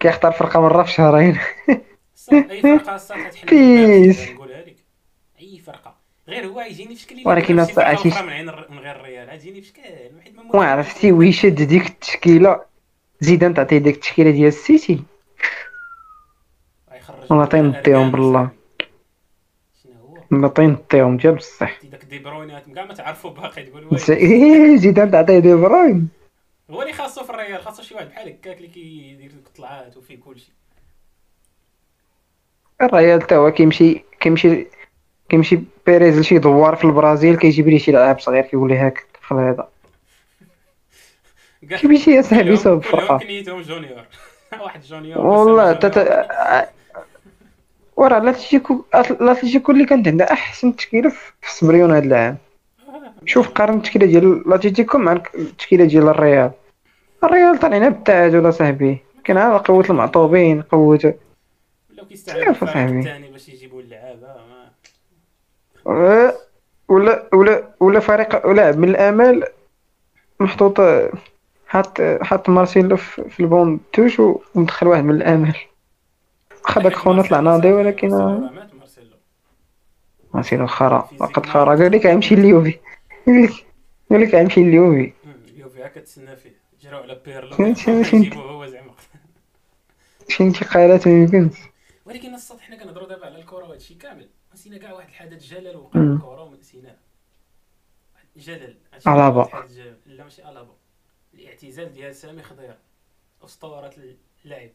كيختار فرقه مره في شهرين صح اي فرقه صح تحل نقولها لك اي فرقه غير هو يجيني في شكل ولكن عرفتي من غير الريال عجيني في شكل واحد ما عرفتي ويشد ديك التشكيله زيدان تعطي ديك التشكيله ديال السيتي غيخرج نطين نطيهم بالله شنو هو نطين نطيهم ديال بصح داك دي بروينات كاع ما تعرفوا باقي تقول واه زيدان تعطي دي بروين هو اللي خاصو في الريال خاصو شي واحد بحال هكاك اللي كيدير دوك الطلعات وفيه كلشي الريال حتى هو كيمشي كيمشي كيمشي بيريز لشي دوار في البرازيل كيجيب ليه شي لعاب صغير كيقول ليه هاك دخل هذا كيمشي اصاحبي يصاوب فرقه كنيتهم جونيور واحد جونيور والله تت... وراه لاتليتيكو لاتليتيكو اللي كانت عندها احسن تشكيله في سبريون هاد العام شوف قارن التشكيله ديال لاتيتيكو مع التشكيله ديال الريال الريال طالعين بالتعادل اصاحبي كاين على قوه المعطوبين قوه ولاو كيستعملوا الثاني باش يجيبوا اللعابه ما ولا ولا ولا فريق لاعب من الامال محطوط حط حط مارسيلو في البون توش ومدخل واحد من الامال واخا داك خونا طلع ناضي ولكن مارسيلو مارسيلو خرا لقد خرا قال لك غيمشي لليوفي قال لك غنمشي لليوفي اليوفي كتسنى فيه جراو على بيرلو كيجيبوه هو زعما شي انتقالات ما يمكنش ولكن الصاد حنا كنهضروا دابا على الكره وهادشي كامل نسينا كاع واحد الحدث جلل وقع في الكره ونسيناه جلل الابا لا ماشي الابا الاعتزال ديال سامي خضيره اسطوره اللعب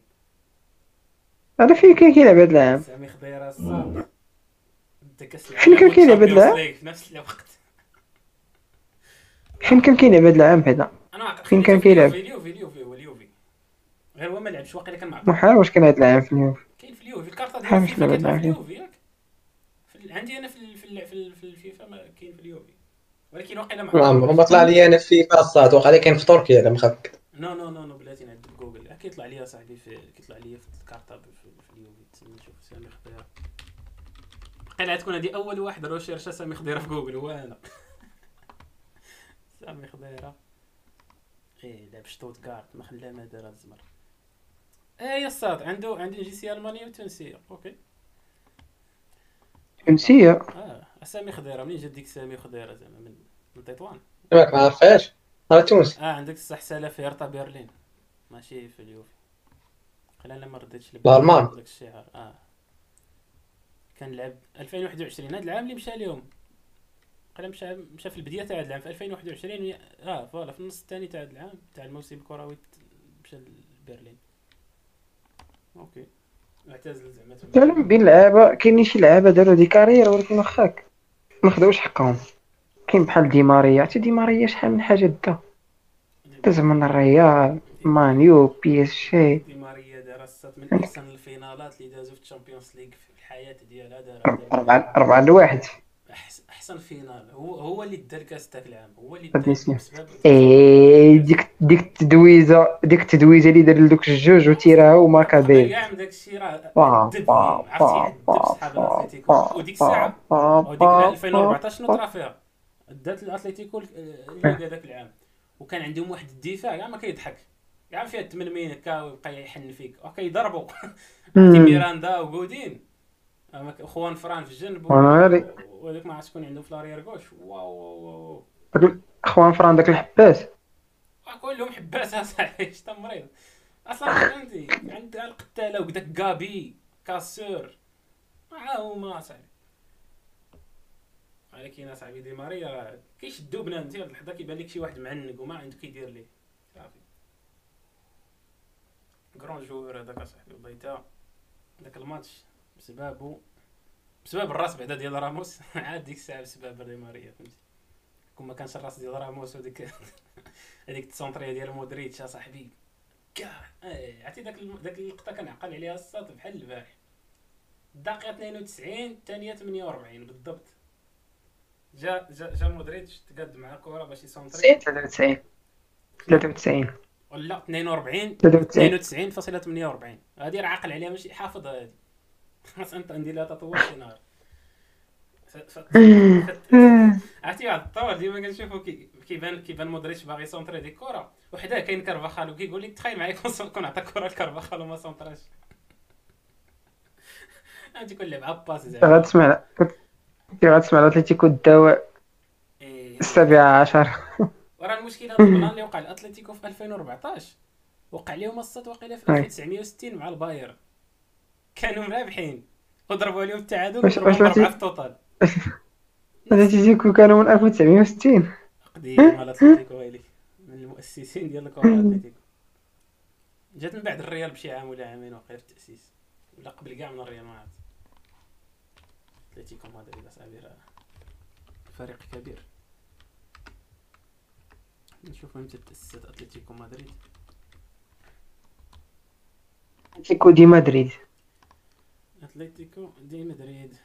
هذا فين كان كيلعب هاد العام سامي خضيره الصاد دكاس العام فين كان كيلعب هاد العام في نفس الوقت فين كان كيلعب هاد العام هذا؟ فين كان كيلعب؟ في اليوفي اليوفي هو اليوفي غير هو ما لعبش واقيلا كان معروف محال واش كان هاد العام في اليوفي؟ كاين في اليوفي الكارطة ديال الفيفا كتلعب في اليوفي ياك؟ عندي أنا في في في الفيفا كاين في اليوفي ولكن واقيلا معروف عمرو ما طلع لي أنا في فيفا الصاد واقيلا كاين في تركيا إلا مخبك نو نو نو نو بلاتي نعد جوجل كيطلع لي صاحبي في كيطلع لي في الكارطة في اليوفي تسنى نشوف سامي خضيرة باقيلا تكون هادي أول واحد روشيرشا سامي خضيرة في جوجل هو أنا سامي خضيرة ايه لعب شتوتغارت ما خلاه ما دار هاد الزمر. ايه الصاد عنده عنده جنسية ألمانية وتونسية. اوكي تونسية اه سامي خضيرة منين جات ديك سامي خضيرة زعما من من تطوان ياك ما عرفتهاش راه تونسي. اه عندك الصح سالا في هرتا برلين ماشي في اليوفي قال انا ما رديتش للبرلمان داك الشهر. اه كنلعب ألفين وواحد وعشرين هذا العام اللي مشى ليهم قال مشى مشى في البداية تاع هذا العام في ألفين وواحد وعشرين اه فوالا في النص الثاني تاع هذا العام تاع الموسم الكروي مشى لبرلين. اوكي اعتزل زعما تعلم بين لعابه كاينين شي لعابه داروا دي كارير ولكن واخاك ما خداوش حقهم. كاين بحال ديماريا حتى ديماريا شحال من حاجه دا داز من الريال مانيو بي اس جي. ديماريا دار الصات من احسن الفينالات اللي دازو في الشامبيونز ليغ في الحياه ديالها دار أربعة أربعة لواحد احسن فينال هو هو اللي دار كاس تاع العام هو اللي دار بسبب اي ديك ديك التدويزه ديك التدويزه اللي دار لدوك الجوج وتيراها وماركا بيل كاع داك الشيء راه عرفتي صحاب الاتليتيكو وديك الساعه وديك ألفين وأربعطاش شنو طرا فيها دات الاتليتيكو اللي هذاك العام وكان عندهم واحد الدفاع كاع ما كيضحك كاع فيها التمنمين هكا ويبقى يحن فيك وكيضربوا ميراندا وغودين خوان فران في الجنب وهذاك ما عرفت شكون عنده في لاريير كوش واو واو واو خوان فران داك الحباس كلهم حباس اصاحبي شتا مريض اصلا عندي عندها القتاله وكداك كابي كاسور هاهما اصاحبي. ولكن اصاحبي دي ماريا كيشدو بنانتي هاد اللحظه كيبان لك شي واحد معنق وما عنده كيدير ليه صافي كرون جوور هذاك اصاحبي والله تا داك الماتش بسبابو بسبب الراس بعدا ديال راموس عاد ديك الساعه بسبب ديماريا فهمتي كون ما كانش الراس ديال راموس وديك هذيك التسونطريه ديال مودريتش اصاحبي كاع عرفتي داك داك اللقطه كنعقل عليها الصاد بحال البارح الدقيقه اثنين وتسعين الثانيه ثمانية وأربعين بالضبط جا جا جا مودريتش تقاد مع الكره باش يسونطري ثلاثة وتسعين ثلاثة وتسعين ولا اثنين وأربعين اثنين وتسعين فاصلة ثمانية وأربعين هذه راه عاقل عليها ماشي حافظ هذه خاص انت ندير لها تطور شي نهار عرفتي واحد الطور ديما كنشوفو كيبان كيبان مودريتش باغي يسونطري ديك الكره وحداه كاين كارفاخال وكيقول لك تخيل معايا كون عطا كره لكارفاخال وما سونطراش انت كل لعبه باس زعما غتسمع غتسمع الاتليتيكو الدواء السابعه عشر وراه المشكله هاد البلان اللي وقع الاتليتيكو في ألفين وأربعطاش وقع لهم الصد وقيله في ألف وتسعمية وستين مع البايرن كانوا مرابحين وضربوا عليهم التعادل وضربوا أربعة في التوتال. الاتليتيكو كانوا من ألف وتسعمية وستين قديم الاتليتيكو ويلي من المؤسسين ديال الكره الاتليتيكو جات من بعد الريال بشي عام ولا عامين وقيل في التاسيس ولا قبل كاع من الريال ما عرفت. الاتليتيكو مدريد اصاحبي راه فريق كبير نشوفوا امتى تاسست اتلتيكو مدريد. اتلتيكو دي مدريد اتلتيكو دي مدريد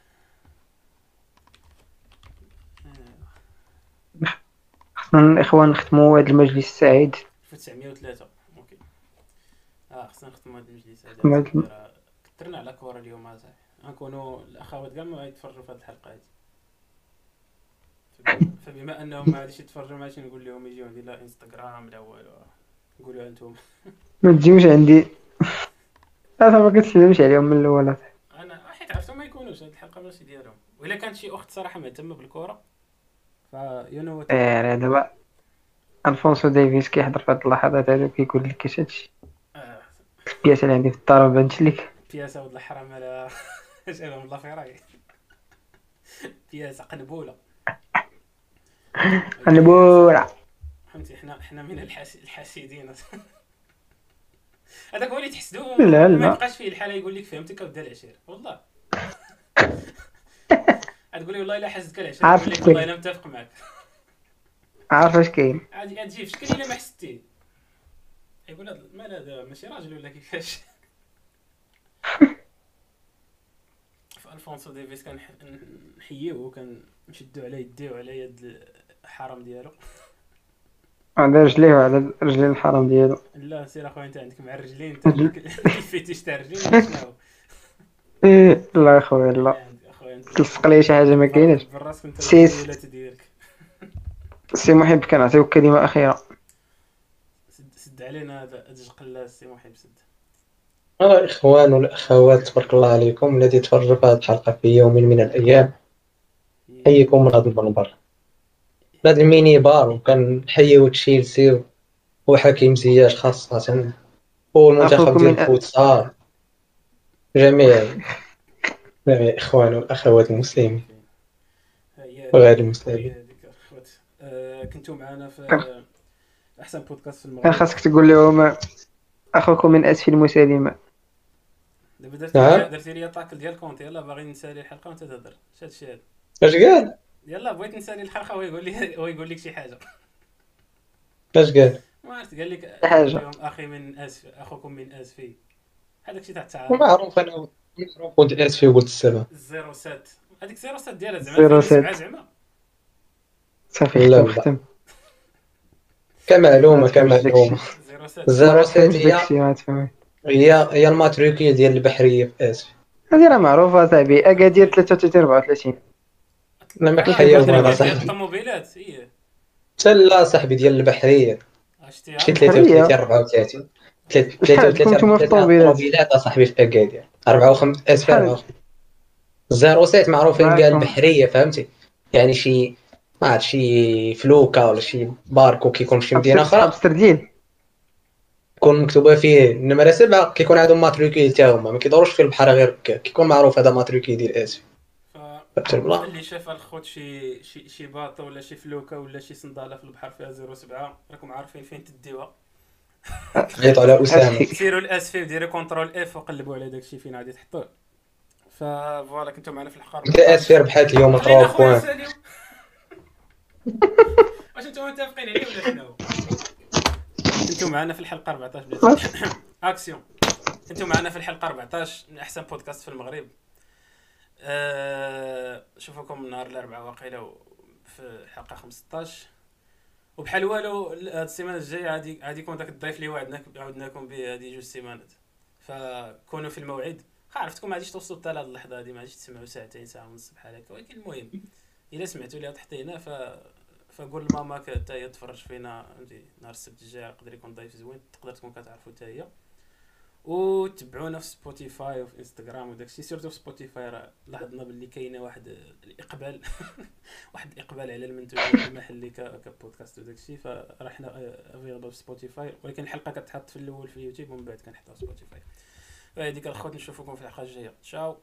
خصنا الاخوان نختموا هذا المجلس السعيد ألف وتسعمية وثلاثة. اوكي اه خصنا نختموا هذا المجلس هذا كثرنا على كورة اليوم اصاحبي غنكونوا الاخوات كاع ما غيتفرجوا في هذه الحلقه هذه فبما انهم ما غاديش يتفرجوا ماشي نقول لهم يجيو عندي لا انستغرام لا والو قولوا انتم ما تجيوش عندي انا ما كنتسلمش عليهم من الاول هاد الحلقه باش يديرهم ولا كانت شي اخت صراحه مهتمه بالكره فيو نو ايه راه دابا الفونسو ديفيس كيهضر في هاد اللحظات هادو كيقول لك اش هادشي اه البياسه اللي عندي في الدار بانت لك البياسه ولد الحرام على شالهم الله في راي بياسه قنبوله قنبوله فهمتي حنا حنا من الحاسدين هذاك هو اللي تحسدوه ما يبقاش فيه الحاله يقول لك فهمتك ودي العشير والله غتقول لي والله الا حسدك العشرة عارف والله الا متفق معك عارف اش كاين عادي غتجي في شكل الا ما حسيتي يقول هذا مال هذا ماشي راجل ولا كيفاش. فالفونسو ديفيس كنحييه وكنشدو على يديه وعلى يد الحرام ديالو على رجليه وعلى رجلين الحرام ديالو. لا سير اخويا انت عندك مع الرجلين انت الفيتيش تاع الرجلين شناهو لا اخويا لا تلصق لي شي حاجه ما كايناش بالراس كنت ولا تديرك سي محب كنعطيوك كلمه اخيره. سد سد علينا هذا اجل قلال سي محب. سد أنا الإخوان والأخوات تبارك الله عليكم الذي تفرج في هذه الحلقة في يوم من الأيام، حييكم من هذا المنبر، من هذا الميني بار، وكنحييو تشيلسي وحكيم زياش خاصة والمنتخب ديال الفوتسال، جميع جميع الإخوان والأخوات المسلمين وغير المسلمين. كنتو معنا في أحسن بودكاست في المغرب. كان خاصك تقول لهم أخوكم من أسفل المسالمة. دابا درتي درتي لي طاكل ديال كونتي، يلاه باغي نسالي الحلقة وأنت تهضر. اش هادشي هذا؟ اش قال؟ يلاه بغيت نسالي الحلقة ويقول لي ويقول لك شي حاجة. اش قال؟ ما عرفت، قال لك حاجة أخي من أسفل، أخوكم من أسفل، بحال داكشي تاع التعارف. معروف أنا معروف ولد أسفل ولد السبعة. صفر سات، هذيك صفر سات ديالها زعما سبعة زعما. صافي لا ختم. كمعلومة كمعلومة. الزراسات هي هي الماتريكية ديال البحرية في آسف. هذه راه معروفة صاحبي، أكادير ثلاثة وثلاثين أربعة وثلاثين. أنا ما كنحيرش مع صاحبي الطوموبيلات هي حتى لا صاحبي ديال البحرية. شتيها ثلاثة وثلاثين أربعة وثلاثين ثلاثة وثلاثين الطوموبيلات صاحبي في أكادير أربعة وخمسين آسف أربعة وخمسين. الزراسات معروفين كاع البحرية، فهمتي؟ يعني شي ما عرفت شي فلوكا ولا شي باركو كيكون في شي مدينة أخرى، أمسترديل كون مكتوبه فيه النمره سبعة، كيكون عندهم ماتريكي حتى هما ما كيدورش في البحر غير هكا، كيكون معروف هذا ماتريكي ديال اسف. ف اللي شاف الخوت شي شي شي باطه ولا شي فلوكه ولا شي صنداله في البحر فيها صفر سبعة، راكم عارفين فين تديوها. عيطوا على اسامه، سيروا لاسفي وديروا كونترول اف وقلبوا على داكشي فين غادي تحطوه. فوالا كنتو معنا في الحلقه. اسفي ربحات اليوم ثلاثة بوان. واش نتوما متفقين عليه ولا شنو؟ انتم معنا في الحلقه أربعطاش بلاتي اكسيون. انتم معنا في الحلقه أربعطاش من احسن بودكاست في المغرب. أه... شوفوكم نهار الاربعاء واقيلا في الحلقه خمسطاش، وبحال والو هاد السيمانه الجايه غادي عادي... يكون داك الضيف اللي وعدناك عاودناكم به هذه جوج سيمانات، فكونوا في الموعد. عرفتكم ما غاديش توصلوا حتى لهاد اللحظه هادي، ما غاديش تسمعوا ساعتين ساعه ونص بحال هكا، ولكن المهم الا سمعتوا لي تحت هنا ف فقول لماما حتى هي تفرج فينا نهار السبت الجاي، يقدر يكون ضيف زوين، تقدر تكون كتعرفوا حتى هي. وتبعونا في سبوتيفاي وفي انستغرام وداكشي، سيرتو في سبوتيفاي راه لاحظنا باللي كاينه واحد الاقبال واحد الاقبال على المنتوجات المحلي كبودكاست وداكشي، فراه حنا افيلابل في سبوتيفاي، ولكن الحلقه كتحط في الاول في اليوتيوب ومن بعد كنحطها في سبوتيفاي. هذيك الخوت نشوفكم في الحلقه الجايه، تشاو.